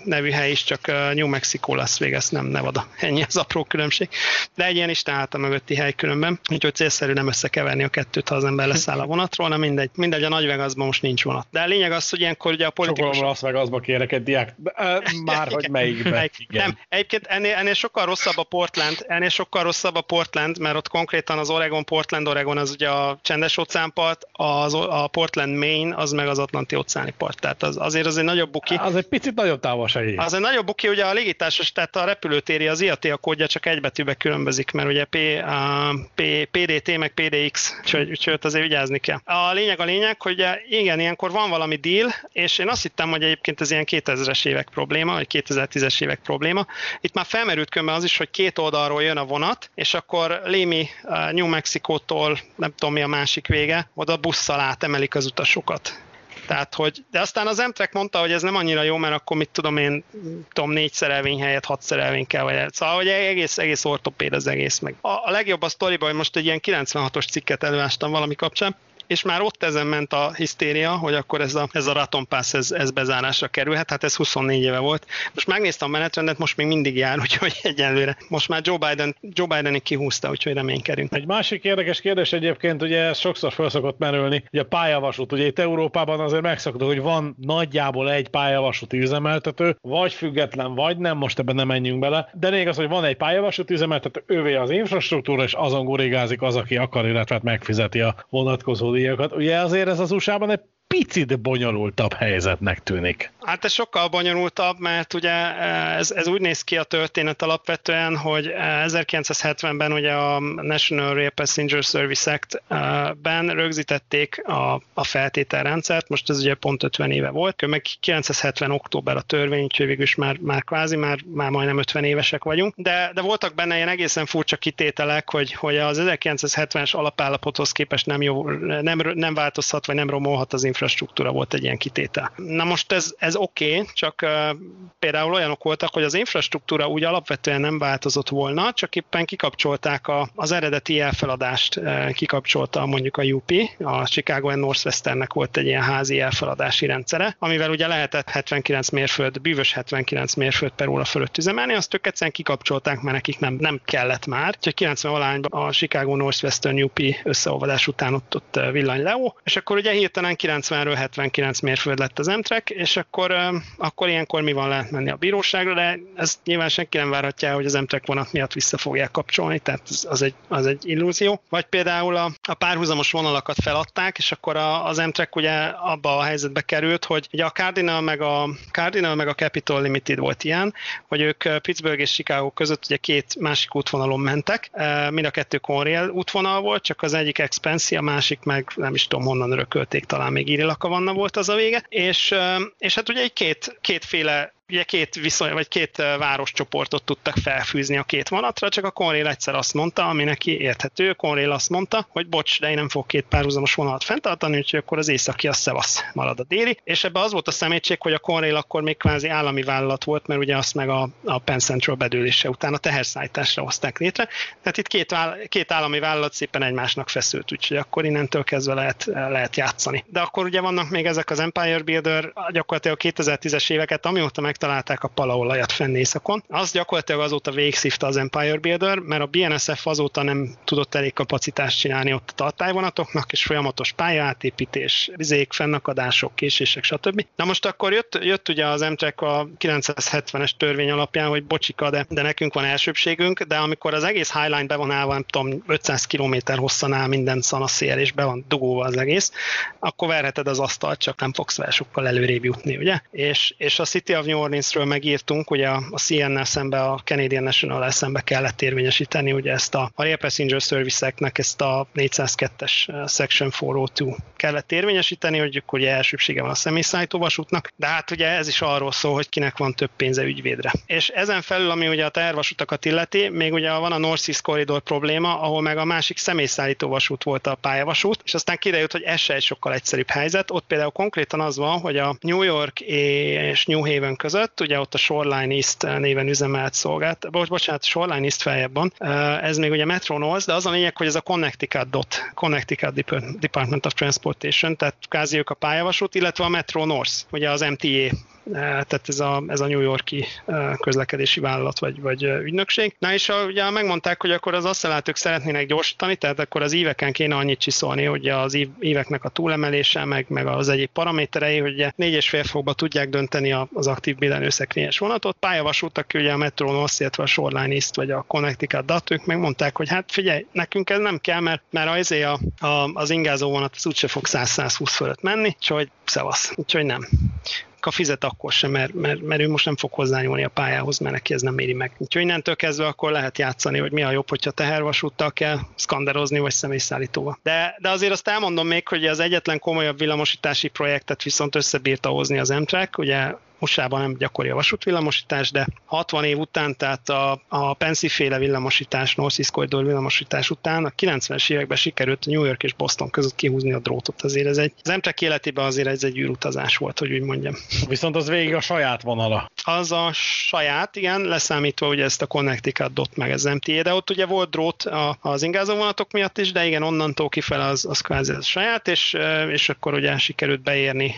nevű hely is, csak New Mexico Las Vegas, nem Nevada. Ennyi az apró különbség. De egy ilyen is tehát a mögötti hely különben. Úgyhogy célszerű nem összekeverni a kettőt, ha az ember leszáll a vonatról, nem mindegy, a Nagy Vegasban most nincs vonat. De a lényeg az, hogy ilyenkor ugye a politikusok... Sokolom Las Vegasba kérek egy diák. Már hogy melyikben. Nem, egyébként ennél sokkal rosszabb a Portland, mert ott konkrétan az Oregon az ugye a Csendes óceánpart, a Portland, Maine, az meg az Atlanti óceáni part. Tehát az egy nagyobb buki. Az egy picit nagyobb távolság. Az egy nagyobb buki, ugye a légitársaság, tehát a repülőtéri, az IATA kódja csak egy betűbe különbözik, mert ugye PDT meg PDX, úgyhogy azért vigyázni kell. A lényeg, hogy igen, ilyenkor van valami deal, és én azt hittem, hogy egyébként ez ilyen 2000-es évek probléma, vagy 2010-es évek probléma. Itt már felmerült különben az is, hogy két oldalról jön a vonat, és akkor Lémi New Mexicótól, nem tudom mi a másik vége, oda busszal átemelik az utasokat. Tehát, de aztán az MTRAK mondta, hogy ez nem annyira jó, mert akkor mit tudom én, 4 szerelvény helyett 6 szerelvény kell, vagy szóval, hogy egész ortopéd az egész meg. A legjobb a sztoriban, hogy most egy ilyen 96-os cikket előástam valami kapcsán, és már ott ezen ment a hisztéria, hogy akkor ez a Raton Pass ez bezárásra kerülhet, hát ez 24 éve volt. Most megnéztem a menetrendet, most még mindig jár, úgyhogy egyenlőre. Most már Joe Bidenig kihúzta, úgyhogy reménykedünk. Egy másik érdekes kérdés egyébként, ugye sokszor föl szokott merülni, ugye a pályavasút, ugye itt Európában azért megszoktuk, hogy van nagyjából egy pályavasúti üzemeltető, vagy független, vagy nem, most ebben nem menjünk bele, de még az, hogy van egy pályavasúti üzemeltető, ővé az infrastruktúra, és azon gurigázik az, aki akar, illetve megfizeti a vonatkozó díjakat. Ugye azért ez az USA-ban egy picit bonyolultabb helyzetnek tűnik. Hát ez sokkal bonyolultabb, mert ugye ez úgy néz ki a történet alapvetően, hogy 1970-ben ugye a National Rail Passenger Service Act-ben rögzítették a feltételrendszert, most ez ugye pont 50 éve volt, meg 1970 október a törvény, úgyhogy végül is már majdnem 50 évesek vagyunk, de voltak benne ilyen egészen furcsa kitételek, hogy az 1970-es alapállapothoz képest nem változhat, vagy nem romolhat az infrastruktúra, volt egy ilyen kitétel. Na most ez oké, csak például olyanok voltak, hogy az infrastruktúra úgy alapvetően nem változott volna, csak éppen kikapcsolták az eredeti elfeladást, kikapcsolta mondjuk a UP, a Chicago and Northwesternnek volt egy ilyen házi elfeladási rendszere, amivel ugye lehetett 79 mérföld per óra fölött üzemelni, azt ők egyszerűen kikapcsolták, mert nekik nem kellett már. Úgyhogy 90 alányban a Chicago Northwestern UP összeolvadás után ott villany leó, és akkor ugye hirtelen 90-ről 79 mérföld lett az Amtrak, és akkor ilyenkor mi van, lehet menni a bíróságra, de ezt nyilván senki nem várhatja, hogy az Amtrak vonat miatt vissza fogják kapcsolni, tehát az egy illúzió. Vagy például a párhuzamos vonalakat feladták, és akkor az Amtrak ugye abba a helyzetbe került, hogy ugye a Cardinal meg a Capital Limited volt ilyen, hogy ők Pittsburgh és Chicago között ugye két másik útvonalon mentek, mind a kettő Conrail útvonal volt, csak az egyik expensive, a másik meg nem is tudom honnan örökölték, talán még Iri-Lakavanna volt az a vége, és hát ugye egy kétféle ugye két városcsoportot tudtak felfűzni a két vonatra, csak a Conrail egyszer azt mondta, ami neki érthető, Conrail azt mondta, hogy bocs, de én nem fogok két párhuzamos vonalat fenntartani, úgyhogy akkor az északi a szevasz, marad a déli, és ebben az volt a szemétség, hogy a Conrail akkor még kvázi állami vállalat volt, mert ugye azt meg a Penn Central bedőlése után a teherszállításra hozták létre, tehát itt két állami vállalat szépen egymásnak feszült, úgyhogy akkor innentől kezdve lehet játszani. De akkor ugye vannak még ezek az Empire Builder, gyakorlatilag 2010-es éveket, amióta megtalálták a palaolajat fenn északon. Az gyakorlatilag azóta végigszívta az Empire Builder, mert a BNSF azóta nem tudott elég kapacitást csinálni ott a tartályvonatoknak, és folyamatos pályaátépítés, vizék, fennakadások, késések, stb. Na most akkor jött ugye az Amtrak a 970-es törvény alapján, hogy bocsika, de nekünk van elsőbségünk, de amikor az egész Highline be van állva, nem tudom, 500 km hosszanál minden szanaszél, és be van dugóva az egész, akkor verheted az asztalt, csak nem fogsz vele sokkal előrébb jutni, ugye? És a City of New Orleansről megírtunk, ugye a CN-nel szembe, a Canadian National-nel szembe kellett érvényesíteni ugye ezt a Rail Passenger Service-eknek ezt a 402-es Section 402 kellett érvényesíteni, hogy ugye elsőbsége van a személyszállító vasútnak, de hát ugye ez is arról szól, hogy kinek van több pénze ügyvédre. És ezen felül, ami ugye a tehervasutakat illeti, még ugye van a North East Corridor probléma, ahol meg a másik személyszállító vasút volt a pályavasút, és aztán kiderült, hogy ez se egy sokkal egyszerűbb helyzet. Ott például konkrétan az van, hogy a New York és New Haven között, ugye ott a Shoreline East néven üzemelt Shoreline East feljebb van, ez még ugye Metro North, de az a lényeg, hogy ez a Connecticut Department of Transportation, tehát kvázi ők a pályavasút, illetve a Metro North, ugye az MTA, tehát ez a New York-i közlekedési vállalat vagy ügynökség. Na és ugye megmondták, hogy akkor az asszellátők szeretnének gyorsítani, tehát akkor az íveken kéne annyit csiszolni, hogy az íveknek a túlemelése, meg az egyéb paraméterei, hogy 4,5 fokba tudják dönteni az aktív billenőszekrényes vonatot. Pályavasútak, ugye a Metro North, illetve a Shoreline East, vagy a Connecticut DAT, ők megmondták, hogy hát figyelj, nekünk ez nem kell, mert az ingázó vonat az úgyse fog 100-120 fölött menni, úgyhogy szevasz, úgyhogy nem. A fizet akkor sem, mert ő most nem fog hozzányúlni a pályához, mert neki ez nem éri meg. Úgyhogy innentől kezdve akkor lehet játszani, hogy mi a jobb, hogyha tehervasúttal kell szkanderozni, vagy személyszállítóval. De azért azt elmondom még, hogy az egyetlen komolyabb villamosítási projektet viszont összebírta hozni az Amtrak, ugye USA-ban nem gyakori a vasútvillamosítás, de 60 év után, tehát a Pennsy-féle villamosítás, North East Corridor villamosítás után a 90-es években sikerült New York és Boston között kihúzni a drótot. Azért az Amtrak életében azért ez egy űrutazás volt, hogy úgy mondjam. Viszont az végig a saját vonala. Az a saját, igen, leszámítva ugye ezt a Connecticut DOT meg az MTA, de ott ugye volt drót az ingázó vonatok miatt is, de igen, onnantól kifele az kvázi a saját, és akkor ugye sikerült beérni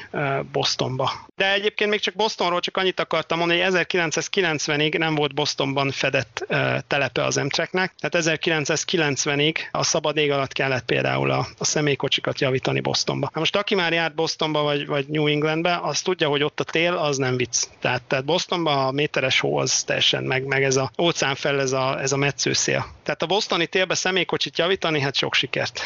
Bostonba. De egyébként még csak Boston Bostonról csak annyit akartam mondani, hogy 1990-ig nem volt Bostonban fedett telepe az Amtraknek, tehát 1990-ig a szabad ég alatt kellett például a személykocsikat javítani Bostonba. Na most aki már járt Bostonba vagy New Englandbe, az tudja, hogy ott a tél az nem vicc. Tehát Bostonban a méteres hó az teljesen meg ez a óceán fel ez a metszőszél. Tehát a bostoni télbe személykocsit javítani, hát sok sikert.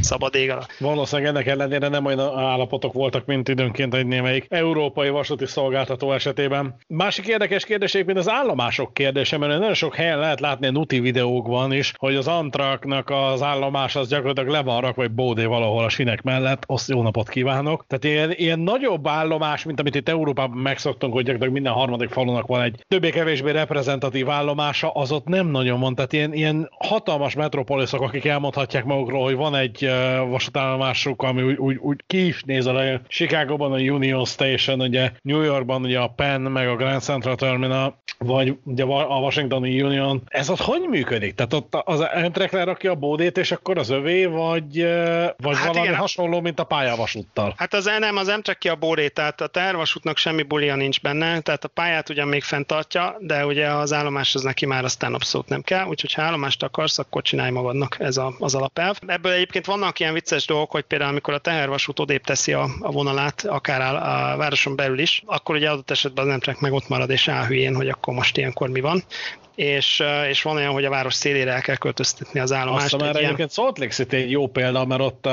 Szabad ég alatt. Valószínűleg ennek ellenére nem olyan állapotok voltak, mint időnként egy némelyik európai vasúti szolgáltató esetében. Másik érdekes kérdés, mint az állomások kérdése, mert nagyon sok helyen lehet látni a nuti videókban is, hogy az Amtraknak az állomás az gyakorlatilag le van rakva egy bódé valahol a sinek mellett, azt jó napot kívánok. Tehát ilyen nagyobb állomás, mint amit itt Európában megszoktunk, hogy gyakorlatilag minden harmadik falunak van egy többé-kevésbé reprezentatív állomása, az ott nem nagyon van. Tehát ilyen hatalmas metropoliszok, akik elmondhatják magukról, hogy van egy vasútállomásuk, ami úgy ki is néz a Chicagóban a Union Station, ugye New Yorkban ugye a Penn, meg a Grand Central Terminal, vagy ugye a Washingtoni Union. Ez ott hogy működik? Tehát ott az Amtrak lerakja a bódét, és akkor az övé, vagy hát valami igen. Hasonló, mint a pályavasúttal? Hát az Amtrak ki a bódét, tehát a tervasútnak semmi bulia nincs benne, tehát a pályát ugyan még fenntartja, de ugye az állomás az neki már aztán abszolút nem kell, úgyhogy ha állomást akarsz, akkor csinálj magadnak, ez az alapelv. Ebből egyébként vannak ilyen vicces dolgok, hogy például amikor a tehervasút odébb teszi a vonalát, akár a városon belül is, akkor ugye adott esetben az Amtrak meg ott marad és álhülyén, hogy akkor most ilyenkor mi van. És van olyan, hogy a város szélére el kell költöztetni az állomást. Aztán már egyébként Salt Lake City egy jó példa, mert ott,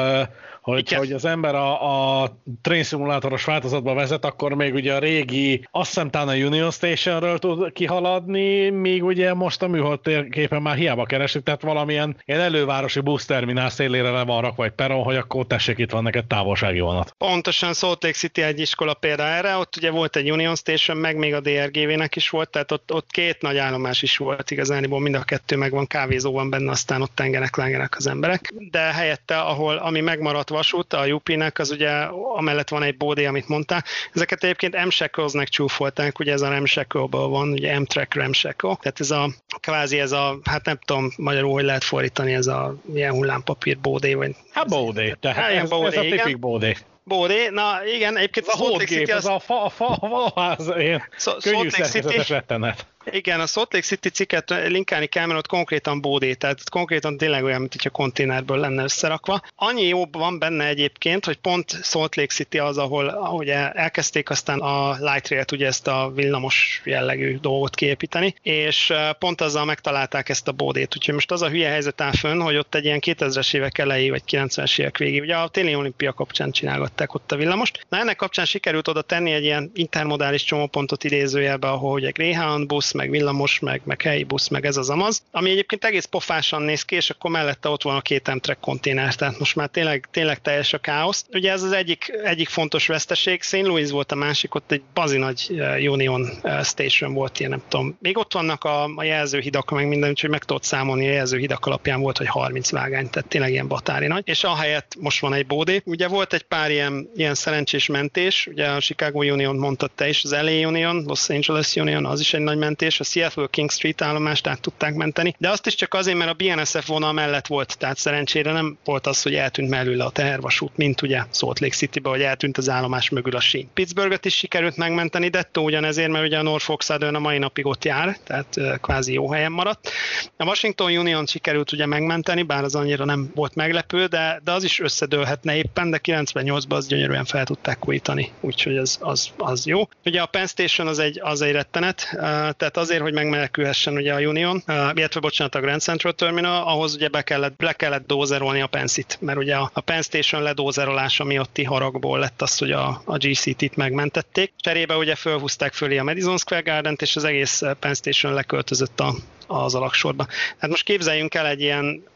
hogy az ember a train szimulátoros változatba vezet, akkor még ugye a régi, azt hiszem talán a Union Stationről tud kihaladni, még ugye most a műholdtérképen már hiába keresik, tehát valamilyen elővárosi buszterminál szélére le van rakva egy peron, hogy akkor tessék, itt van neked távolsági vonat. Pontosan Salt Lake City egy iskola példa erre, ott ugye volt egy Union Station, meg még a DRGV-nek is volt, tehát ott két nagy állomás is volt igazániból, mind a kettő megvan, kávézó van benne, aztán ott tengerek-lengerek az emberek. De helyette, ami megmaradt vasút, a UP-nek, az ugye amellett van egy bódé, amit mondtál. Ezeket egyébként M-shackles-nek csúfolták, ugye ez a Ramshackle-ból van, ugye Amtrak Ramshackle. Tehát ez a kvázi hát nem tudom magyarul, hogy lehet fordítani, ez a ilyen hullámpapír bódé, vagy... Hát bódé, tehát ez a tipik bódé. Bódé, na igen, egyébként a Salt Lake City... Ez a faház, ilyen könnyű szerkezetes rettenet. Igen, a Salt Lake City cikket linkálni kell, mert ott konkrétan bódé, tehát konkrétan tényleg olyan, mint hogyha konténerből lenne összerakva. Annyi jobb van benne egyébként, hogy pont Salt Lake City az, ahol ugye elkezdték aztán a light rail-t, ugye ezt a villamos jellegű dolgot kiépíteni, és pont azzal megtalálták ezt a bódét. Úgyhogy most az a hülye helyzet áll fönn, hogy ott egy ilyen 2000-es évek elejé, vagy 90-es évek végé, ugye a téli olimpia kapcsán csinálgatták ott a villamost. Na ennek kapcsán sikerült oda tenni egy ilyen intermodális csomópontot idézőjelbe, ahol ugye Greyhound busz, meg villamos, meg helyi busz, meg ez az amaz, ami egyébként egész pofásan néz ki, és akkor mellette ott van a két Amtrak konténer, tehát most már tényleg teljes a káosz. Ugye ez az egyik fontos veszteség, St. Louis volt a másik, ott egy bazi nagy Union Station volt, ilyen nem tudom. Még ott vannak a jelzőhidak, meg minden, úgyhogy meg tudod számolni, a jelzőhidak alapján volt, hogy 30 vágány, tehát tényleg ilyen batári nagy. És ahelyett most van egy bódé. Ugye volt egy pár ilyen szerencsés mentés, ugye a Chicago Union mondtad te is, az LA Union, Los Angeles Union, az is egy nagy mentés. És a Seattle King Street állomást át tudták menteni, de azt is csak azért, mert a BNSF vonal mellett volt, tehát szerencsére nem volt az, hogy eltűnt mellőle a tehervasút, mint ugye Salt Lake Citybe, hogy eltűnt az állomás mögül a sín. Pittsburghet is sikerült megmenteni, dettó ugyanezért, mert ugye a Norfolk Southern a mai napig ott jár, tehát kvázi jó helyen maradt. A Washington Union sikerült ugye megmenteni, bár az annyira nem volt meglepő, de az is összedőlhetne éppen, de 98-ban az gyönyörűen fel tudták újítani, úgyhogy az jó. Ugye a Penn Station az egy rettenet, tehát azért, hogy megmenekülhessen ugye a Union, illetve bocsánat, a Grand Central Terminal, ahhoz ugye le kellett dózerolni a Penn-t, mert ugye a Penn Station ledózerolása miatti haragból lett az, hogy a GCT-t megmentették. Cserébe ugye fölhúzták fölé a Madison Square Gardent, és az egész Penn Station leköltözött az alaksorba. Hát most képzeljünk el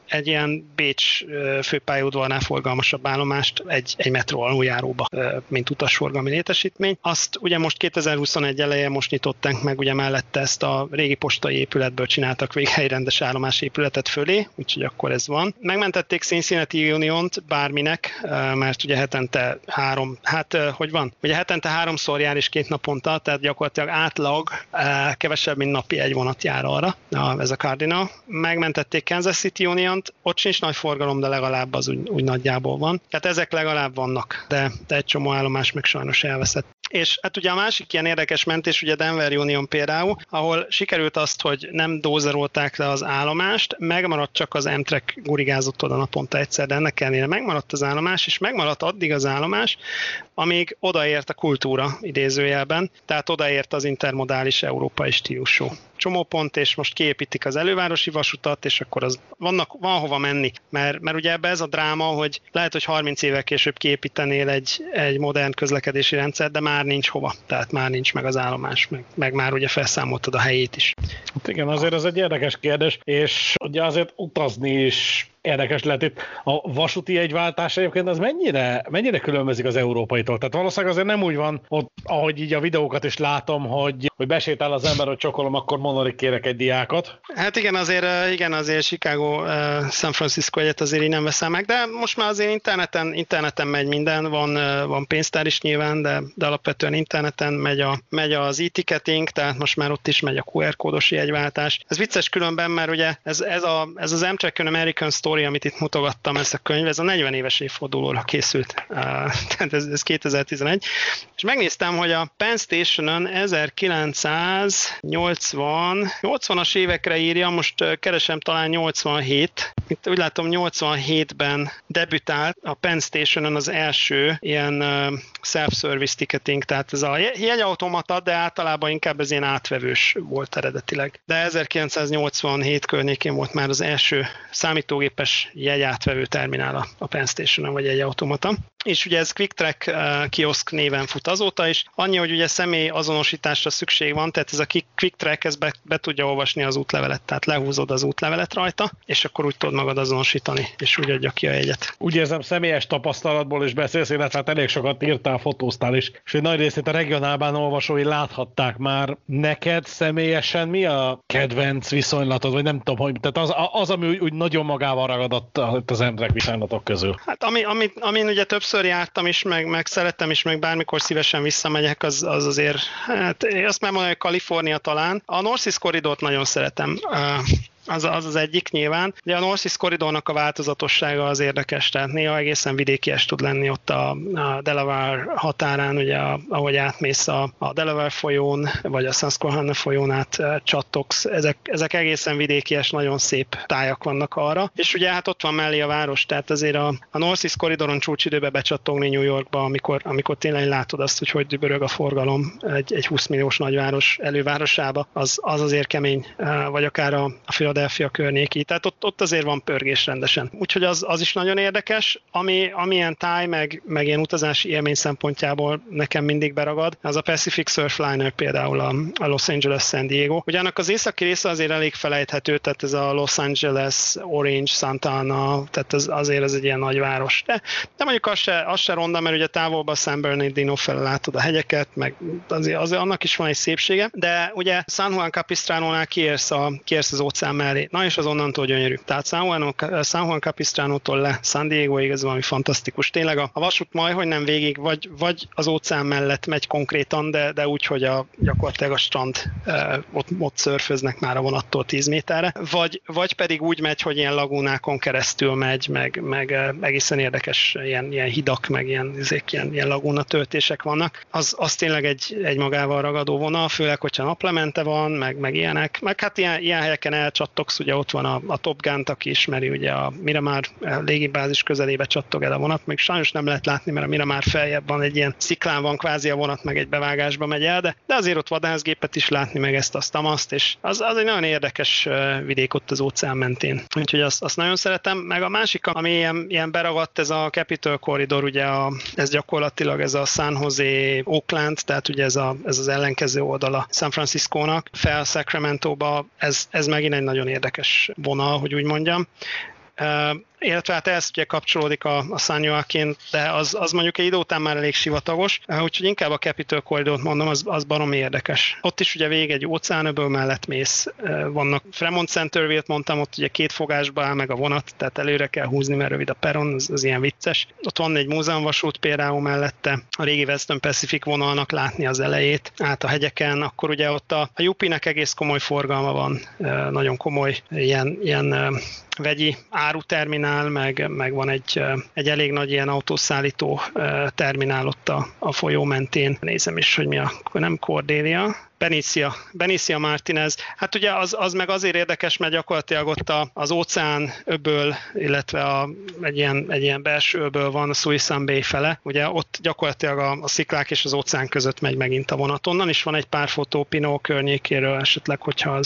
egy ilyen Bécs főpályaudvarnál forgalmasabb állomást egy metró aluljáróba, mint utasforgalmi létesítmény. Azt ugye most 2021 eleje most nyitották meg, ugye mellette ezt a régi postai épületből csináltak végig rendes állomás épületet fölé, úgyhogy akkor ez van. Megmentették Cincinnati Uniont bárminek, mert ugye hetente háromszor jár is két naponta, tehát gyakorlatilag átlag kevesebb, mint napi egy vonat jár arra ez a Cardinal. Megmentették Kansas City Uniont, ott sincs nagy forgalom, de legalább az úgy nagyjából van. Tehát ezek legalább vannak, de egy csomó állomás meg sajnos elveszett. És hát ugye a másik ilyen érdekes mentés, ugye Denver Union például, ahol sikerült azt, hogy nem dózerolták le az állomást, megmaradt csak az Amtrak gurigázott oda naponta egyszer, de ennek ellenére megmaradt az állomás, és megmaradt addig az állomás, amíg odaért a kultúra idézőjelben, tehát odaért az intermodális európai stílusú csomópont, és most kiépítik az elővárosi vasutat, és akkor az van hova menni, mert ugye ebbe ez a dráma, hogy lehet, hogy 30 évvel később kiépítenél egy modern közlekedési rendszer, de már nincs hova, tehát már nincs meg az állomás, meg már ugye felszámoltad a helyét is. Hát igen, azért ez egy érdekes kérdés, és ugye azért utazni is érdekes lehet itt. A vasúti jegyváltás egyébként az mennyire különbözik az európaitól? Tehát valószínűleg azért nem úgy van, ott, ahogy így a videókat is látom, hogy besétál az ember, hogy csokolom, akkor monorik kérek egy diákat. Hát igen, azért Chicago, San Francisco egyet azért így nem veszel meg, de most már azért interneten megy minden, van pénztár is nyilván, de alapvetően interneten megy az e-ticketing, tehát most már ott is megy a QR-kódos jegyváltás. Ez vicces különben, mert ugye ez az Amtrak American Story, amit itt mutogattam, ez a könyv, ez a 40 éves évfordulóra készült, tehát ez 2011, és megnéztem, hogy a Penn Station-ön 1980-as évekre írja, most keresem, talán 87, itt úgy látom 87-ben debütált a Penn Station-ön az első ilyen self-service ticketing, tehát ez a jegyautomata, de általában inkább ez ilyen átvevős volt eredetileg. De 1987 környékén volt már az első számítógép jegyátvevő terminál a Penn Station-on, vagy egy automata. És ugye ez Quick Track kioszk néven fut azóta is. Annyi, hogy ugye személy azonosításra szükség van, tehát ez a Quick Track, ez be tudja olvasni az útlevelet, tehát lehúzod az útlevelet rajta, és akkor úgy tudod magad azonosítani, és úgy adja ki a jegyet. Úgy érzem, személyes tapasztalatból is beszélsz, illetve hát elég sokat írtál, fotóztál is, és egy nagy részét a regionálban olvasói láthatták már. Neked személyesen mi a kedvenc viszonylatod, vagy nem tudom, hogy, tehát az ami úgy nagyon magával ragadott az emberek viszonylatok közül? Hát amin ugye többször jártam is, meg szerettem is, meg bármikor szívesen visszamegyek, az azért, hát azt már mondom, hogy Kalifornia talán. A Northeast Corridort nagyon szeretem. Az egyik nyilván. Ugye a Northeast Corridornak a változatossága az érdekes, tehát néha egészen vidékies tud lenni ott a Delaware határán, ugye ahogy átmész a Delaware folyón, vagy a Susquehanna folyón át csattogsz. Ezek egészen vidékies, nagyon szép tájak vannak arra. És ugye hát ott van mellé a város, tehát azért a Northeast Corridoron csúcsidőbe becsattogni New Yorkba, amikor tényleg látod azt, hogy dübörög a forgalom egy 20 milliós nagyváros elővárosába, az azért kemény, vagy akár a Philadelphia környéki, tehát ott azért van pörgés rendesen. Úgyhogy az is nagyon érdekes, ami ilyen táj, meg ilyen utazási élmény szempontjából nekem mindig beragad. Az a Pacific Surfliner például a Los Angeles San Diego. Ugye annak az északi része azért elég felejthető, tehát ez a Los Angeles, Orange, Santa Ana, tehát azért ez egy ilyen nagyváros. De mondjuk az se ronda, mert ugye távolban San Bernardino felé látod a hegyeket, meg azért annak is van egy szépsége, de ugye San Juan Capistránónál kiérsz az óceán mellé. Na és az onnantól gyönyörű. Tehát San Juan Capistránótól le San Diegoig, ez valami fantasztikus. Tényleg a vasút majdhogy nem végig, vagy az óceán mellett megy konkrétan, de úgy, hogy gyakorlatilag a strand, ott szörföznek már a vonattól 10 méterre, vagy pedig úgy megy, hogy ilyen lagúnákon keresztül megy, meg egészen érdekes ilyen hidak, meg ilyen lagúnatöltések vannak. Az tényleg egy magával ragadó vonal, főleg, hogyha naplemente van, meg ilyenek. Meg hát ilyen helyeken elcsattogsz, ugye ott van a Top Gun-t, aki ismeri, ugye mire már légibázis közelébe csattog el a vonat, még sajnos nem lehet látni, mert mire már feljebb van, egy ilyen sziklán van kvázi a vonat, meg egy bevágásba megy el, de azért ott vadászgépet is látni, meg ezt, azt, amazt, és az egy nagyon érdekes vidék ott az óceán mentén. Úgyhogy azt nagyon szeretem. Meg a másik, ami ilyen beragadt, ez a Capitol Corridor, ugye ez gyakorlatilag ez a San Jose Oakland, tehát ugye ez az ellenkező oldala San Franciscónak, fel Sacramento-ba, ez megint egy nagyon érdekes vonal, hogy úgy mondjam. Illetve hát ez ugye kapcsolódik a Sanyoaként, de az mondjuk egy idő után már elég sivatagos, úgyhogy inkább a Capitol Corridort mondom, az baromi érdekes. Ott is ugye végig egy óceánöböl mellett mész, vannak Fremont Centerville-t mondtam, ott ugye két fogásba áll meg a vonat, tehát előre kell húzni, mert rövid a peron, az ilyen vicces. Ott van egy múzeumvasút például mellette, a régi Western Pacific vonalnak látni az elejét át a hegyeken, akkor ugye ott a UP-nek egész komoly forgalma van, nagyon komoly ilyen vegyi áruterminál, meg van egy elég nagy ilyen autószállító terminál ott a folyó mentén. Nézem is, hogy mi nem Cordelia, Benicia Martinez. Hát ugye az meg azért érdekes, mert gyakorlatilag ott az óceán öböl, illetve egy ilyen belső öböl van a Suisun Bay fele. Ugye ott gyakorlatilag a sziklák és az óceán között megy megint a vonat. Onnan is van egy pár fotó Pinot környékéről, esetleg, hogyha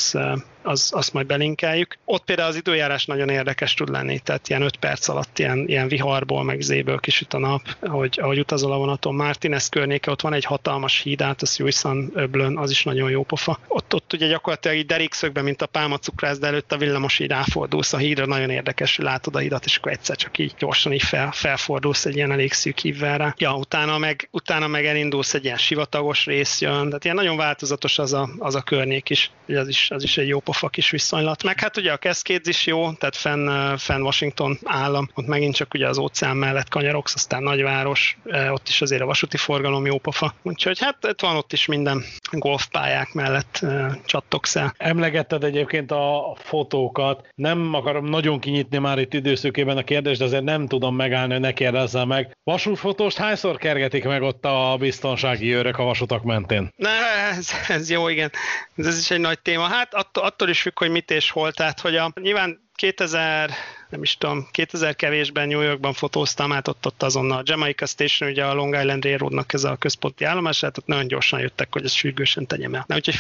azt majd belinkeljük. Ott például az időjárás nagyon érdekes tud lenni, tehát ilyen 5 perc alatt ilyen viharból, meg zéből kisüt a nap, ahogy utazol a vonaton. Martinez környéke, ott van egy hatalmas híd át a Suisun öblön, az is nagyon jó pofa. Ott ugye gyakorlatilag így derékszögben, mint a pálmacukrász, de előtt a villamos így ráfordulsz a hídra, nagyon érdekes, hogy látod a hídat, és akkor egyszer csak így gyorsan így felfordulsz egy ilyen elég szűk hívvel rá. Ja, utána meg elindulsz, egy ilyen sivatagos rész jön, tehát ilyen nagyon változatos az a környék is, az is egy jó pofa kis viszonylat. Meg hát ugye a Cascades is jó, tehát fenn Washington állam, ott megint csak ugye az óceán mellett kanyarogsz, aztán nagyváros, ott is azért a vasúti forgalom jó pofa. Úgyhogy hát van ott is minden, golfpályák mellett csattogsz el. Emlegetted egyébként a fotókat, nem akarom nagyon kinyitni már itt időszükében a kérdést, de azért nem tudom megállni, hogy ne kérdezzel meg. Vasútfotóst hányszor kergetik meg ott a biztonsági őrök a vasutak mentén? Ne, ez jó, igen. Ez is egy nagy téma. Hát attól is függ, hogy mit és hol. Tehát, hogy nyilván 2000 kevésben New Yorkban fotóztam, hát ott azonnal a Jamaica Station, ugye a Long Island Railroadnak ez a központi állomását, ott nagyon gyorsan jöttek, hogy ezt sürgősen tegyem el. Na, úgyhogy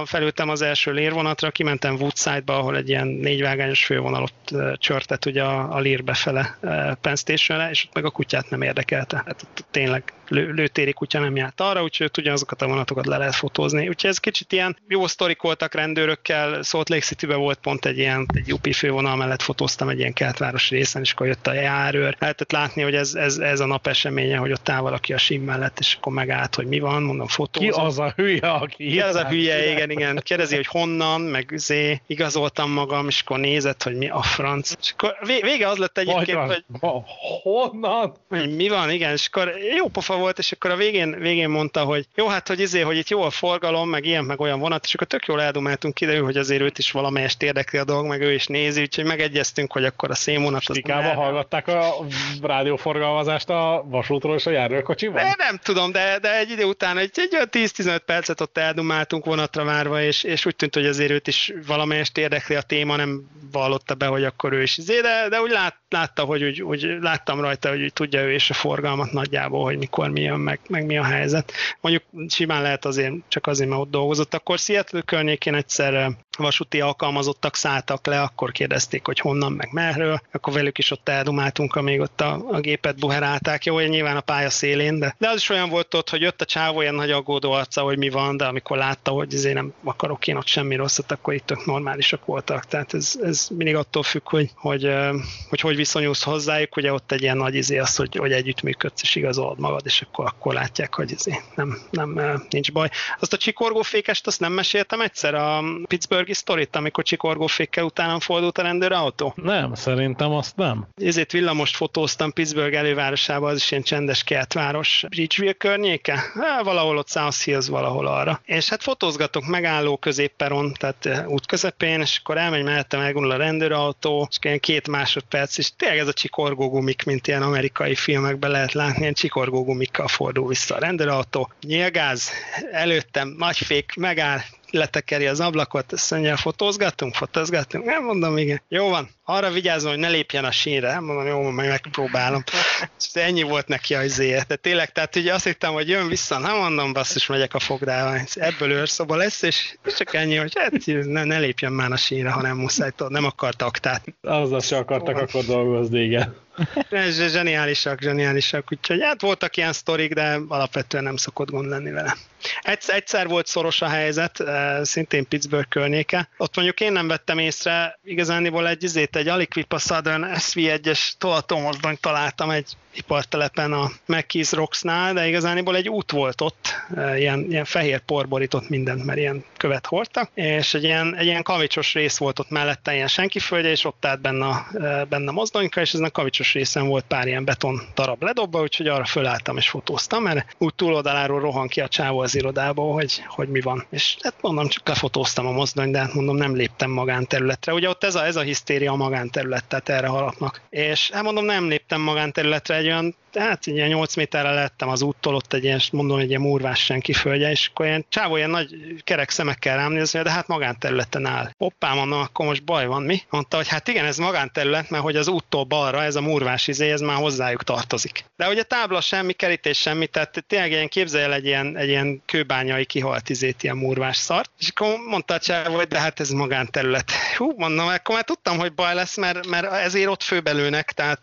felültem az első lérvonatra, kimentem Woodside-ba, ahol egy ilyen 4 vágányos fővonal ott csörtett ugye a Lear befele Penn Station-re, és ott meg a kutyát nem érdekelte. Hát ott tényleg lőtéri kutya nem járt arra, úgyhogy ugyanazokat a vonatokat le lehet fotózni. Úgyhogy ez kicsit ilyen jó sztorik voltak rendőrökkel, Salt Lake City-be volt pont egy UP fővonal mellett fotóztam, egy ilyen keltváros részen, és akkor jött a járőr. Lehetett látni, hogy ez a nap eseménye, hogy ott áll valaki a sim mellett, és akkor megállt, hogy mi van, mondom, fotózom. Ki az a hülye, igen. Kérdezi, hogy honnan, meg igazoltam magam, és akkor nézett, hogy mi a franc. És akkor vége az lett egyébként, hogy honnan? Mi van, igen, és akkor jó pofa volt, és akkor a végén mondta, hogy jó, hát, hogy hogy itt jó a forgalom, meg ilyen, meg olyan vonat, és akkor tök jól eldumáltunk, kiderül, hogy azért őt is valamelyest érdekli a dolog, meg ő is nézi, úgyhogy megegyeztünk, hogy akkor a szémonat... Stikában hallgatták a rádióforgalmazást a vasútról és a járőrkocsiban? Nem tudom, de egy idő után egy 10-15 percet ott eldumáltunk vonatra várva, és úgy tűnt, hogy azért őt is valamelyest érdekli a téma, nem vallotta be, hogy akkor ő is de úgy látta, hogy úgy láttam rajta, hogy úgy tudja ő és a forgalmat nagyjából, hogy mikor mi jön, meg mi a helyzet. Mondjuk simán lehet azért, csak azért, mert ott dolgozott. Akkor Seattle környékén egyszer vasúti alkalmazottak szálltak le, akkor kérdezték, hogy honnan, meg merről, akkor velük is ott eldumáltunk, amíg ott a gépet buherálták, jó, nyilván a pálya szélén, de az is olyan volt ott, hogy jött a csávó ilyen nagy aggódó arca, hogy mi van, de amikor látta, hogy azért nem akarok én ott semmi rosszat, akkor itt tök normálisak voltak, tehát ez mindig attól függ, hogy viszonyulsz hozzájuk, ugye ott egy ilyen nagy az, hogy együttműködsz és igazolod magad, és akkor látják, hogy nem, nincs baj. Azt a csikorgófékest, azt nem meséltem egyszer a Pittsburghi sztorit, amikor csikorgófékkel utánam fordult a rendőrautó? Nem, szerintem azt nem. Ezért villamost fotóztam Pittsburgh elővárosában, az is ilyen csendes kertváros, Bridgeville környéke, valahol ott South Hills, valahol arra. És hát fotózgatok megálló középperon, tehát út közepén, és akkor elmegy mellettem, elgondol a rendőrautó, és ilyen 2 másodperc, és tényleg ez a csikorgógumik, mint ilyen amerikai filmekben lehet látni, ilyen csikorgógumikkal fordul vissza a rendőrautó. Nyilgáz, előttem nagy fék, megáll, letekeri az ablakot, azt mondja, fotózgatunk? Nem mondom, igen. Jó van, arra vigyázom, hogy ne lépjen a sínre. Nem mondom, jó, majd megpróbálom. Ennyi volt neki a zéje. De tényleg, tehát ugye azt hittem, hogy jön vissza, nem mondom, basszus, megyek a fogdával. Ebből őrszoba lesz, és csak ennyi, hogy ne lépjen már a sínre, ha nem muszáj, nem akart aktát. Azzal se akartak akkor dolgozni, igen. Zseniálisak, úgyhogy hát voltak ilyen sztorik, de alapvetően nem szokott gond lenni vele. Egyszer volt szoros a helyzet, szintén Pittsburgh környéke. Ott mondjuk én nem vettem észre, igazániból egy Aliquippa Southern SV1-es tolatómozdonyt találtam egy ipartelepen a McKees Rocksnál, de igazániból egy út volt ott, ilyen fehér por borított mindent, mert ilyen követ hordtak, és egy ilyen kavicsos rész volt ott mellette, ilyen senkiföldje, és ott állt benne a mozdonyka, és ezen a kavicsos részen volt pár ilyen beton darab ledobva, úgyhogy arra fölálltam és fotóztam, mert úgy túloldaláról rohan ki a csávó az irodából, hogy mi van. És hát mondom, csak lefotóztam a mozdonyt, de hát mondom, nem léptem magánterületre. Ugye ott ez a hisztéria a magánterület, tehát erre harapnak. És hát mondom, nem léptem magánterületre, egy ilyen 8 méterre lettem az úttól, ott egy ilyen murvás senkiföldje, és akkor ilyen csávó ilyen nagy kerek szemekkel rám nézni, de hát magánterületen áll. Hoppám, mondom, akkor most baj van, mi? Mondta, hogy hát igen, ez magánterület, mert hogy az úttól balra ez a murvás izé, ez már hozzájuk tartozik. De ugye tábla semmi, kerítés semmi, tehát tényleg ilyen képzelj el egy ilyen kőbányai kihalt izét, ilyen murvás szart, és akkor mondta a csávó, hogy de hát ez magánterület. Hú, mondom, akkor már tudtam, hogy baj lesz, mert ezért ott főbelőnek, tehát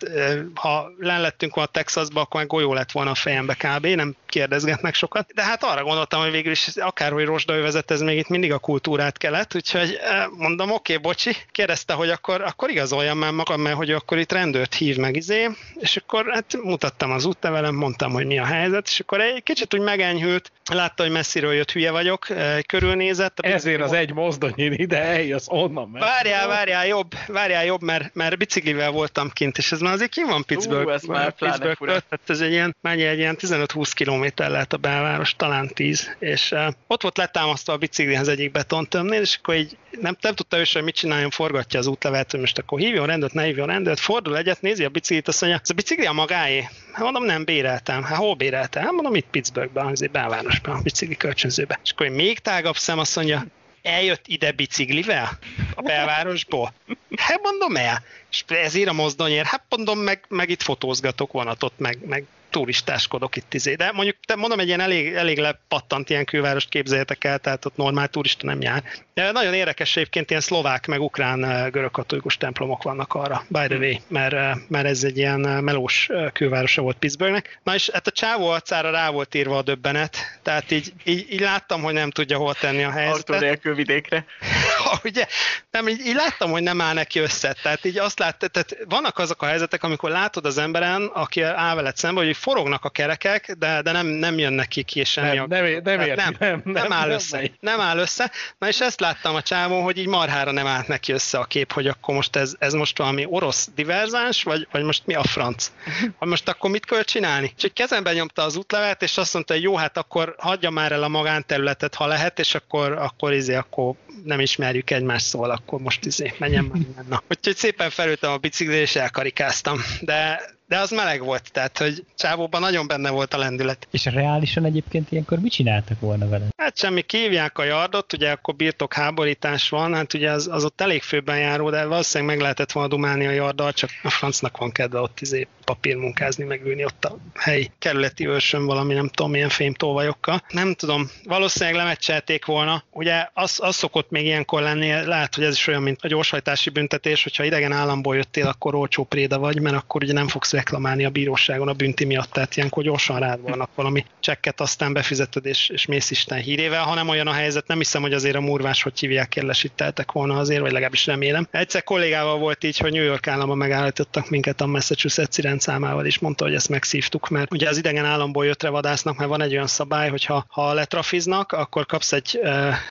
ha lenlettünk volna Texasba, akkor már golyó lett volna a fejembe kb. Nem kérdezgetnek sokat. De hát arra gondoltam, hogy végül is akárhogy rozsdaövezet, ez még itt mindig a kultúrát kelet, úgyhogy mondom, oké, bocsi. Kérdezte, hogy akkor igazoljam már magam, mert hogy akkor itt rendőrt hív meg izé, és akkor hát mutattam az útlevelem, mondtam, hogy mi a helyzet, és akkor egy kicsit úgy megenyhült, látta, hogy messziről jött, hülye vagyok, körülnézett. Ezért az egy mozdony ide, eljössz onnan. Várjál jobb, mert biciklivel voltam kint, és ez már azért ki van Pittsburgh-től, tehát ez egy ilyen 15-20 kilométer lehet a belváros, talán 10, és ott volt letámasztva a biciklihez egyik betontömnél, és akkor így nem tudta ő sem, hogy mit csináljon, forgatja az útlevelet, hogy most akkor hívjon rendőrt, ne hívjon rendőrt, fordul egyet, nézi a biciklit, azt mondja, ez a bicikli a magáé? Hát mondom, nem, béreltem. Hát hol béreltem? Hát mondom, itt Pittsburghben, azért belvárosban, a bicikli kölcsönzőben. És akkor még tágabb szem, azt mondja, eljött ide biciklivel? A belvárosból? Hát mondom el. És ezért a mozdonyért, hát mondom, meg itt fotózgatok vonatot, meg turistáskodok itt izé. De mondjuk, mondom, egy ilyen elég lepattant ilyen külvárost képzeljetek el, tehát ott normál turista nem jár. De nagyon érdekes egyébként ilyen szlovák, meg ukrán görögkatolikus templomok vannak arra, by the way, mert ez egy ilyen melós külvárosa volt Pittsburghnek. Na és hát a csávó arcára rá volt írva a döbbenet, tehát így láttam, hogy nem tudja hova tenni a helyzetet. Artúr nélkül vidékre. Ugye? Nem, így láttam, hogy nem áll neki össze. Tehát így azt láttad, tehát vannak azok a helyzetek, amikor látod az emberen, aki áll veled szembe, hogy forognak a kerekek, de nem jönnek ki semmi. Nem áll össze. Na és ezt láttam a csávón, hogy így marhára nem állt neki össze a kép, hogy akkor most ez most valami orosz diverzáns, vagy most mi a franc? Hogy most akkor mit kell csinálni? És kezemben nyomta az útlevelet, és azt mondta, hogy jó, hát akkor hagyja már el a magánterületet, ha lehet, és akkor nem ismerjük egymást, szóval akkor most menjen már innen. Úgyhogy szépen felültem a biciklire, és elkarikáztam. De az meleg volt, tehát, hogy csávóban nagyon benne volt a lendület. És reálisan egyébként ilyenkor mit csináltak volna vele? Hát semmi, kívják a yardot, ugye akkor birtokháborítás van, hát ugye az ott elég főben járó, de valószínűleg meg lehetett volna dumálni a yarddal, csak a francnak van kedve ott papírmunkázni, megülni ott a helyi kerületi őrsön valami, nem tudom, milyen fémtolvajokkal. Nem tudom, valószínűleg lemeccselték volna. Ugye az szokott még ilyenkor lenni, lehet, hogy ez is olyan, mint a gyorshajtási büntetés, hogyha idegen államból jöttél, akkor olcsó préda vagy, mert akkor ugye nem fogsz reklamálni a bíróságon a bünti miatt, tehát ilyenkor gyorsan rád vannak valami csekket, aztán befizeted és mész Isten hírével, ha nem olyan a helyzet, nem hiszem, hogy azért a murvás, hogy hívják, érlesíteltek volna azért, vagy legalábbis remélem. Egyszer kollégával volt így, hogy New York államban megállítottak minket a Massachusetts irányszámával, és mondta, hogy ezt megszívtuk, mert ugye az idegen államból jöttre vadásznak, mert van egy olyan szabály, hogy ha letrafiznak, akkor kapsz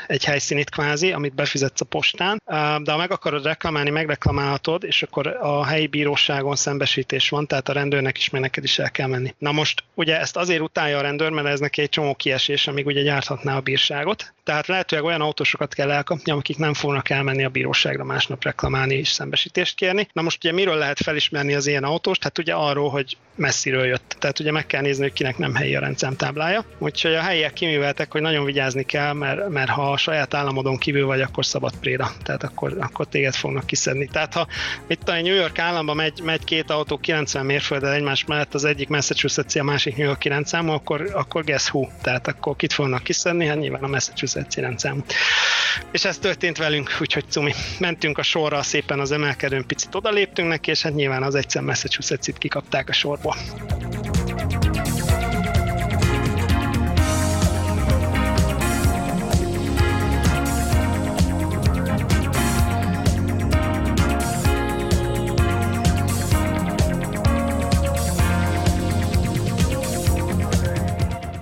egy helyszínit kvázi, amit befizetsz a postán, de ha meg akarod reklamálni, megreklamálhatod, és akkor a helyi bíróságon szembesítés van, tehát a rendőrnek is, mert neked is el kell menni. Na most ugye ezt azért utálja a rendőr, mert ez neki egy csomó kiesés, amíg ugye gyárthatná a bírságot. Tehát lehetőleg olyan autósokat kell elkapni, akik nem fognak elmenni a bíróságra másnap reklamálni és szembesítést kérni. Na most ugye miről lehet felismerni az ilyen autóst? Hát ugye arról, hogy messziről jött. Tehát ugye meg kell nézni, hogy kinek nem helyi a rendszámtáblája. Úgyhogy a helyiek kiműveltek, hogy nagyon vigyázni kell, mert ha a saját államodon kívül vagy, akkor szabad préda. Tehát akkor téged fognak kiszedni. Tehát ha itt a New York államban megy két autó 90 50 mérfölddel egymás mellett az egyik Massachusetts-i, a másik New York-i rendszámú, akkor guess who? Tehát akkor kit fognak kiszedni? Hát nyilván a Massachusetts-i rendszámú. És ez történt velünk, úgyhogy cumi. Mentünk a sorra szépen az emelkedőn, picit odaléptünk neki, és hát nyilván az egyszer Massachusetts-it kikapták a sorból.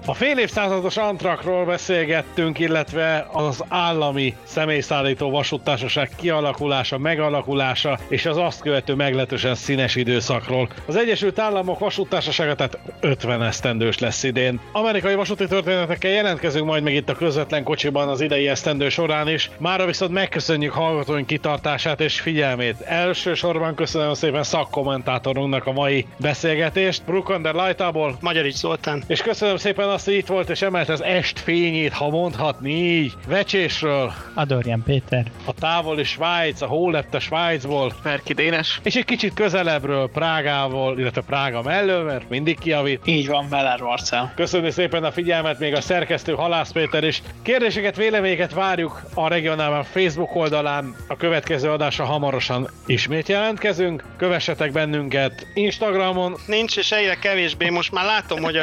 A fél évszázados Amtrakról beszélgettünk, illetve az állami személyszállító vasúttársaság kialakulása, megalakulása és az azt követő meglehetősen színes időszakról. Az Egyesült Államok vasúttársasága tehát 50 esztendős lesz idén. Amerikai vasúti történetekkel jelentkezünk majd meg itt a közvetlen kocsiban az idei esztendő során is. Mára viszont megköszönjük hallgatóink kitartását és figyelmét. Elsősorban köszönöm szépen szakkommentátorunknak a mai beszélgetést, Brukander Lajtából, Magyarics Zoltán. És köszönöm szépen azt, hogy itt volt és emelt az est fényét, ha mondhatni így. Vecsésről Adorján Péter. A távoli Svájc, a hólepte Svájcból Ferki Dénes. És egy kicsit közelebbről Prágából, illetve Prága mellől, mert mindig kijavít. Így van, Meller Marcell. Köszönjük szépen a figyelmet, még a szerkesztő Halász Péter is. Kérdéseket, véleményeket várjuk a Regionálban Facebook oldalán. A következő adásra hamarosan ismét jelentkezünk. Kövessetek bennünket Instagramon. Nincs és egyre kevésbé. Most már látom, hogy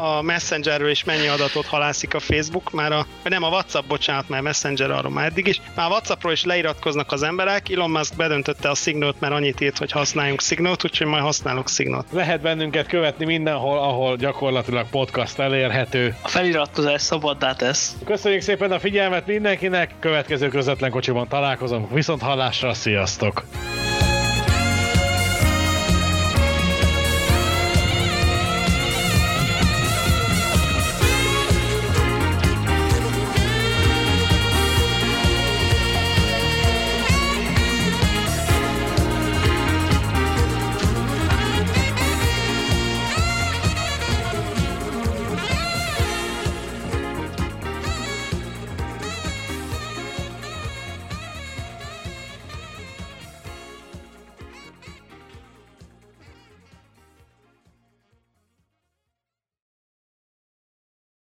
a Messengerről is mennyi adatot halászik a Facebook, már a WhatsApp, bocsánat, már Messenger arról már eddig is. Már a WhatsAppról is leiratkoznak az emberek, Elon Musk bedöntötte a Signalt, mert annyit írt, hogy használjunk Signalt, úgyhogy majd használok Signalt. Lehet bennünket követni mindenhol, ahol gyakorlatilag podcast elérhető. A feliratkozás szabaddá tesz. Köszönjük szépen a figyelmet mindenkinek, következő közvetlen kocsiban találkozom, viszont hallásra, sziasztok!